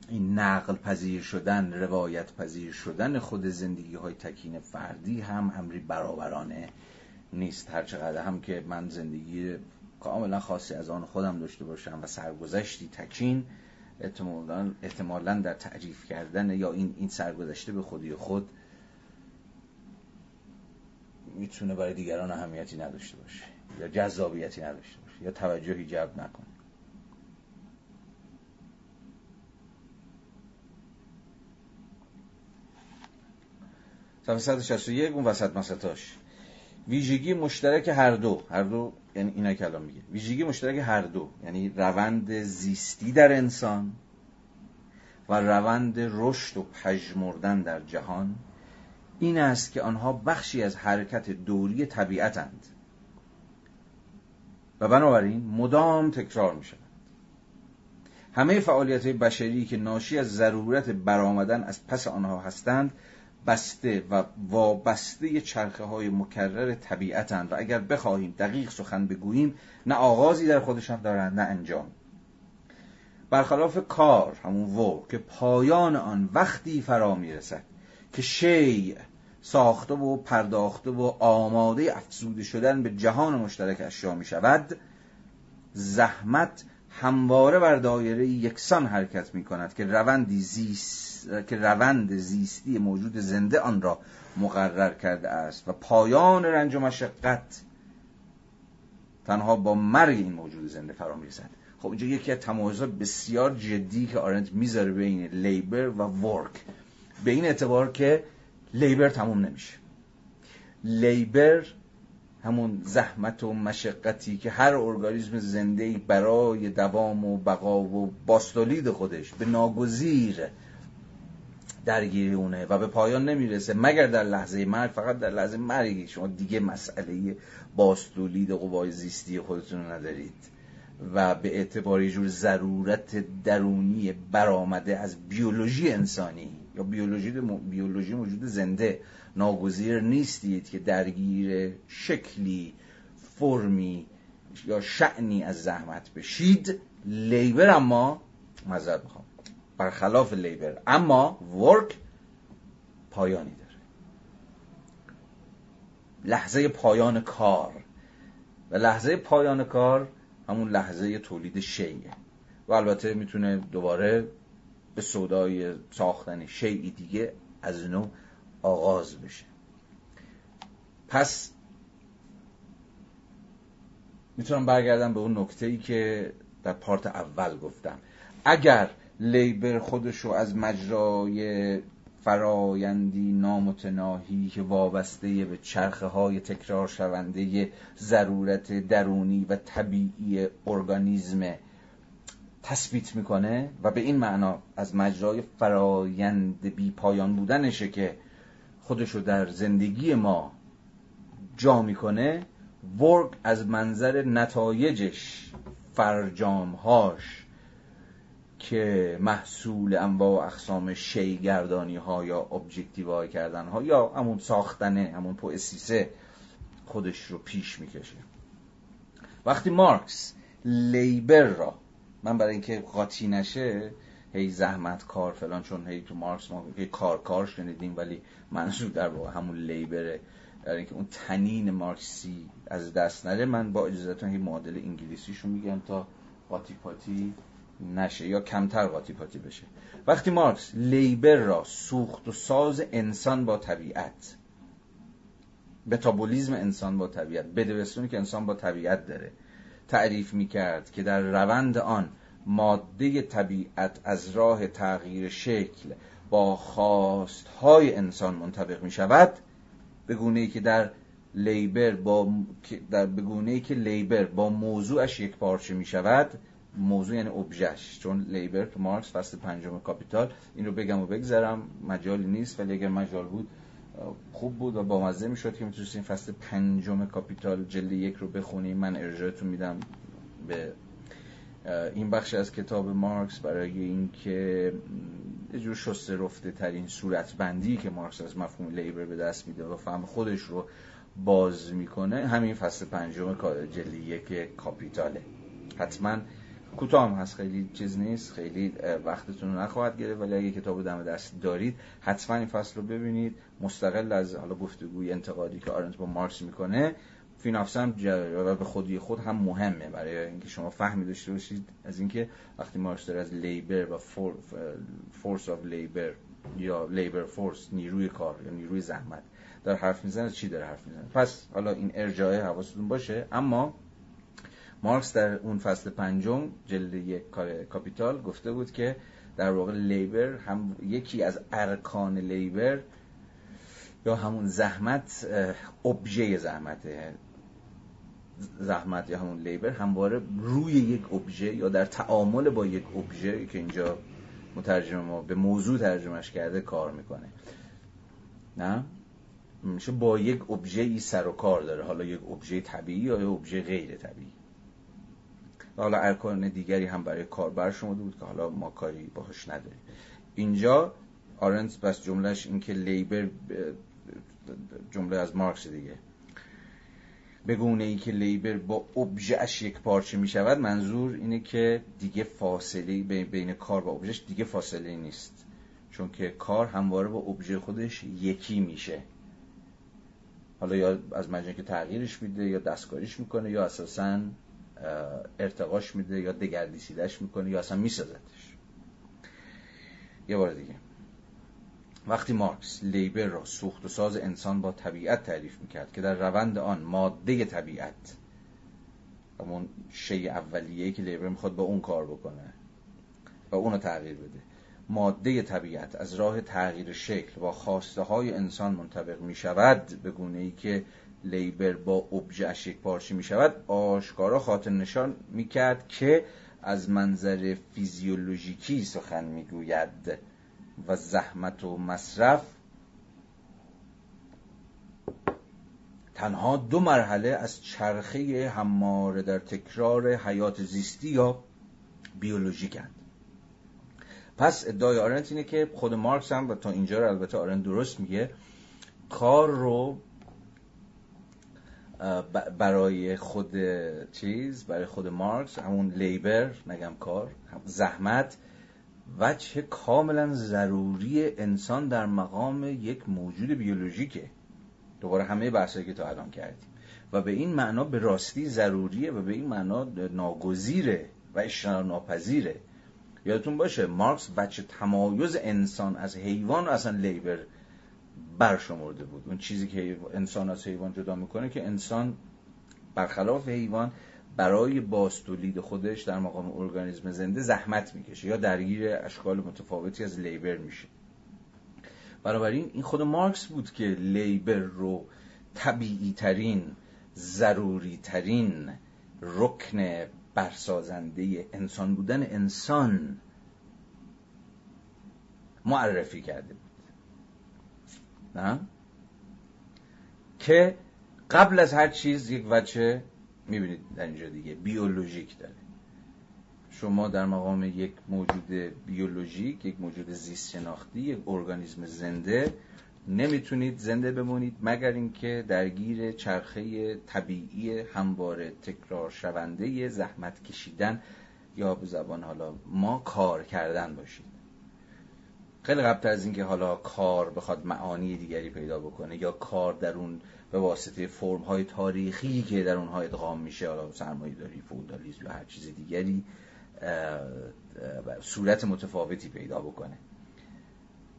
این نقل پذیر شدن، روایت پذیر شدن خود زندگی های تکین فردی هم امری برابرانه نیست. هرچقدر هم که من زندگی کاملا خاصی از آن خودم داشته باشم و سرگذشتی تکین، احتمالاً در تعریف کردن یا این سرگذشته به خودی خود میتونه برای دیگران اهمیتی نداشته باشه یا جذابیتی نداشته باشه یا توجهی جلب نکنه. صفحه 161 اون وسط مسطاش. ویژگی مشترک هر دو یعنی اینا کلام میگه. ویژگی مشترک هر دو یعنی روند زیستی در انسان و روند رشد و پژمردن در جهان این است که آنها بخشی از حرکت دوری طبیعتند و بنابراین مدام تکرار می شوند. همه فعالیت های بشری که ناشی از ضرورت برآمدن از پس آنها هستند بسته و وابسته چرخه های مکرر طبیعتند و اگر بخواهیم دقیق سخن بگوییم نه آغازی در خودشان دارند نه انجام. برخلاف کار، همون ورک، که پایان آن وقتی فرا میرسد که شیء ساخته و پرداخته و آماده افزوده شدن به جهان مشترک اشیا می شود، زحمت همواره بر دایره یکسان حرکت می کند که روند زیستی موجود زنده آن را مقرر کرده است و پایان رنج و مشقت تنها با مرگ این موجود زنده فرا می رسد. خب اینجا یکی از تمایزات بسیار جدی که آرنت میذاره بین لیبر و ورک، به این اعتبار که لیبر تموم نمیشه. لیبر همون زحمت و مشقتی که هر ارگانیسم زنده‌ای برای دوام و بقا و باستولید خودش به ناگزیر درگیری اونه و به پایان نمیرسه مگر در لحظه مرگ. فقط در لحظه مرگ شما دیگه مسئله باستولید قوای زیستی خودتون رو ندارید و به اعتبار یه جور ضرورت درونی برآمده از بیولوژی انسانی یا بیولوژی موجود زنده ناگزیر نیستید که درگیر شکلی، فرمی یا شأنی از زحمت بشید. لیبر اما مذرد میخوام، برخلاف لیبر اما ورک پایانی داره. لحظه پایان کار و لحظه پایان کار همون لحظه تولید شیء و البته میتونه دوباره به سودای ساختن شیء دیگه از نو آغاز بشه. پس میتونم برگردم به اون نکته‌ای که در پارت اول گفتم. اگر لیبر خودشو از مجرای فرایندی نامتناهی که وابسته به چرخه‌های تکرار شونده ضرورت درونی و طبیعی ارگانیسم تثبیت میکنه و به این معنا از مجرای فرایند بی پایان بودنشه که خودشو در زندگی ما جا میکنه، ورک از منظر نتایجش، فرجامهاش که محصول انواع و اقسام شیگردانی ها یا ابجکتیوهای کردن ها یا همون ساختنه، همون پوئسیسه خودش رو پیش میکشه. وقتی مارکس لیبر را، من برای اینکه قاطی نشه هی زحمت کار فلان، چون هی تو مارکس ما کار شنیدیم ولی منظور در واقع همون لیبره، در اینکه اون تنین مارکسی از دست نره، من با اجازهتون هی معادل انگلیسیشو میگم تا قاطی پاتی نشه یا کمتر قاطی پاتی بشه. وقتی مارکس لیبر را سوخت و ساز انسان با طبیعت، متابولیسم انسان با طبیعت، بدوستونی که انسان با طبیعت داره تعریف میکرد که در روند آن ماده طبیعت از راه تغییر شکل با خواستهای انسان منطبق میشود، به گونه‌ای که لیبر با موضوعش یکپارچه میشود. موضوع یعنی ابژه‌اش، چون لیبر تو مارکس فصل 5 کاپیتال، این رو بگم و بگذرم مجالی نیست ولی اگر مجال بود خوب بود و بامزه میشد که میتونستین فصل 5 کاپیتال جلد 1 رو بخونیم. من ارجاعتون میدم به این بخش از کتاب مارکس برای اینکه یه جور شسته رفته ترین صورتبندی که مارکس از مفهوم لیبر به دست میده و فهم خودش رو باز میکنه همین فصل 5 جلد 1 کاپیتاله. حتما کوتاه هم هست، خیلی چیز نیست، خیلی وقتتون رو نخواهد گرفت ولی اگه کتاب دم دست دارید حتما این فصل رو ببینید، مستقل از حالا گفتگوی انتقادی که آرنت با مارکس میکنه. فی نفسم و به خودی خود هم مهمه برای اینکه شما فهمی داشته باشید از اینکه وقتی مارکس داره از لیبر و فورس آف لیبر یا لیبر فورس، نیروی کار یا نیروی زحمت داره حرف میزنه، چی داره حرف میزنه. پس حالا این ارجاعه حواستون باشه. اما مارکس در اون فصل 5 جلد 1 کاپیتال گفته بود که در واقع لیبر هم یکی از ارکان لیبر یا همون زحمت، ابژه زحمت یا همون لیبر همواره روی یک ابژه یا در تعامل با یک ابژه که اینجا مترجم ما به موضوع ترجمهش کرده کار میکنه، نه؟ میشه با یک ابژه‌ای سر و کار داره، حالا یک ابژه طبیعی یا یک ابژه غیر طبیعی. حالا ارکان دیگری هم برای کار برشمرده بود که حالا ما کاری باهاش نداریم. اینجا آرنت بس جملهش این که لیبر، جمله از مارکس دیگه، به گونه ای که لیبر با ابژه‌اش یکپارچه می شود، منظور اینه که دیگه فاصله بین کار و ابژه‌اش دیگه فاصله نیست، چون که کار همواره با ابژه خودش یکی میشه، حالا یا از مجنه که تغییرش میده یا دستکاریش میکنه یا اساساً ارتقاش میده یا دگردیسیدش میکنه یا اصلا میسازدش. یه بار دیگه، وقتی مارکس لیبر را سوخت و ساز انسان با طبیعت تعریف میکرد که در روند آن ماده طبیعت، همون شی اولیه‌ای که لیبر میخواد با اون کار بکنه و اونو تغییر بده، ماده طبیعت از راه تغییر شکل و خواسته های انسان منطبق میشود، به گونه ای که لیبر با ابژه‌اش یکپارچه میشود، آشکارا خاطر نشان میکرد که از منظر فیزیولوژیکی سخن میگوید و زحمت و مصرف تنها دو مرحله از چرخه همواره در تکرار حیات زیستی یا بیولوژیکند. پس ادعای آرنت اینه که خود مارکس هم، و تا اینجا رو البته آرنت درست میگه، کار رو برای خود برای خود مارکس، همون لیبر، نگم کار، زحمت، وجه کاملا ضروری انسان در مقام یک موجود بیولوژیکه. دوباره همه بحثایی که تا الان کردیم و به این معنا به راستی ضروریه و به این معنا ناگزیره و اجتناب‌ناپذیره. یادتون باشه مارکس وجه تمایز انسان از حیوان اصلا لیبر برشمرده بود. اون چیزی که انسان از حیوان جدا میکنه که انسان برخلاف حیوان برای بازتولید خودش در مقام ارگانیسم زنده زحمت میکشه یا درگیر اشکال متفاوتی از لیبر میشه. بنابراین این خود مارکس بود که لیبر رو طبیعی ترین، ضروری ترین رکن برسازنده انسان بودن انسان معرفی کرده بود، نه؟ که قبل از هر چیز یک وجه میبینید در اینجا دیگه بیولوژیک داره. شما در مقام یک موجود بیولوژیک، یک موجود زیست شناختی، یک ارگانیسم زنده نمیتونید زنده بمونید مگر اینکه درگیر چرخه طبیعی همواره تکرار شونده زحمت کشیدن یا به زبان حالا ما کار کردن باشید. خیلی قبل از اینکه حالا کار بخواد معانی دیگری پیدا بکنه یا کار در اون به واسطه فرم‌های تاریخی که در اونها ادغام میشه، حالا سرمایه‌داری، فئودالیسم یا هر چیز دیگری، صورت متفاوتی پیدا بکنه.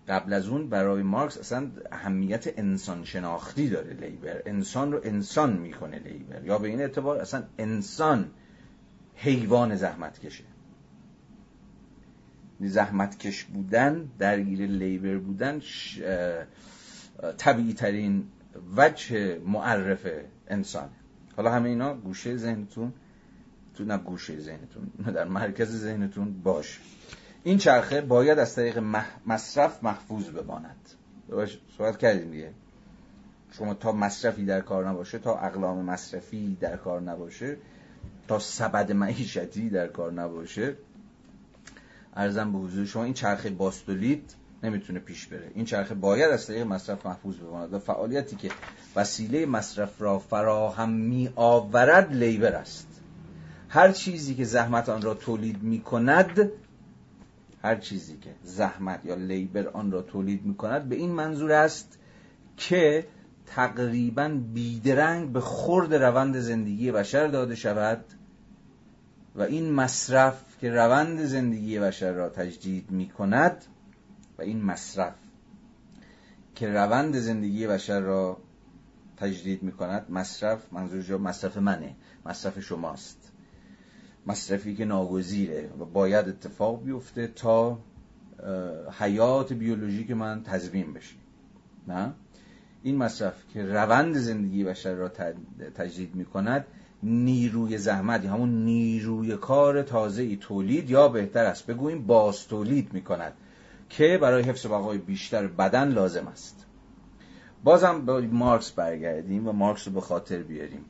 قبل از اون برای مارکس اصلا اهمیت انسان شناختی داره لیبر. انسان رو انسان میکنه لیبر، یا به این اعتبار اصلا انسان حیوان زحمت کشه. زحمت کش بودن، درگیر لیبر بودن، طبیعی ترین وجه معرف انسانه. حالا همه اینا گوشه ذهنتون در مرکز ذهنتون باشه. این چرخه باید از طریق مصرف محفوظ بماند. صحبت کردیم دیگه، شما تا مصرفی در کار نباشه، تا اقلام مصرفی در کار نباشه، تا سبد معیشتی در کار نباشه، عرضم به حضور شما این چرخه باستولید نمیتونه پیش بره. این چرخه باید از طریق مصرف محفوظ بماند و فعالیتی که وسیله مصرف را فراهم می آورد لیبر است. هر چیزی که زحمت یا لیبر آن را تولید میکند به این منظور است که تقریباً بیدرنگ به خورد روند زندگی بشر داده شود و این مصرف که روند زندگی بشر را تجدید میکند مصرف منظور جا مصرف منه، مصرف شماست، مصرفی که ناگزیره و باید اتفاق بیفته تا حیات بیولوژیک من تضمین بشه، نه؟ این مصرف که روند زندگی بشر را تجدید میکند نیروی زحمت، همون نیروی کار تازه‌ای تولید یا بهتر است بگوییم باز تولید میکند که برای حفظ بقای بیشتر بدن لازم است. بازم به مارکس برگردیم و مارکس رو به خاطر بیاریم،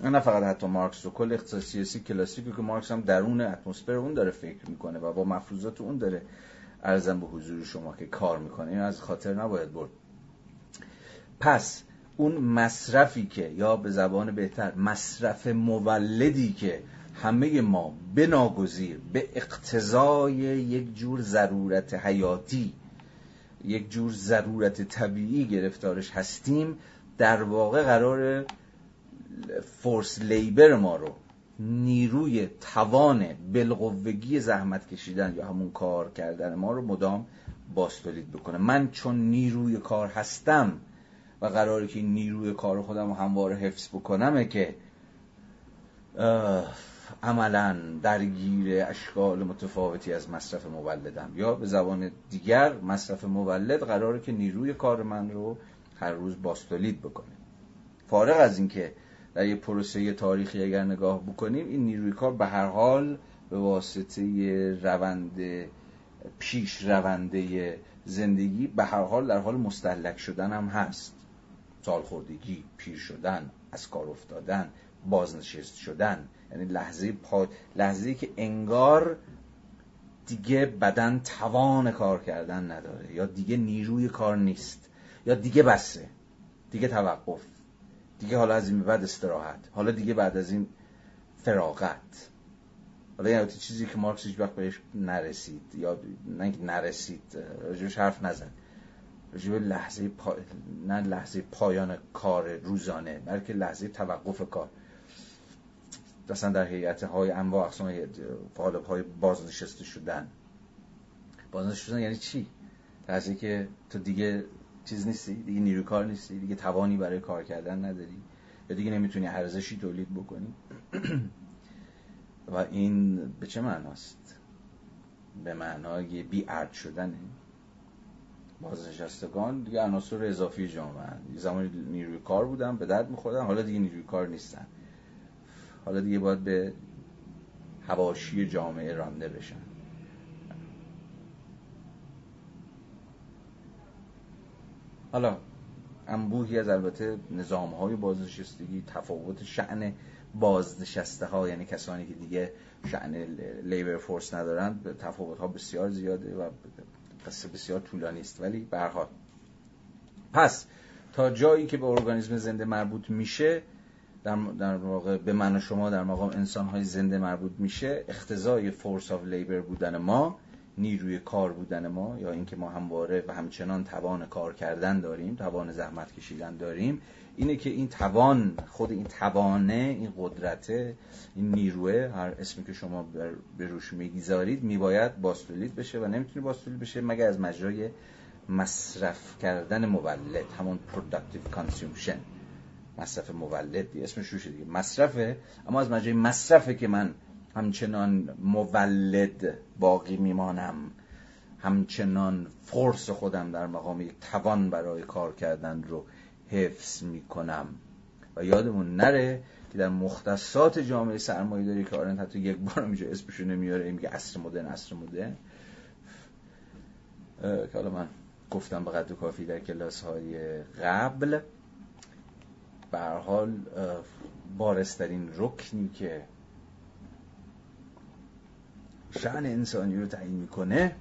نه فقط حتی مارکس و کل اقتصاد سیاسی کلاسیکی که مارکس هم درون اتمسفر اون داره فکر میکنه و با مفروضات اون داره عرضم به حضور شما که کار میکنه، این از خاطر نباید برد. پس اون مصرفی که یا به زبان بهتر مصرف مولدی که همه ما به ناگزیر به اقتضای یک جور ضرورت حیاتی، یک جور ضرورت طبیعی گرفتارش هستیم، در واقع قراره فورس لیبر ما رو، نیروی توان بلقوگی زحمت کشیدن یا همون کار کردن ما رو مدام باستولید بکنه. من چون نیروی کار هستم و قراره که نیروی کار خودم رو همواره حفظ بکنمه که عملا درگیر اشکال متفاوتی از مصرف مولدم، یا به زبان دیگر مصرف مولد قراره که نیروی کار من رو هر روز باستولید بکنه. فارغ از این که در یه پروسه تاریخی اگر نگاه بکنیم این نیروی کار به هر حال به واسطه روند پیش رونده زندگی به هر حال در حال مستهلک شدن هم هست، سالخوردگی، پیر شدن، از کار افتادن، بازنشست شدن، یعنی لحظه‌ای که انگار دیگه بدن توان کار کردن نداره، یا دیگه نیروی کار نیست، یا دیگه بسه، دیگه توقف، دیگه حالا از این بعد استراحت، حالا دیگه بعد از این فراغت. حالا یعنی چیزی که مارکس هیچ وقت بهش نرسید، یا نرسید راجبش حرف نزد، راجب نه لحظه پایان کار روزانه بلکه لحظه توقف کار. مثلا در هیئت‌های انواع اقسام فعال‌های بازنشسته شدن، بازنشسته شدن یعنی چی؟ لحظه که تو دیگه چیز نیستی، دیگه نیروی کار نیستی، دیگه توانی برای کار کردن نداری، یا دیگه نمیتونی ارزشی تولید بکنی. و این به چه معناست؟ به معنای بی ارزش شدنه. بازنشستگان دیگه عناصر اضافی جامعه هستند. زمانی نیروی کار بودن، به درد می‌خوردن، حالا دیگه نیروی کار نیستن. حالا دیگه باید به حواشی جامعه رانده بشن. حالا انبوهی از البته نظام‌های بازنشستگی، تفاوت شأن بازنشسته‌ها، یعنی کسانی که دیگه شأن لیبر فورس ندارن، تفاوت‌ها بسیار زیاده و قصه بسیار طولانی است. ولی به هر حال پس تا جایی که به ارگانیسم زنده مربوط میشه، در واقع به من و شما در مقام انسان‌های زنده مربوط میشه، اقتضای فورس آف لیبر بودن ما، نیروی کار بودن ما، یا اینکه ما همواره و همچنان توان کار کردن داریم، توان زحمت کشیدن داریم، اینه که این توان، خود این توانه، این قدرته، این نیروه، هر اسمی که شما به روش میگذارید، میباید باستولید بشه و نمیتونه باستولید بشه مگر از مجرای مصرف کردن مولد، همون productive consumption، مصرف مولد دیگه، اسمش روشه دیگه، مصرفه، اما از مجرای مصرفه که من همچنان مولد باقی میمانم، همچنان فورس خودم در مقام یک توان برای کار کردن رو حفظ میکنم. و یادمون نره که در مختصات جامعه سرمایه داری که آرنت حتی یک بار اینجا اسمشو نمیاره، میگه عصر مدرن، عصر مدرن، که حالا من گفتم به قدر کافی در کلاس های قبل، به هر حال بارزترین رکنی که شأن انسانی رو تعیین میکنه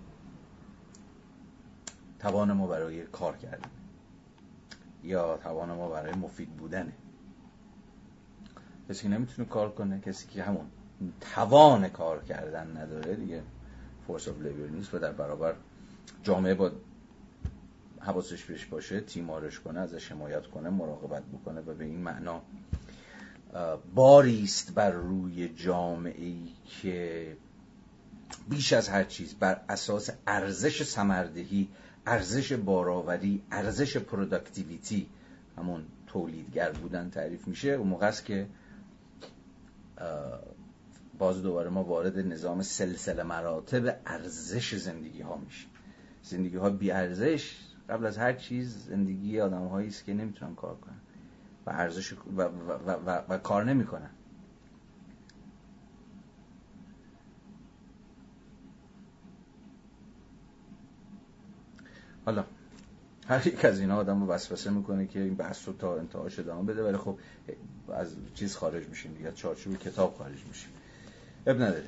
توان ما برای کار کردن یا توان ما برای مفید بودنه. کسی که نمیتونه کار کنه، کسی که همون توان کار کردن نداره، دیگه فورس آف لیبر نیست و در برابر جامعه با حواسش بهش باشه، تیمارش کنه، ازش حمایت کنه، مراقبت بکنه و به این معنا باریست بر روی جامعه‌ای که بیش از هر چیز بر اساس ارزش ثمردهی، ارزش بارآوری، ارزش پروداکتیویتی، همون تولیدگر بودن تعریف میشه. اون موقع است که باز دوباره ما وارد نظام سلسله مراتب ارزش زندگی ها میشیم. زندگی ها بی ارزش قبل از هر چیز زندگی آدم هایی است که نمیتونن کار کنن و ارزش و کار نمیکنن. حالا هر یک از اینا آدم رو وسوسه میکنه که این بحث رو تا انتهاش ادامه بده، ولی خب از چیز خارج میشیم دیگه، چارچوب کتاب خارج میشیم، اب نداره.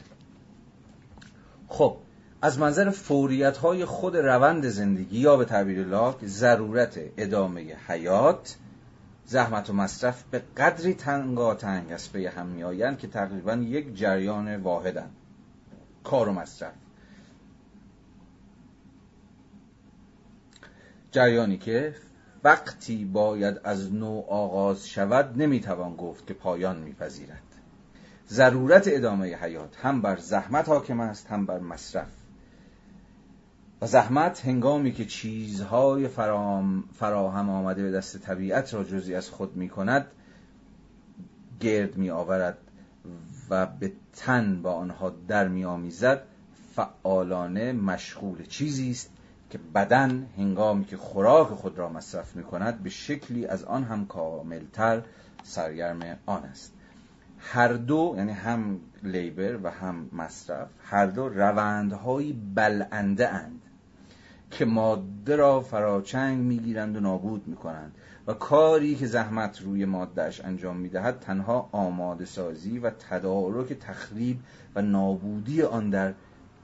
خب از منظر فوریت های خود روند زندگی، یا به تعبیر لاک، ضرورت ادامه حیات، زحمت و مصرف به قدری تنگاتنگ است به هم میآیند که تقریبا یک جریان واحدن، کار و مصرف، جریانی که وقتی باید از نو آغاز شود نمیتوان گفت که پایان میپذیرد. ضرورت ادامه حیات هم بر زحمت حاکم است، هم بر مصرف. و زحمت هنگامی که چیزهای فراهم آمده به دست طبیعت را جزئی از خود میکند، گرد میآورد و به تن با آنها در میآمیزد، فعالانه مشغول چیزی است که بدن هنگامی که خوراک خود را مصرف می کند به شکلی از آن هم کاملتر سرگرم آن است. هر دو، یعنی هم لیبر و هم مصرف، هر دو روندهای بلنده اند که ماده را فراچنگ می گیرند و نابود می کنند و کاری که زحمت روی مادهش انجام می دهد تنها آماده سازی و تدارک تخریب و نابودی آن در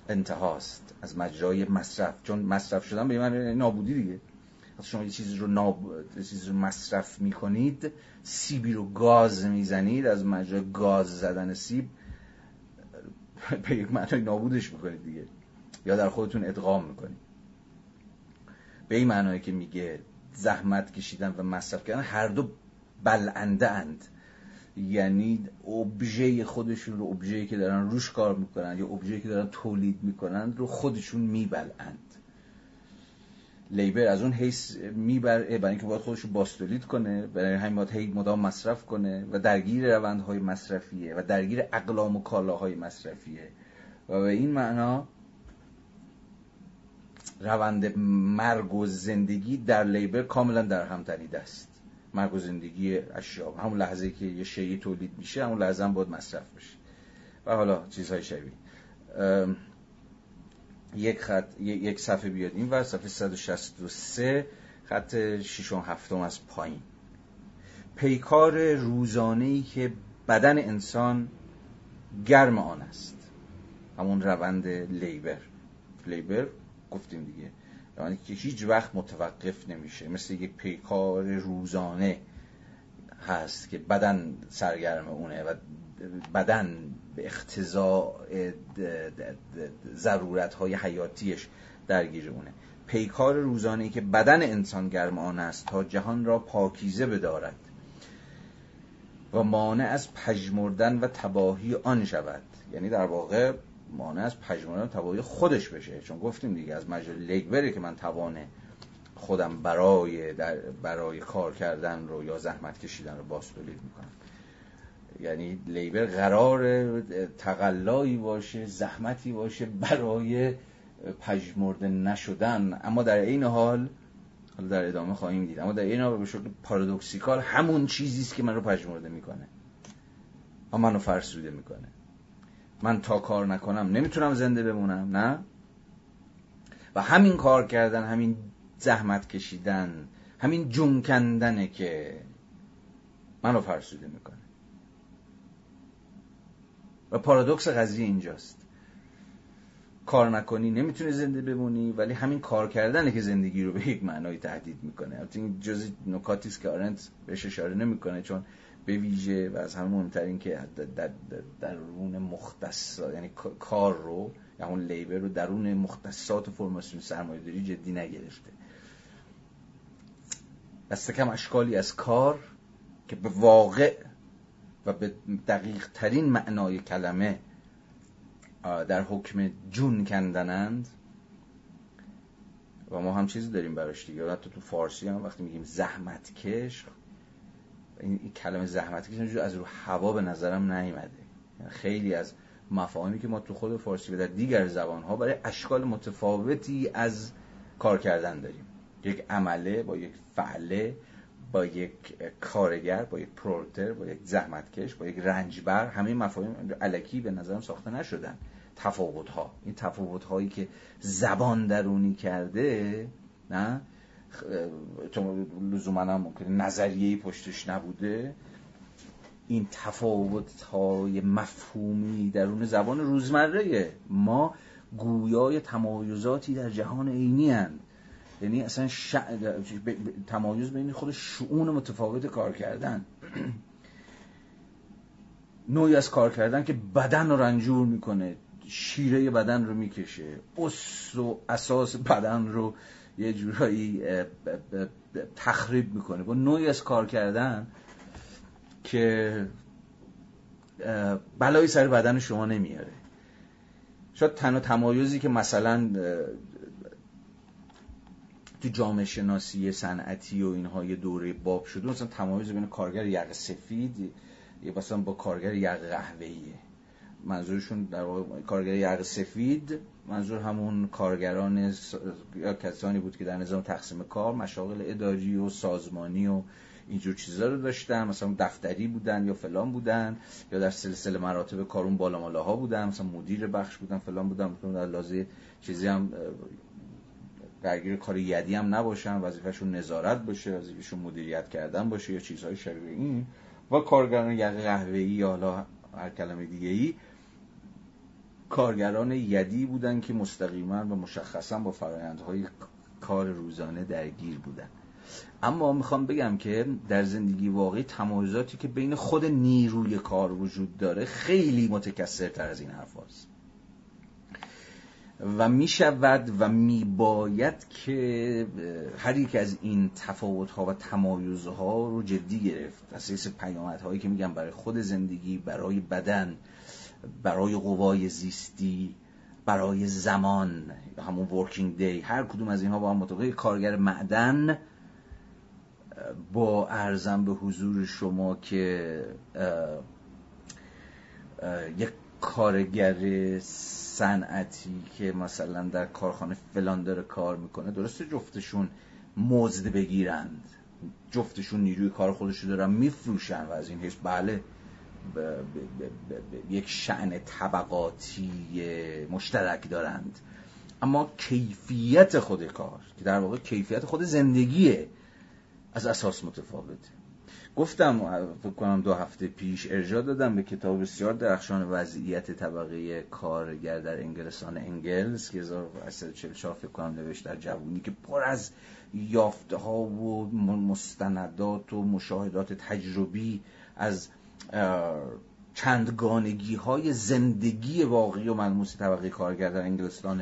انتهاست از مجرای مصرف. چون مصرف شدن به معنی نابودی دیگه، وقتی شما یه چیزی رو مصرف میکنید، سیبی رو گاز میزنید، از مجرای گاز زدن سیب به یک معنی نابودش میکنید دیگه، یا در خودتون ادغام میکنید. به این معنی که میگه زحمت کشیدن و مصرف کردن هر دو بلنده اند، یعنی ابژه خودشون رو، ابژه‌ای که دارن روش کار میکنن یا ابژه‌ای که دارن تولید میکنن رو خودشون میبلند. لیبر از اون حیث میبره، برای اینکه باید خودش رو باستولید کنه، برای همین باید هی مدام مصرف کنه و درگیر روندهای مصرفیه و درگیر اقلام و کالاهای مصرفیه و به این معنا روند مرگ و زندگی در لیبر کاملا در هم تنیده است. مرگ و زندگی اشیا، همون لحظه که یه شیء تولید میشه همون لحظه هم باید مصرف بشه و حالا چیزهای شبیه. یک خط یک صفحه بیاد این ور، صفحه 163 خط 6 و 7 از پایین. پیکار روزانه‌ای که بدن انسان گرم آن است، همون روند لیبر گفتیم دیگه، یعنی که هیچ وقت متوقف نمیشه، مثل یک پیکار روزانه هست که بدن سرگرم اونه و بدن به اقتضاء ضرورت‌های حیاتیش درگیر اونه. پیکار روزانه‌ای که بدن انسان گرمان است تا جهان را پاکیزه بدارد و مانع از پژمردن و تباهی آن شود، یعنی در واقع مانع از پژمردن و تباهی خودش بشه، چون گفتیم دیگه از مجال لیبره که من توانه خودم برای کار کردن رو یا زحمت کشیدن رو باستولید میکنم. یعنی لیبر قرار تقلایی باشه، زحمتی باشه برای پژمرده نشدن، اما در این حال، حالا در ادامه خواهیم دید، اما در این حال به شکل پارادوکسیکال همون چیزی است که منو پژمرده میکنه و منو فرسوده میکنه. من تا کار نکنم نمیتونم زنده بمونم، نه؟ و همین کار کردن، همین زحمت کشیدن، همین جون کندنه که منو فرسوده میکنه. و پارادوکس قضیه اینجاست، کار نکنی نمیتونی زنده بمونی، ولی همین کار کردنه که زندگی رو به یک معنای تهدید میکنه. البته این جزء نکاتی است که آرنت بهش اشاره نمیکنه، چون به ویژه و از همه مهمتر این که درون مختصات، یعنی کار رو، یعنی اون لیبر رو درون مختصات و فرماسیون سرمایه‌داری جدی نگرفته. دست کم اشکالی از کار که به واقع و به دقیق ترین معنای کلمه در حکم جون کندنند و ما هم چیزی داریم براش دیگه. حتی تو فارسی هم وقتی میگیم زحمت کش، این کلمه زحمت کش از رو هوا به نظرم نیامده. خیلی از مفاهیمی که ما تو خود فارسی و در دیگر زبانها برای اشکال متفاوتی از کار کردن داریم، یک عمله با یک فعله، با یک کارگر، با یک پرولتر، با یک زحمتکش، با یک رنجبر، همه مفاهیم الکی به نظرم ساخته نشدن. تفاوت‌ها، این تفاوت‌هایی که زبان درونی کرده، نه چون لزوماً هم ممکنه نظریه‌ای پشتش نبوده، این تفاوت‌های مفهومی درون زبان روزمره ما گویای تمایزاتی در جهان عینی اند. یعنی اصلا تمایز بین خود شؤون متفاوت کار کردن، نوعی از کار کردن که بدن رو رنجور میکنه، شیره بدن رو میکشه، اساس بدن رو یه جورایی تخریب میکنه، با نوعی از کار کردن که بلایی سر بدن شما نمیاره. شاید تنها تمایزی که مثلا تو جامعه شناسی صنعتی و اینها یه دوره باب شده، مثلا تمایز بین کارگر یقه سفید یا مثلا با کارگر یقه قهوه‌ایه. منظورشون در واقع کارگر یقه سفید، منظور همون کارگران یا کسانی بود که در نظام تقسیم کار مشاغل اداری و سازمانی و اینجور چیزا رو داشتن، مثلا دفتری بودن یا فلان بودن، یا در سلسله مراتب کارون بالا مالاها بودن، مثلا مدیر بخش بودن، فلان بودن، مثلا در لازه چیزی هم درگیر کار یدی هم نباشن، وظیفه‌شون نظارت باشه، وظیفه‌شون مدیریت کردن باشه یا چیزهای شبیه این. و کارگران یقه قهوه‌ای یا حالا هر کلمه دیگه‌ای کارگران یدی بودن که مستقیما و مشخصا با فرآیندهای کار روزانه درگیر بودن. اما میخوام بگم که در زندگی واقعی تمایزاتی که بین خود نیروی کار وجود داره خیلی متکثرتر از این حرف هاست و می شود و می باید که هر یک از این تفاوت‌ها و تمایزها رو جدی گرفت، اساس پیامدهایی که میگم برای خود زندگی، برای بدن، برای قوای زیستی برای زمان، همون ورکینگ دی، هر کدوم از اینها با هم مطابقه. کارگر معدن با عرضم به حضور شما که یک کارگر صنعتی که مثلا در کارخانه فلان داره کار میکنه، درسته جفتشون مزد بگیرند، جفتشون نیروی کار خودشو دارن میفروشن و از این حیث بله یک شأن طبقاتی مشترک دارند، اما کیفیت خود کار که در واقع کیفیت خود زندگیه از اساس متفاوته. گفتم فکر کنم 2 هفته پیش ارجاع دادم به کتاب بسیار درخشان وضعیت طبقه کارگر در انگلستان، انگلز، که 1844 فکر کنم نوشت، در جوونی، که پر از یافته ها و مستندات و مشاهدات تجربی از چندگانگی های زندگی واقعی و ملموس طبقه کارگر در انگلستان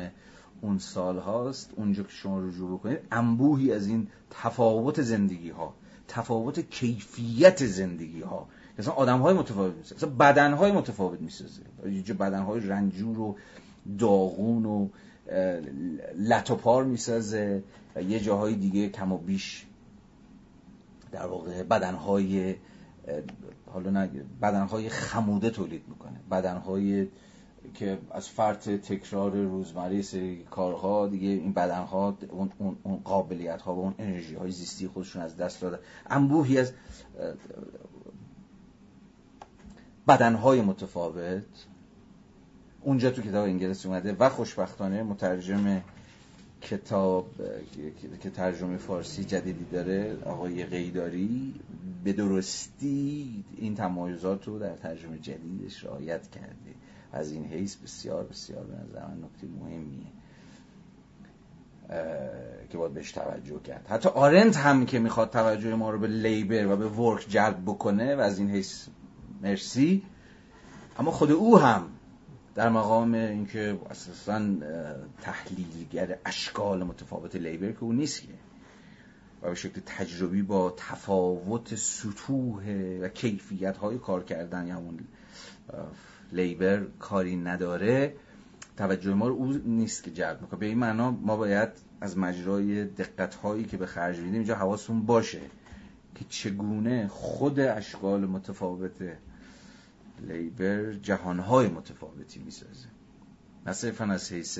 اون سال هاست. اونجا که شما رجوع بکنید انبوهی از این تفاوت زندگی ها، تفاوت کیفیت زندگی ها، مثلا آدم های متفاوت میسازه، مثلا بدن های متفاوت میسازه، یه بدن های رنجور و داغون و لطوپار میسازه، یه جاهای دیگه کم و بیش در واقع بدن های بدنهای خموده تولید میکنه، بدنهای که از فرط تکرار روزمره سری کارها دیگه این بدنها اون قابلیت ها و اون انرژی های زیستی خودشون از دست دادن. انبوهی از بدنهای متفاوت اونجا تو کتاب انگلیسی اومده و خوشبختانه مترجم کتاب که ترجمه فارسی جدیدی داره، آقای قیداری، به درستی این تمایزات رو در ترجمه جدیدش رعایت کرده. از این حیث بسیار بسیار به نظر من نکته مهمیه که باید بهش توجه کرد. حتی آرنت هم که میخواد توجه ما رو به لیبر و به ورک جلب بکنه و از این حیث مرسی، اما خود او هم در مقام اینکه اساساً تحلیلگر اشکال متفاوت لیبر که اون نیست که، و به شکل تجربی با تفاوت سطوح و کیفیت‌های کار کردن یا همون لیبر کاری نداره، توجه ما رو اون نیست که جلب میکنه. به این معنا ما باید از مجرای دقت‌هایی که به خرج میدیم اینجا حواسمون باشه که چگونه خود اشکال متفاوت لیبر جهانهای متفاوتی میسازه، نه صرفا از حیث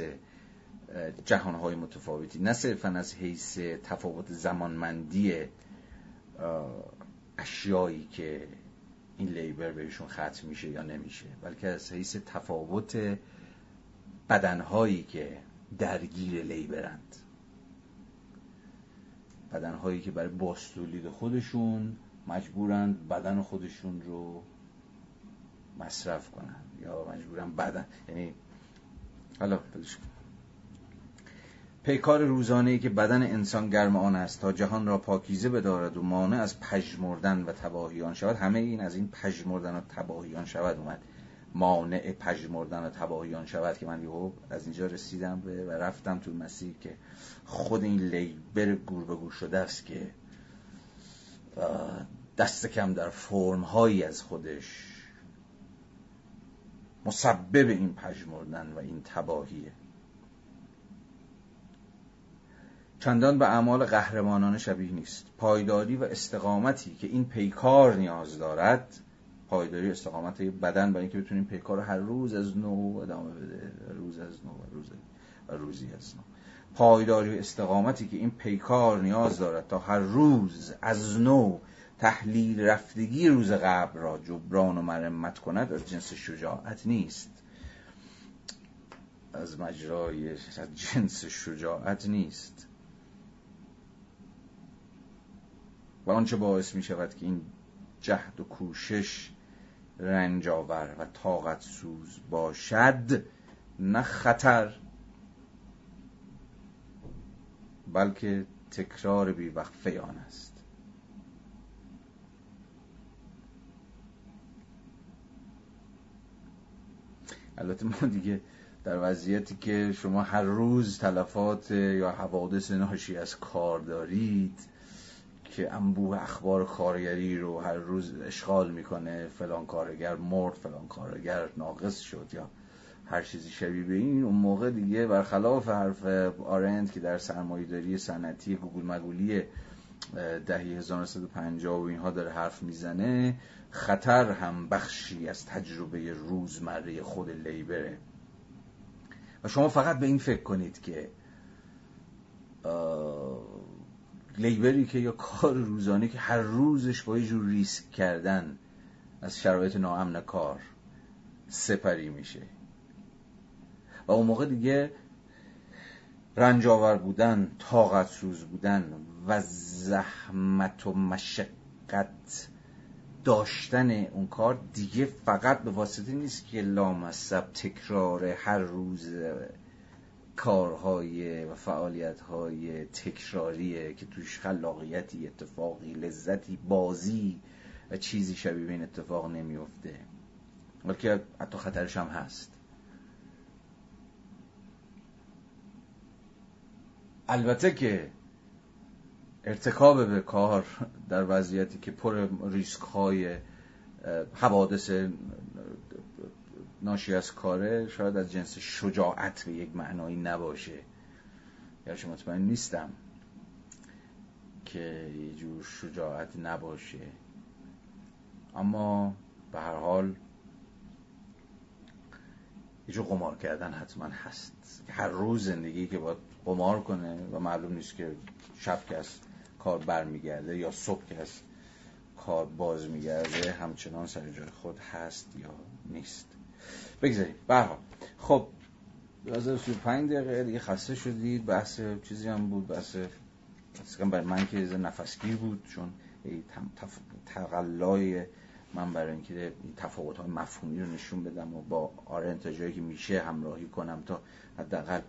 جهانهای متفاوتی، نه صرفا از حیث تفاوت زمانمندی اشیایی که این لیبر بهشون ختم میشه یا نمیشه، بلکه از حیث تفاوت بدنهایی که درگیر لیبرند، بدنهایی که برای باستولید خودشون مجبورند بدن خودشون رو مصرف کنن یا مجبورن بدن، یعنی حالا پیکار روزانه‌ای که بدن انسان گرم آن است تا جهان را پاکیزه بدارد و مانع از پژمردن و تباهیان شود. همه این از این پژمردن و تباهیان شود اومد، مانع پژمردن و تباهیان شود، که من یهو از اینجا رسیدم و رفتم تو مسیر که خود این لیبر گور به گور شده است که دست کم در فرم‌هایی از خودش مسبب این پژمردن و این تباهیه. چندان به اعمال قهرمانان شبیه نیست. پایداری و استقامتی که این پیکار نیاز دارد، پایداری و استقامت بدن برای اینکه بتونیم پیکار رو هر روز از نو ادامه بده، روزی از نو. پایداری و استقامتی که این پیکار نیاز دارد تا هر روز از نو تحلیل رفتگی روز قبل را جبران و مرمت کند، از جنس شجاعت نیست، و آنچه باعث می شود که این جهد و کوشش رنجاور و طاقت سوز باشد، نه خطر بلکه تکرار بیوقفه آن است. البته ما دیگه در وضعیتی که شما هر روز تلفات یا حوادث ناشی از کار دارید که انبوه اخبار کارگری رو هر روز اشغال میکنه، فلان کارگر مرد، فلان کارگر ناقص شد، یا هر چیزی شبیه به این، اون موقع دیگه برخلاف حرف آرند که در سرمایه‌داری سنتی گوگل مگولی دهه 1950 و اینها داره حرف میزنه، خطر هم بخشی از تجربه روزمره خود لیبره. و شما فقط به این فکر کنید که لیبری که یا کار روزانه که هر روزش با یه جور ریسک کردن از شرایط ناامن کار سپری میشه، و اون موقع دیگه رنجاور بودن، طاقت سوز بودن و زحمت و مشقت داشتن اون کار دیگه فقط به واسطه نیست که لامصب تکرار هر روز کارهای و فعالیت‌های تکراریه که توش خلاقیتی، اتفاقی، لذتی، بازی و چیزی شبیه به این اتفاق نمیفته، بلکه حتی خطرش هم هست. البته که ارتکاب به کار در وضعیتی که پر ریسک‌های حوادث ناشی از کاره شاید از جنس شجاعت به یک معنایی نباشه. گرچه مطمئن نیستم که یه جور شجاعت نباشه، اما به هر حال یه جور قمار کردن حتما هست. هر روز زندگی که باید قمار کنه و معلوم نیست که شب که از کار بر میگرده یا صبح که از کار باز میگرده همچنان سر جای خود هست یا نیست. بگذاریم. برها خب 35 دقیقه دیگه خسته شدید. بحث چیزی هم بود، بحث برای من که نفسگیر بود، چون تقلای من برای اینکه این تفاوت های مفهومی رو نشون بدم و با آرنت تا جایی که میشه همراهی کنم تا حداقل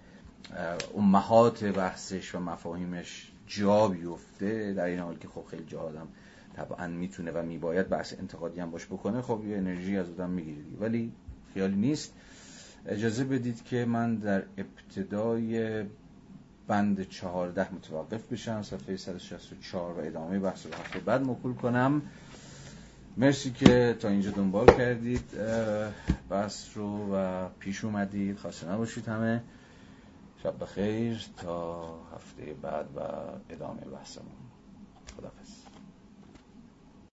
امهات بحثش و مفاهیمش جا بیفته، در این حال که خب خیلی جا آدم طبعا میتونه و میباید بحث انتقادی هم باش بکنه، خب یه انرژی از آدم میگیرید، ولی خیالی نیست. اجازه بدید که من در ابتدای بند 14 متوقف بشم، صفحه 164، و ادامه بحث رو هفته بعد موکول کنم. مرسی که تا اینجا دنبال کردید بحث رو و پیش اومدید. خسته نباشید همه. شب بخیر تا هفته بعد و ادامه بحثمون. خداحافظ.